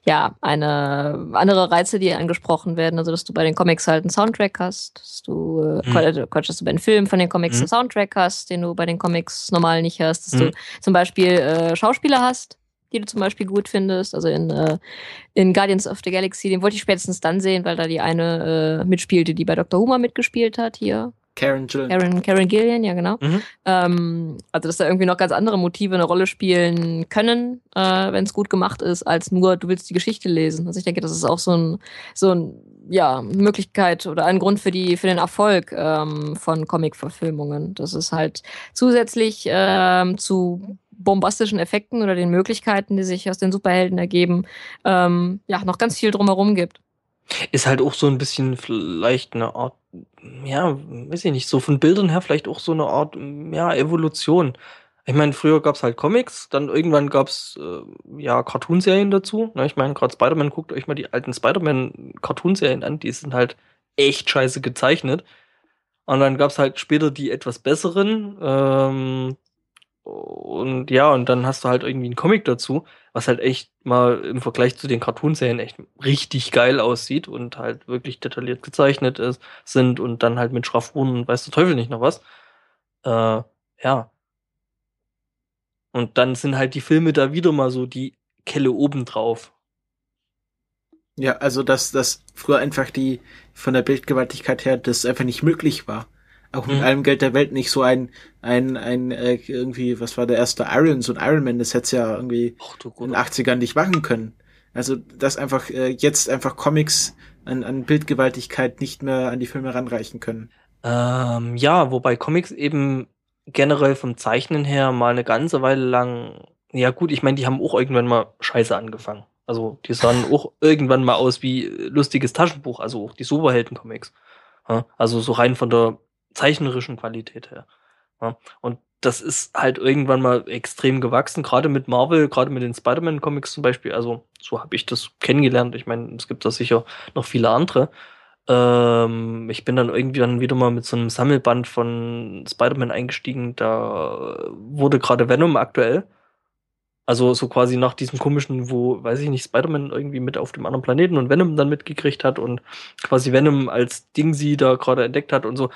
ja, eine andere Reize, die angesprochen werden. Also, dass du bei den Comics halt einen Soundtrack hast, dass du, äh, hm. Quatsch, dass du bei den Filmen von den Comics hm. einen Soundtrack hast, den du bei den Comics normal nicht hast, dass hm. du zum Beispiel äh, Schauspieler hast, die du zum Beispiel gut findest. Also in, äh, in Guardians of the Galaxy, den wollte ich spätestens dann sehen, weil da die eine äh, mitspielte, die bei Doktor Who mal mitgespielt hat hier. Karen Gillan. Karen, Karen Gillan, ja genau. Mhm. Ähm, also, dass da irgendwie noch ganz andere Motive eine Rolle spielen können, äh, wenn es gut gemacht ist, als nur, du willst die Geschichte lesen. Also ich denke, das ist auch so ein, so ein ja, Möglichkeit oder ein Grund für die, für den Erfolg ähm, von Comic-Verfilmungen. Das ist halt zusätzlich ähm, zu bombastischen Effekten oder den Möglichkeiten, die sich aus den Superhelden ergeben, ähm, ja, noch ganz viel drumherum gibt. Ist halt auch so ein bisschen vielleicht eine Art, ja, weiß ich nicht, so von Bildern her vielleicht auch so eine Art, ja, Evolution. Ich meine, früher gab es halt Comics, dann irgendwann gab es, äh, ja, Cartoonserien dazu. Ne? Ich meine, gerade Spider-Man, guckt euch mal die alten Spider-Man-Cartoonserien an, die sind halt echt scheiße gezeichnet. Und dann gab es halt später die etwas besseren, ähm, und ja, und dann hast du halt irgendwie einen Comic dazu, was halt echt mal im Vergleich zu den Cartoonserien echt richtig geil aussieht und halt wirklich detailliert gezeichnet ist, sind und dann halt mit Schraffuren und weiß der Teufel nicht noch was. Äh, ja. Und dann sind halt die Filme da wieder mal so die Kelle obendrauf. Ja, also dass das früher einfach die von der Bildgewaltigkeit her das einfach nicht möglich war. Auch mit mhm. allem Geld der Welt nicht so ein, ein, ein äh, irgendwie, was war der erste Iron, so ein Iron Man, das hätte es ja irgendwie Ach, du Gott. in den achtzigern nicht machen können. Also dass einfach äh, jetzt einfach Comics an, an Bildgewaltigkeit nicht mehr an die Filme ranreichen können. Ähm, ja, wobei Comics eben generell vom Zeichnen her mal eine ganze Weile lang, ja gut, ich meine, die haben auch irgendwann mal scheiße angefangen. Also die sahen auch irgendwann mal aus wie lustiges Taschenbuch, also auch die Superhelden-Comics. Ja, also so rein von der zeichnerischen Qualität her. Ja, und das ist halt irgendwann mal extrem gewachsen, gerade mit Marvel, gerade mit den Spider-Man-Comics zum Beispiel. Also so habe ich das kennengelernt. Ich meine, es gibt da sicher noch viele andere. Ähm, ich bin dann irgendwie dann wieder mal mit so einem Sammelband von Spider-Man eingestiegen. Da wurde gerade Venom aktuell. Also so quasi nach diesem komischen, wo, weiß ich nicht, Spider-Man irgendwie mit auf dem anderen Planeten und Venom dann mitgekriegt hat und quasi Venom als Ding sie da gerade entdeckt hat und so.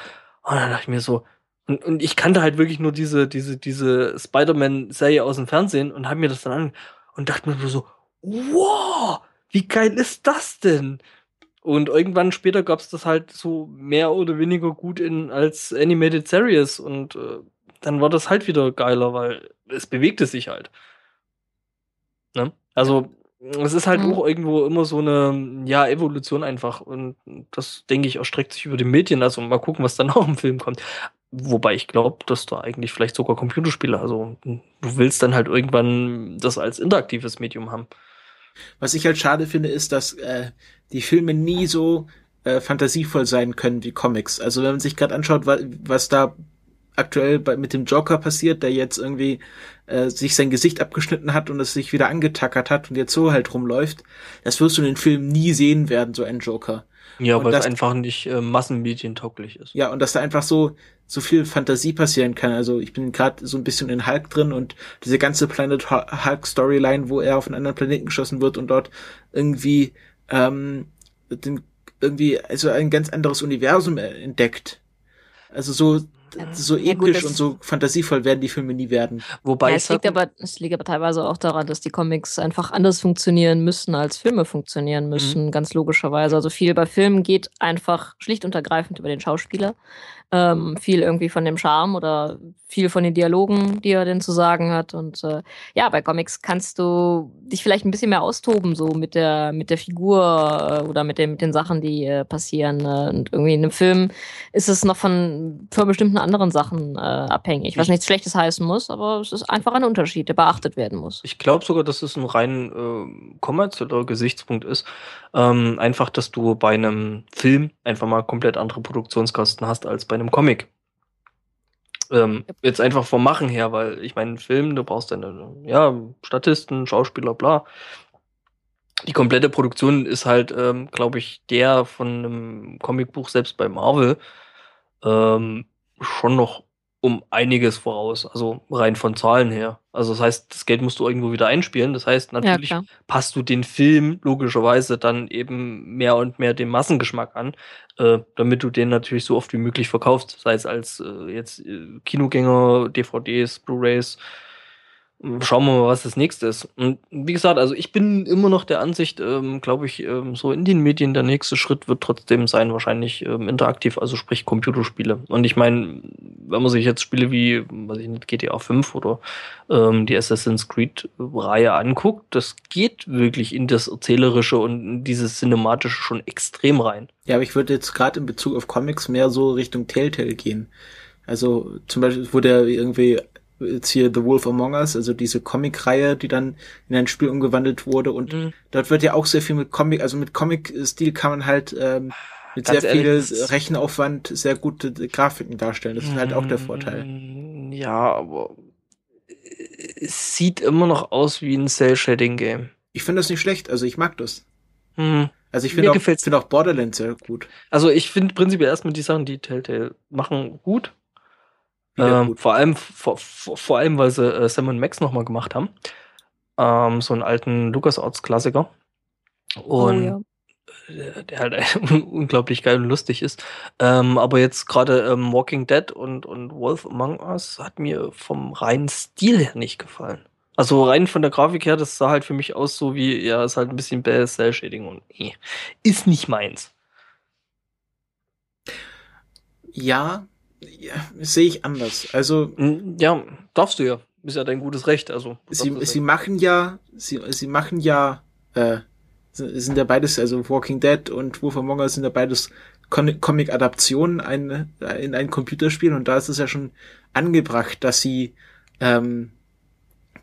Und dann dachte ich mir so, und, und ich kannte halt wirklich nur diese, diese, diese Spider-Man-Serie aus dem Fernsehen und habe mir das dann an und dachte mir so, wow, wie geil ist das denn? Und irgendwann später gab es das halt so mehr oder weniger gut in als Animated Series und äh, dann war das halt wieder geiler, weil es bewegte sich halt. Ne? Also es ist halt mhm. auch irgendwo immer so eine, ja, Evolution einfach. Und das, denke ich, erstreckt sich über die Medien. Also mal gucken, was dann auch im Film kommt. Wobei ich glaube, dass da eigentlich vielleicht sogar Computerspiele, also du willst dann halt irgendwann das als interaktives Medium haben. Was ich halt schade finde, ist, dass äh, die Filme nie so äh, fantasievoll sein können wie Comics. Also wenn man sich gerade anschaut, wa- was da aktuell bei, mit dem Joker passiert, der jetzt irgendwie äh, sich sein Gesicht abgeschnitten hat und es sich wieder angetackert hat und jetzt so halt rumläuft, das wirst du in den Filmen nie sehen werden, so ein Joker. Ja, weil es einfach nicht äh, massenmedientauglich ist. Ja, und dass da einfach so so viel Fantasie passieren kann. Also ich bin gerade so ein bisschen in Hulk drin und diese ganze Planet Hulk-Storyline, wo er auf einen anderen Planeten geschossen wird und dort irgendwie ähm, den, irgendwie also ein ganz anderes Universum entdeckt. Also so so ja, episch gut, und so fantasievoll werden die Filme nie werden. Wobei ja, es, liegt aber, es liegt aber teilweise auch daran, dass die Comics einfach anders funktionieren müssen, als Filme funktionieren müssen, mhm. ganz logischerweise. Also viel bei Filmen geht einfach schlicht und ergreifend über den Schauspieler. Ähm, viel irgendwie von dem Charme oder viel von den Dialogen, die er denn zu sagen hat. Und äh, ja, bei Comics kannst du dich vielleicht ein bisschen mehr austoben, so mit der, mit der Figur äh, oder mit den, mit den Sachen, die äh, passieren. Äh, und irgendwie in einem Film ist es noch von, von bestimmten anderen Sachen äh, abhängig, was nichts Schlechtes heißen muss, aber es ist einfach ein Unterschied, der beachtet werden muss. Ich glaube sogar, dass es ein rein äh, kommerzieller Gesichtspunkt ist. Ähm, einfach, dass du bei einem Film einfach mal komplett andere Produktionskosten hast als bei einem Comic. Ähm, jetzt einfach vom Machen her, weil ich meine, Film, du brauchst deine, ja, Statisten, Schauspieler, bla. Die komplette Produktion ist halt, ähm, glaube ich, der von einem Comicbuch selbst bei Marvel ähm, schon noch um einiges voraus, also rein von Zahlen her. Also das heißt, das Geld musst du irgendwo wieder einspielen. Das heißt, natürlich ja, passt du den Film logischerweise dann eben mehr und mehr dem Massengeschmack an, äh, damit du den natürlich so oft wie möglich verkaufst. Sei es als äh, jetzt äh, Kinogänger, D V Ds, Blu-rays. Schauen wir mal, was das nächste ist. Und wie gesagt, also ich bin immer noch der Ansicht, ähm, glaube ich, ähm, so in den Medien der nächste Schritt wird trotzdem sein, wahrscheinlich ähm, interaktiv, also sprich Computerspiele. Und ich meine, wenn man sich jetzt Spiele wie, weiß ich nicht, G T A fünf oder ähm, die Assassin's Creed-Reihe anguckt, das geht wirklich in das Erzählerische und in dieses Cinematische schon extrem rein. Ja, aber ich würde jetzt gerade in Bezug auf Comics mehr so Richtung Telltale gehen. Also zum Beispiel, wo der irgendwie jetzt hier The Wolf Among Us, also diese Comic-Reihe, die dann in ein Spiel umgewandelt wurde. Und mhm. dort wird ja auch sehr viel mit Comic, also mit Comic-Stil kann man halt ähm, mit Ganz sehr ehrlich, viel Rechenaufwand sehr gute Grafiken darstellen. Das ist halt auch der Vorteil. Ja, aber es sieht immer noch aus wie ein Cell-Shading-Game. Ich finde das nicht schlecht, also ich mag das. Mhm. Also ich finde auch, find auch Borderlands sehr gut. Also ich finde prinzipiell erstmal die Sachen, die Telltale machen, gut. Ähm, gut. Vor allem, vor, vor, vor allem, weil sie äh, Sam und Max nochmal gemacht haben. Ähm, so einen alten LucasArts-Klassiker. Und oh, ja. der halt unglaublich geil und lustig ist. Ähm, aber jetzt gerade ähm, Walking Dead und, und Wolf Among Us hat mir vom reinen Stil her nicht gefallen. Also rein von der Grafik her, das sah halt für mich aus so wie, ja, ist halt ein bisschen Cell-Shading und nee, ist nicht meins. Ja, ja sehe ich anders. Also ja, darfst du ja. Ist ja dein gutes Recht. Also sie, sie machen ja, sie, sie machen ja, äh, sind ja beides, also Walking Dead und Wolf Among Us sind ja beides Comic-Adaptionen ein, in ein Computerspiel und da ist es ja schon angebracht, dass sie ähm,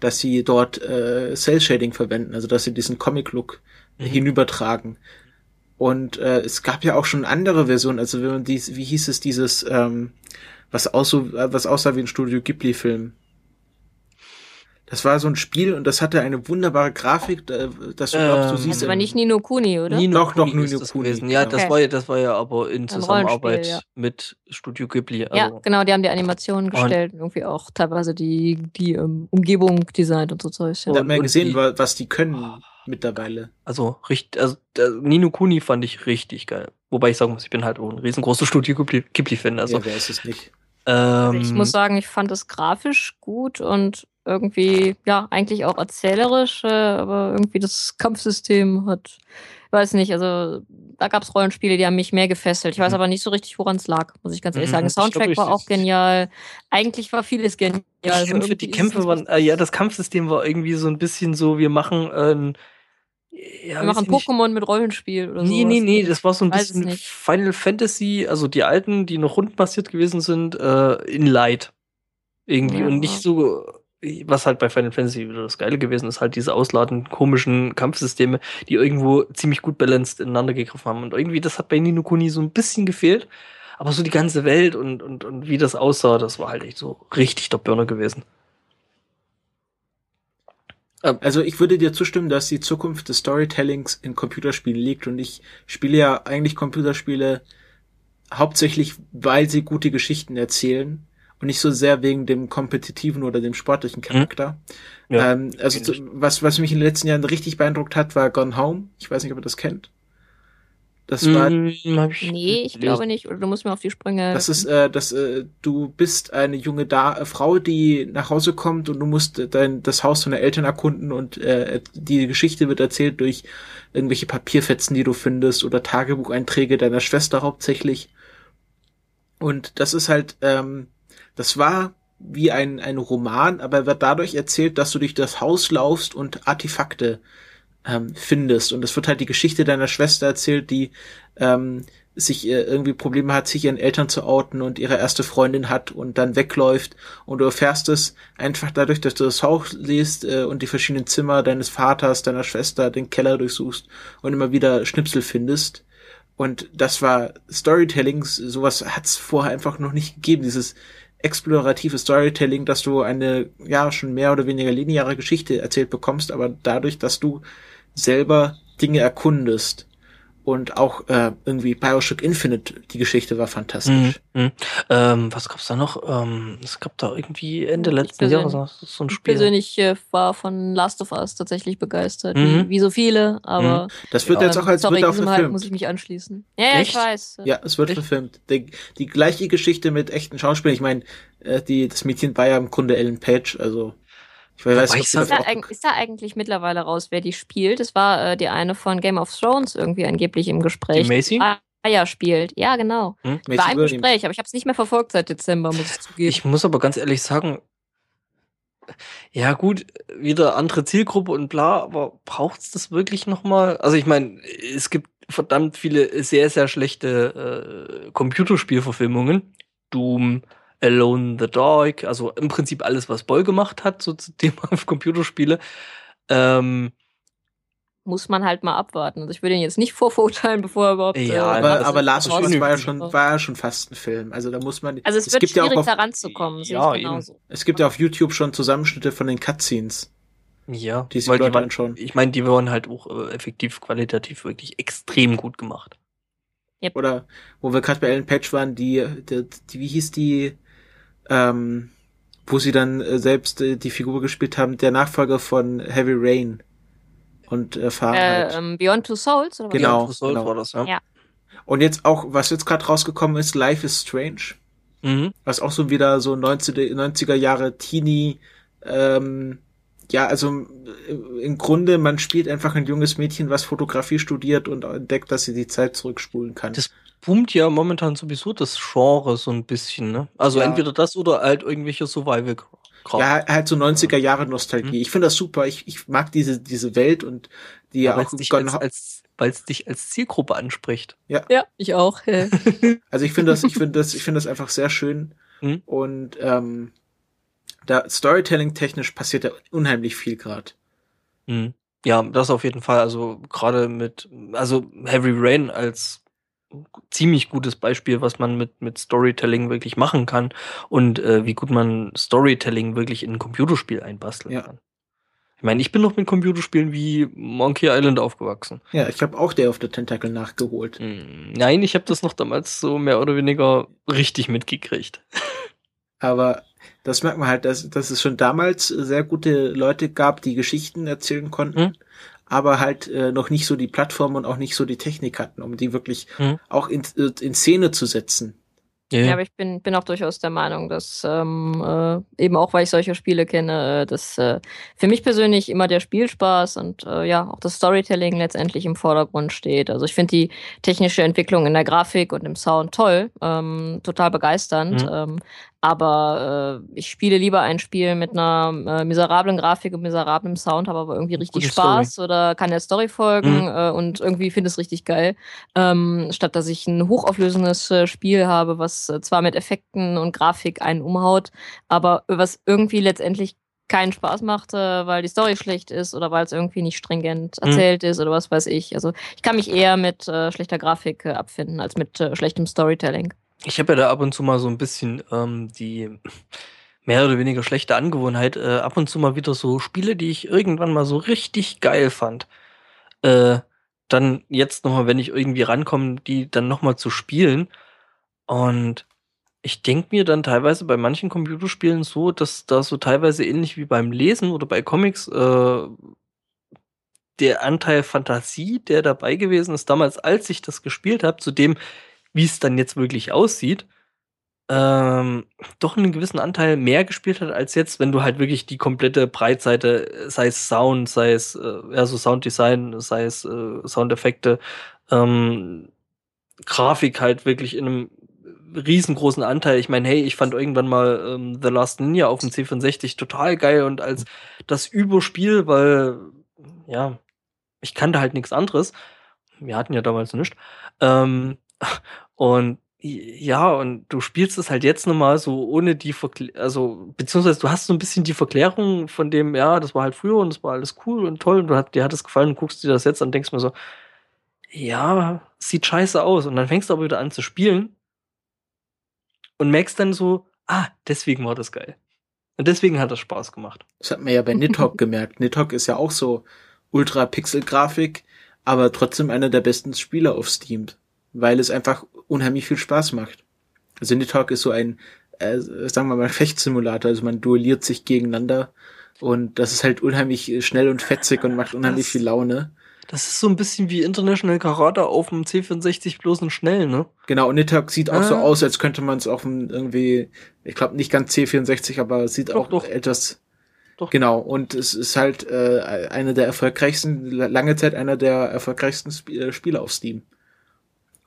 dass sie dort äh, Cell-Shading verwenden, also dass sie diesen Comic-Look mhm. hinübertragen. Und äh, es gab ja auch schon andere Versionen, also wenn man dies, wie hieß es, dieses, ähm, was, ausso- was aussah wie ein Studio Ghibli-Film. Das war so ein Spiel und das hatte eine wunderbare Grafik, dass du ähm, glaubst, du siehst... Das war nicht Ni no Kuni, oder? Ni no doch, Kuni doch, Ni no Kuni. Genau. Ja, das okay. war ja, das war ja aber in Zusammenarbeit ja. mit Studio Ghibli. Also ja, genau, die haben die Animationen gestellt und irgendwie auch teilweise die, die um, Umgebung designt und so Zeug. Ja. Da hat man ja gesehen, die, was die können mittlerweile. Also, richtig, also Ni no Kuni fand ich richtig geil. Wobei ich sagen muss, ich bin halt auch ein riesengroßer Studio Ghibli-Fan. Also, ja, wer ist es nicht? Ähm, also ich muss sagen, ich fand es grafisch gut und irgendwie, ja, eigentlich auch erzählerisch, aber irgendwie das Kampfsystem hat, ich weiß nicht, also da gab es Rollenspiele, die haben mich mehr gefesselt. Ich weiß aber nicht so richtig, woran es lag, muss ich ganz ehrlich sagen. Der Soundtrack glaub, war auch genial. Eigentlich war vieles genial. Die also Kämpfe, die Kämpfe waren, äh, ja, das Kampfsystem war irgendwie so ein bisschen so, wir machen ein äh, ja, wir machen Pokémon nicht. Mit Rollenspiel oder so. Nee, nee, nee, das war so ein weiß bisschen Final Fantasy, also die alten, die noch rundenbasiert gewesen sind, äh, in Light. Irgendwie ja. Und nicht so... Was halt bei Final Fantasy wieder das Geile gewesen ist, halt diese ausladenden, komischen Kampfsysteme, die irgendwo ziemlich gut balanced ineinander gegriffen haben. Und irgendwie, das hat bei Ni no Kuni so ein bisschen gefehlt. Aber so die ganze Welt und, und, und wie das aussah, das war halt echt so richtig der Burner gewesen. Also ich würde dir zustimmen, dass die Zukunft des Storytellings in Computerspielen liegt. Und ich spiele ja eigentlich Computerspiele hauptsächlich, weil sie gute Geschichten erzählen. Und nicht so sehr wegen dem kompetitiven oder dem sportlichen Charakter. Ja, ähm, also zu, was was mich in den letzten Jahren richtig beeindruckt hat, war Gone Home. Ich weiß nicht, ob ihr das kennt. Das mm, war. Ich nee, ich glaube nicht. Oder du musst mir auf die Sprünge. Das ist, äh, das, äh, du bist eine junge da- äh, Frau, die nach Hause kommt und du musst dein das Haus deiner Eltern erkunden und äh, die Geschichte wird erzählt durch irgendwelche Papierfetzen, die du findest oder Tagebucheinträge deiner Schwester hauptsächlich. Und das ist halt ähm, das war wie ein, ein Roman, aber wird dadurch erzählt, dass du durch das Haus laufst und Artefakte ähm, findest. Und es wird halt die Geschichte deiner Schwester erzählt, die ähm, sich äh, irgendwie Probleme hat, sich ihren Eltern zu outen und ihre erste Freundin hat und dann wegläuft. Und du erfährst es einfach dadurch, dass du das Haus liest äh, und die verschiedenen Zimmer deines Vaters, deiner Schwester, den Keller durchsuchst und immer wieder Schnipsel findest. Und das war Storytelling, sowas hat es vorher einfach noch nicht gegeben, dieses explorative Storytelling, dass du eine, ja, schon mehr oder weniger lineare Geschichte erzählt bekommst, aber dadurch, dass du selber Dinge erkundest. Und auch äh, irgendwie Bioshock Infinite, die Geschichte war fantastisch. Mm, mm. Ähm, was gab's da noch? Ähm, es gab da irgendwie Ende letzten Jahres so ein Spiel. Ich persönlich äh, war von Last of Us tatsächlich begeistert, mm. wie, wie so viele, aber... Mm. Das wird ja, jetzt auch als sorry, wird auch verfilmt. Halt muss ich mich anschließen. Ja, ja ich weiß. Ja, es wird Echt? verfilmt. Die, die gleiche Geschichte mit echten Schauspielern. Ich meine, äh, die das Mädchen war ja im Grunde Ellen Page, also... Ich weiß, ich ist, da auch ist da eigentlich mittlerweile raus, wer die spielt? Das war äh, die eine von Game of Thrones irgendwie angeblich im Gespräch. Die Macy? Ah, ja, spielt. Ja, genau. Hm? War ein Gespräch, aber ich habe es nicht mehr verfolgt seit Dezember, muss ich zugeben. Ich muss aber ganz ehrlich sagen, ja gut, wieder andere Zielgruppe und bla, aber braucht's das wirklich nochmal? Also ich meine, es gibt verdammt viele sehr, sehr schlechte äh, Computerspielverfilmungen. Doom, Alone in the Dark, also im Prinzip alles, was Boll gemacht hat, so zum Thema Computerspiele. Ähm, Muss man halt mal abwarten. Also ich würde ihn jetzt nicht vorverurteilen, bevor er überhaupt... Ja, äh, aber, aber Last of Us war ja schon, war ja schon fast ein Film. Also da muss man... Also es, es wird gibt schwierig, ja auch auf, da ranzukommen. Ja, genauso. Es gibt ja auf YouTube schon Zusammenschnitte von den Cutscenes. Ja, die weil die waren schon. Ich meine, die waren halt auch äh, effektiv, qualitativ wirklich extrem gut gemacht. Yep. Oder wo wir gerade bei Ellen Page waren, die, die, die wie hieß die, ähm, wo sie dann äh, selbst äh, die Figur gespielt haben, der Nachfolger von Heavy Rain und äh, Fahrenheit. Äh, um, Beyond Two Souls oder was? Genau, Beyond Two Souls genau. war das, ja. ja. Und jetzt auch, was jetzt gerade rausgekommen ist, Life is Strange. Mhm. Was auch so wieder so neunziger Jahre Teenie, ähm, ja, also im Grunde, man spielt einfach ein junges Mädchen, was Fotografie studiert und entdeckt, dass sie die Zeit zurückspulen kann. Das boomt ja momentan sowieso das Genre so ein bisschen, ne? Also ja. entweder das oder halt irgendwelche Survival-Crafts. Ja, halt so neunziger-Jahre-Nostalgie. Mhm. Ich finde das super. Ich, ich mag diese diese Welt und die ja, ja auch... Weil es dich als Zielgruppe anspricht. Ja, ja ich auch. Also ich finde das, ich finde das, ich finde das einfach sehr schön. Mhm. Und ähm, da Storytelling-technisch passiert da unheimlich viel gerade. Mhm. Ja, das auf jeden Fall. Also gerade mit, also Heavy Rain als ziemlich gutes Beispiel, was man mit, mit Storytelling wirklich machen kann und äh, wie gut man Storytelling wirklich in ein Computerspiel einbasteln ja. kann. Ich meine, ich bin noch mit Computerspielen wie Monkey Island aufgewachsen. Ja, ich habe auch Day of the Tentacle nachgeholt. Mhm. Nein, ich habe das noch damals so mehr oder weniger richtig mitgekriegt. Aber das merkt man halt, dass, dass es schon damals sehr gute Leute gab, die Geschichten erzählen konnten, mhm. aber halt äh, noch nicht so die Plattform und auch nicht so die Technik hatten, um die wirklich mhm. auch in, in Szene zu setzen. Ja, ja aber ich bin, bin auch durchaus der Meinung, dass ähm, äh, eben auch, weil ich solche Spiele kenne, äh, dass äh, für mich persönlich immer der Spielspaß und äh, ja auch das Storytelling letztendlich im Vordergrund steht. Also ich finde die technische Entwicklung in der Grafik und im Sound toll, ähm, total begeisternd, mhm. ähm, aber äh, ich spiele lieber ein Spiel mit einer äh, miserablen Grafik und miserablem Sound, habe aber irgendwie richtig Gute Spaß Story. Oder kann der Story folgen mhm. äh, und irgendwie finde es richtig geil, ähm, statt dass ich ein hochauflösendes äh, Spiel habe, was äh, zwar mit Effekten und Grafik einen umhaut, aber was irgendwie letztendlich keinen Spaß macht, äh, weil die Story schlecht ist oder weil es irgendwie nicht stringent erzählt mhm. ist oder was weiß ich. Also ich kann mich eher mit äh, schlechter Grafik äh, abfinden als mit äh, schlechtem Storytelling. Ich habe ja da ab und zu mal so ein bisschen ähm, die mehr oder weniger schlechte Angewohnheit, äh, ab und zu mal wieder so Spiele, die ich irgendwann mal so richtig geil fand, äh, dann jetzt nochmal, wenn ich irgendwie rankomme, die dann nochmal zu spielen. Und ich denke mir dann teilweise bei manchen Computerspielen so, dass da so teilweise ähnlich wie beim Lesen oder bei Comics äh, der Anteil Fantasie, der dabei gewesen ist, damals als ich das gespielt habe, zu dem wie es dann jetzt wirklich aussieht, ähm, doch einen gewissen Anteil mehr gespielt hat als jetzt, wenn du halt wirklich die komplette Breitseite, sei es Sound, sei es äh, ja, so Sounddesign, sei es äh, Soundeffekte, ähm, Grafik halt wirklich in einem riesengroßen Anteil. Ich meine, hey, ich fand irgendwann mal ähm, The Last Ninja auf dem C vierundsechzig total geil und als das Überspiel, weil ja, ich kannte halt nichts anderes. Wir hatten ja damals nichts. Ähm, Und ja, und du spielst es halt jetzt nochmal so ohne die Verklärung, also beziehungsweise du hast so ein bisschen die Verklärung von dem, ja, das war halt früher und das war alles cool und toll und du hat, dir hat es gefallen und guckst dir das jetzt an und denkst mir so, ja, sieht scheiße aus. Und dann fängst du aber wieder an zu spielen und merkst dann so, ah, deswegen war das geil. Und deswegen hat das Spaß gemacht. Das hat man ja bei Nidhogg gemerkt. Nidhogg ist ja auch so Ultra-Pixel-Grafik, aber trotzdem einer der besten Spieler auf Steam. Weil es einfach unheimlich viel Spaß macht. Also Nidhogg ist so ein, äh, sagen wir mal, Fechtsimulator. Also man duelliert sich gegeneinander und das ist halt unheimlich schnell und fetzig und macht unheimlich das, viel Laune. Das ist so ein bisschen wie International Karate auf dem C vierundsechzig, bloß ein schnell, ne? Genau, und Nidhogg sieht auch ah. so aus, als könnte man es auf dem irgendwie, ich glaube nicht ganz C vierundsechzig, aber es sieht doch, auch doch. etwas... Doch. Genau, und es ist halt äh, einer der erfolgreichsten, lange Zeit einer der erfolgreichsten Sp- äh, Spiele auf Steam.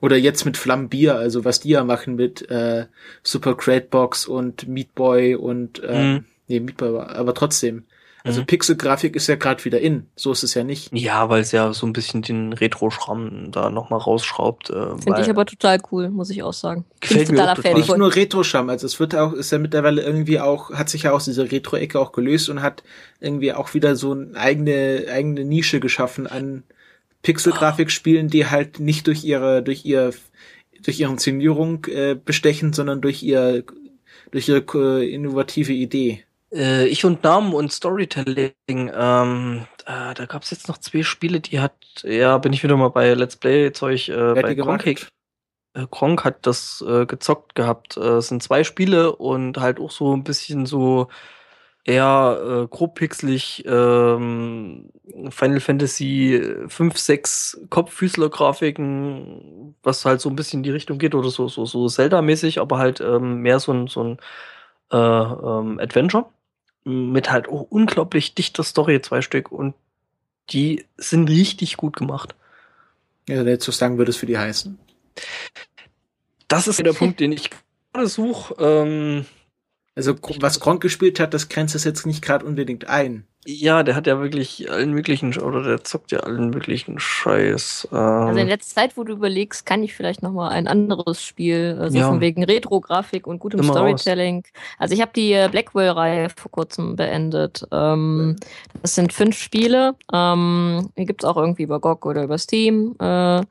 Oder jetzt mit Flambier, also was die ja machen mit äh, Super Crate Box und Meat Boy und äh, mhm. nee, Meat Boy, aber trotzdem. Also mhm. Pixelgrafik ist ja gerade wieder in. So ist es ja nicht. Ja, weil es ja so ein bisschen den Retro-Schramm da nochmal rausschraubt. Äh, Finde ich aber total cool, muss ich auch sagen. Gefällt mir auch total. Nicht nur Retro-Schramm. Also es wird auch, ist ja mittlerweile irgendwie auch, hat sich ja aus dieser Retro-Ecke auch gelöst und hat irgendwie auch wieder so eine eigene, eigene Nische geschaffen an Pixelgrafikspielen, die halt nicht durch ihre, durch ihr, durch ihre Inszenierung äh, bestechen, sondern durch ihr, durch ihre äh, innovative Idee. Äh, ich und Namen und Storytelling, ähm, äh, da gab's jetzt noch zwei Spiele, die hat, ja, bin ich wieder mal bei Let's Play-Zeug, äh, bei Gronkh. Äh, Gronkh hat das äh, gezockt gehabt. Äh, es sind zwei Spiele und halt auch so ein bisschen so eher äh, grob pixelig ähm, Final Fantasy fünf, sechs Kopffüßler-Grafiken, was halt so ein bisschen in die Richtung geht oder so, so, so Zelda-mäßig, aber halt ähm, mehr so ein, so ein äh, ähm, Adventure mit halt auch unglaublich dichter Story, zwei Stück, und die sind richtig gut gemacht. Ja, jetzt so sagen, würde es für die heißen. Das ist der Punkt, den ich gerade suche. Ähm, Also, was Gronkh gespielt hat, das grenzt das jetzt nicht gerade unbedingt ein. Ja, der hat ja wirklich allen möglichen, oder der zockt ja allen möglichen Scheiß. Ähm also in letzter Zeit, wo du überlegst, kann ich vielleicht nochmal ein anderes Spiel, also ja. Von wegen Retro-Grafik und gutem Immer Storytelling. Raus. Also ich habe die Blackwell-Reihe vor kurzem beendet. Ähm, das sind fünf Spiele. Ähm, die gibt's auch irgendwie über G O G oder über Steam. Äh,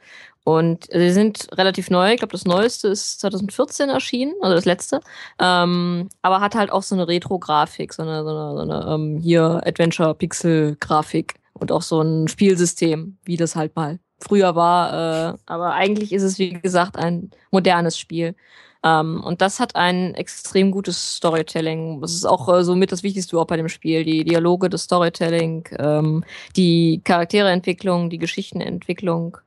Und sie sind relativ neu. Ich glaube, das Neueste ist zwanzig vierzehn erschienen, also das Letzte. Ähm, aber hat halt auch so eine Retro-Grafik, so eine, so eine, so eine ähm, hier Adventure-Pixel-Grafik und auch so ein Spielsystem, wie das halt mal früher war. Äh, aber eigentlich ist es, wie gesagt, ein modernes Spiel. Ähm, und das hat ein extrem gutes Storytelling. Das ist auch äh, so mit das Wichtigste auch bei dem Spiel. Die Dialoge, das Storytelling, ähm, die Charaktereentwicklung, die Geschichtenentwicklung.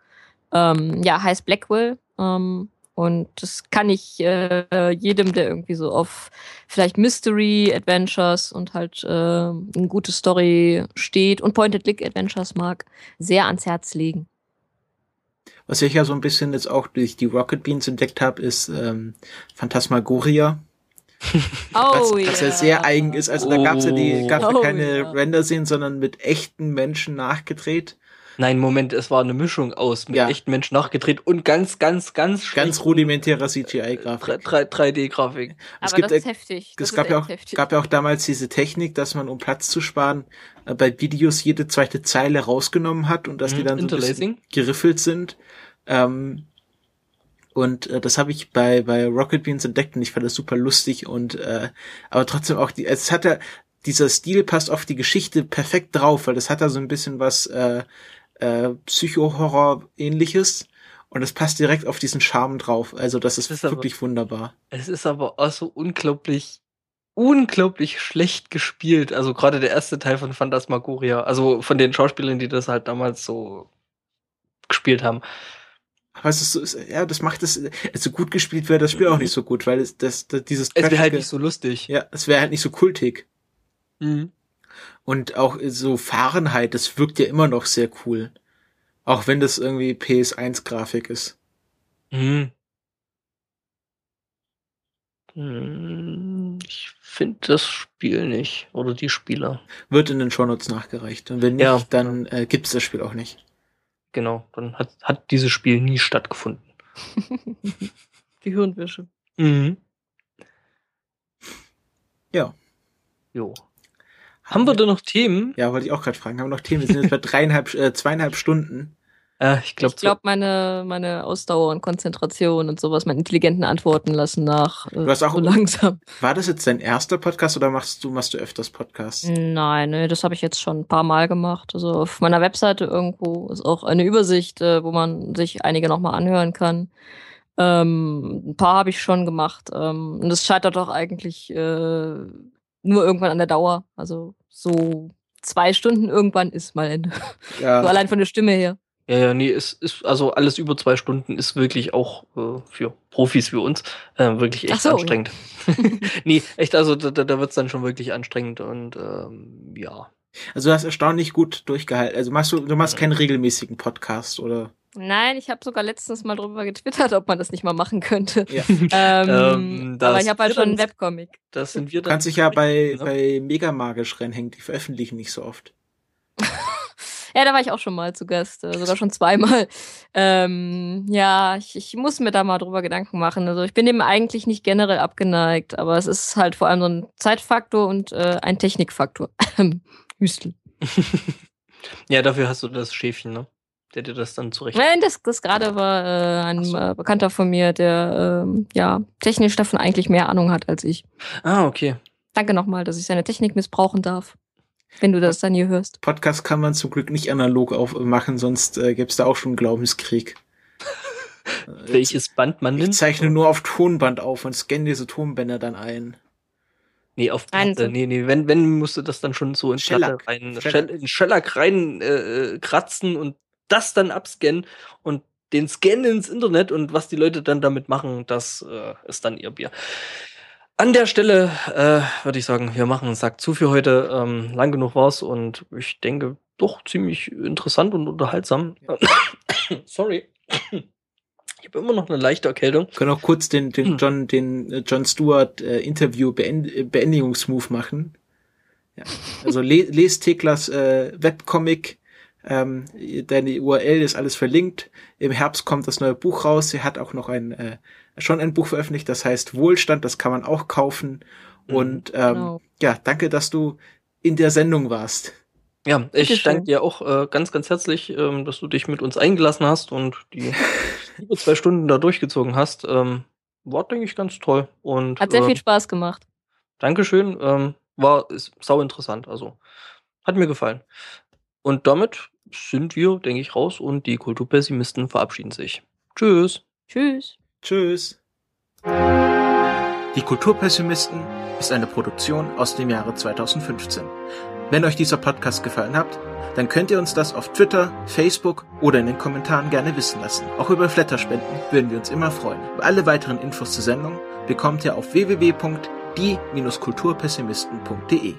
Ähm, ja, heißt Blackwell, ähm, und das kann ich äh, jedem, der irgendwie so auf vielleicht Mystery, Adventures und halt äh, eine gute Story steht und Point-and-Click-Adventures mag, sehr ans Herz legen. Was ich ja so ein bisschen jetzt auch durch die Rocket Beans entdeckt habe, ist ähm, Phantasmagoria. Was, oh, was ja yeah. sehr eigen ist. Also oh. da gab es ja die, gab's oh, keine yeah. Render-Szenen, sondern mit echten Menschen nachgedreht. Nein, Moment, es war eine Mischung aus mit ja. echten Menschen nachgedreht und ganz, ganz, ganz Ganz rudimentärer C G I-Grafik. drei D-Grafik. Aber es gibt, das ist heftig. Das es gab, ist ja auch, heftig. gab ja auch damals diese Technik, dass man, um Platz zu sparen, bei Videos jede zweite Zeile rausgenommen hat und dass mhm, die dann so ein bisschen geriffelt sind. Ähm, und äh, das habe ich bei bei Rocket Beans entdeckt und ich fand das super lustig. und äh, Aber trotzdem auch, die, es hat ja, dieser Stil passt auf die Geschichte perfekt drauf, weil das hat da so ein bisschen was äh, Äh, Psycho-Horror-ähnliches, und das passt direkt auf diesen Charme drauf. Also das ist, ist wirklich aber, wunderbar. Es ist aber auch so unglaublich, unglaublich schlecht gespielt. Also gerade der erste Teil von Phantasmagoria, also von den Schauspielern, die das halt damals so gespielt haben. Aber es ist so, es, ja, das macht es, also gut gespielt wäre das Spiel auch nicht so gut, weil es, das, das dieses... Es wäre halt nicht so lustig. Ja, es wäre halt nicht so kultig. Mhm. Und auch so Fahrenheit, das wirkt ja immer noch sehr cool. Auch wenn das irgendwie P S eins-Grafik ist. Hm. Ich finde das Spiel nicht. Oder die Spieler. Wird in den Shownotes nachgereicht. Und wenn nicht, ja. dann äh, gibt's das Spiel auch nicht. Genau, dann hat, hat dieses Spiel nie stattgefunden. Die Hirnwäsche. Mhm. Ja. Jo. Haben wir da noch Themen? Ja, wollte ich auch gerade fragen. Haben wir noch Themen? Wir sind jetzt bei dreieinhalb, äh, zweieinhalb Stunden. Äh, ich glaube, ich glaub, meine, meine Ausdauer und Konzentration und sowas, meine intelligenten Antworten lassen nach. Äh, du hast auch so langsam. War das jetzt dein erster Podcast oder machst du, machst du öfters Podcasts? Nein, nee, das habe ich jetzt schon ein paar Mal gemacht. Also auf meiner Webseite irgendwo ist auch eine Übersicht, äh, wo man sich einige nochmal anhören kann. Ähm, ein paar habe ich schon gemacht. Ähm, und das scheitert doch eigentlich... Äh, Nur irgendwann an der Dauer. Also so zwei Stunden irgendwann ist mal Ende. Ja. So allein von der Stimme her. Ja, ja, nee, es ist, also alles über zwei Stunden ist wirklich auch äh, für Profis wie uns äh, wirklich echt Ach so, anstrengend. Ja. Nee, echt, also da, da wird's dann schon wirklich anstrengend und ähm, ja. Also du hast erstaunlich gut durchgehalten. Also machst du, du machst keinen regelmäßigen Podcast, oder? Nein, ich habe sogar letztens mal drüber getwittert, ob man das nicht mal machen könnte. Ja. ähm, ähm, aber ich habe halt schon einen Webcomic. Das sind wir dann. Du kannst dich ja bei, ne? bei Megamagisch reinhängen, die veröffentlichen nicht so oft. Ja, da war ich auch schon mal zu Gast, äh, sogar schon zweimal. Ähm, ja, ich, ich muss mir da mal drüber Gedanken machen. Also ich bin dem eigentlich nicht generell abgeneigt, aber es ist halt vor allem so ein Zeitfaktor und äh, ein Technikfaktor. Hüstel. Ja, dafür hast du das Schäfchen, ne? Der dir das dann zurecht... Nein, das, das gerade war äh, ein so. äh, Bekannter von mir, der äh, ja technisch davon eigentlich mehr Ahnung hat als ich. Ah, okay. Danke nochmal, dass ich seine Technik missbrauchen darf, wenn du das dann hier hörst. Podcast kann man zum Glück nicht analog aufmachen, sonst äh, gäbe es da auch schon einen Glaubenskrieg. Welches Band man nimmt? Ich zeichne nur auf Tonband auf und scanne diese Tonbänder dann ein. Nee, auf Platte. Nee, nee, wenn, wenn musst du das dann schon so in Schellack rein, Schellack. In Schellack rein äh, kratzen und das dann abscannen und den Scan ins Internet und was die Leute dann damit machen, das äh, ist dann ihr Bier. An der Stelle äh, würde ich sagen, wir machen einen Sack zu für heute. Ähm, lang genug war's und ich denke, doch ziemlich interessant und unterhaltsam. Ja. Sorry. Ich habe immer noch eine leichte Erkältung. Wir können auch kurz den, den hm. John, den John Stewart äh, Interview Beend- Beendigungsmove machen. Ja. Also le- lest Theklas äh, Webcomic. Ähm, deine U R L ist alles verlinkt. Im Herbst kommt das neue Buch raus. Sie hat auch noch ein, äh, schon ein Buch veröffentlicht, das heißt Wohlstand, das kann man auch kaufen. Mhm, und ähm, genau. Ja, danke, dass du in der Sendung warst. Ja, ich danke dir auch äh, ganz, ganz herzlich, ähm, dass du dich mit uns eingelassen hast und die über zwei Stunden da durchgezogen hast. Ähm, war, denke ich, ganz toll. Und hat sehr äh, viel Spaß gemacht. Dankeschön. Ähm, war ist sau interessant. Also, hat mir gefallen. Und damit sind wir, denke ich, raus und die Kulturpessimisten verabschieden sich. Tschüss. Tschüss. Tschüss. Die Kulturpessimisten ist eine Produktion aus dem Jahre zweitausendfünfzehn. Wenn euch dieser Podcast gefallen hat, dann könnt ihr uns das auf Twitter, Facebook oder in den Kommentaren gerne wissen lassen. Auch über Flatterspenden würden wir uns immer freuen. Alle weiteren Infos zur Sendung bekommt ihr auf w w w Punkt die Bindestrich kulturpessimisten Punkt de.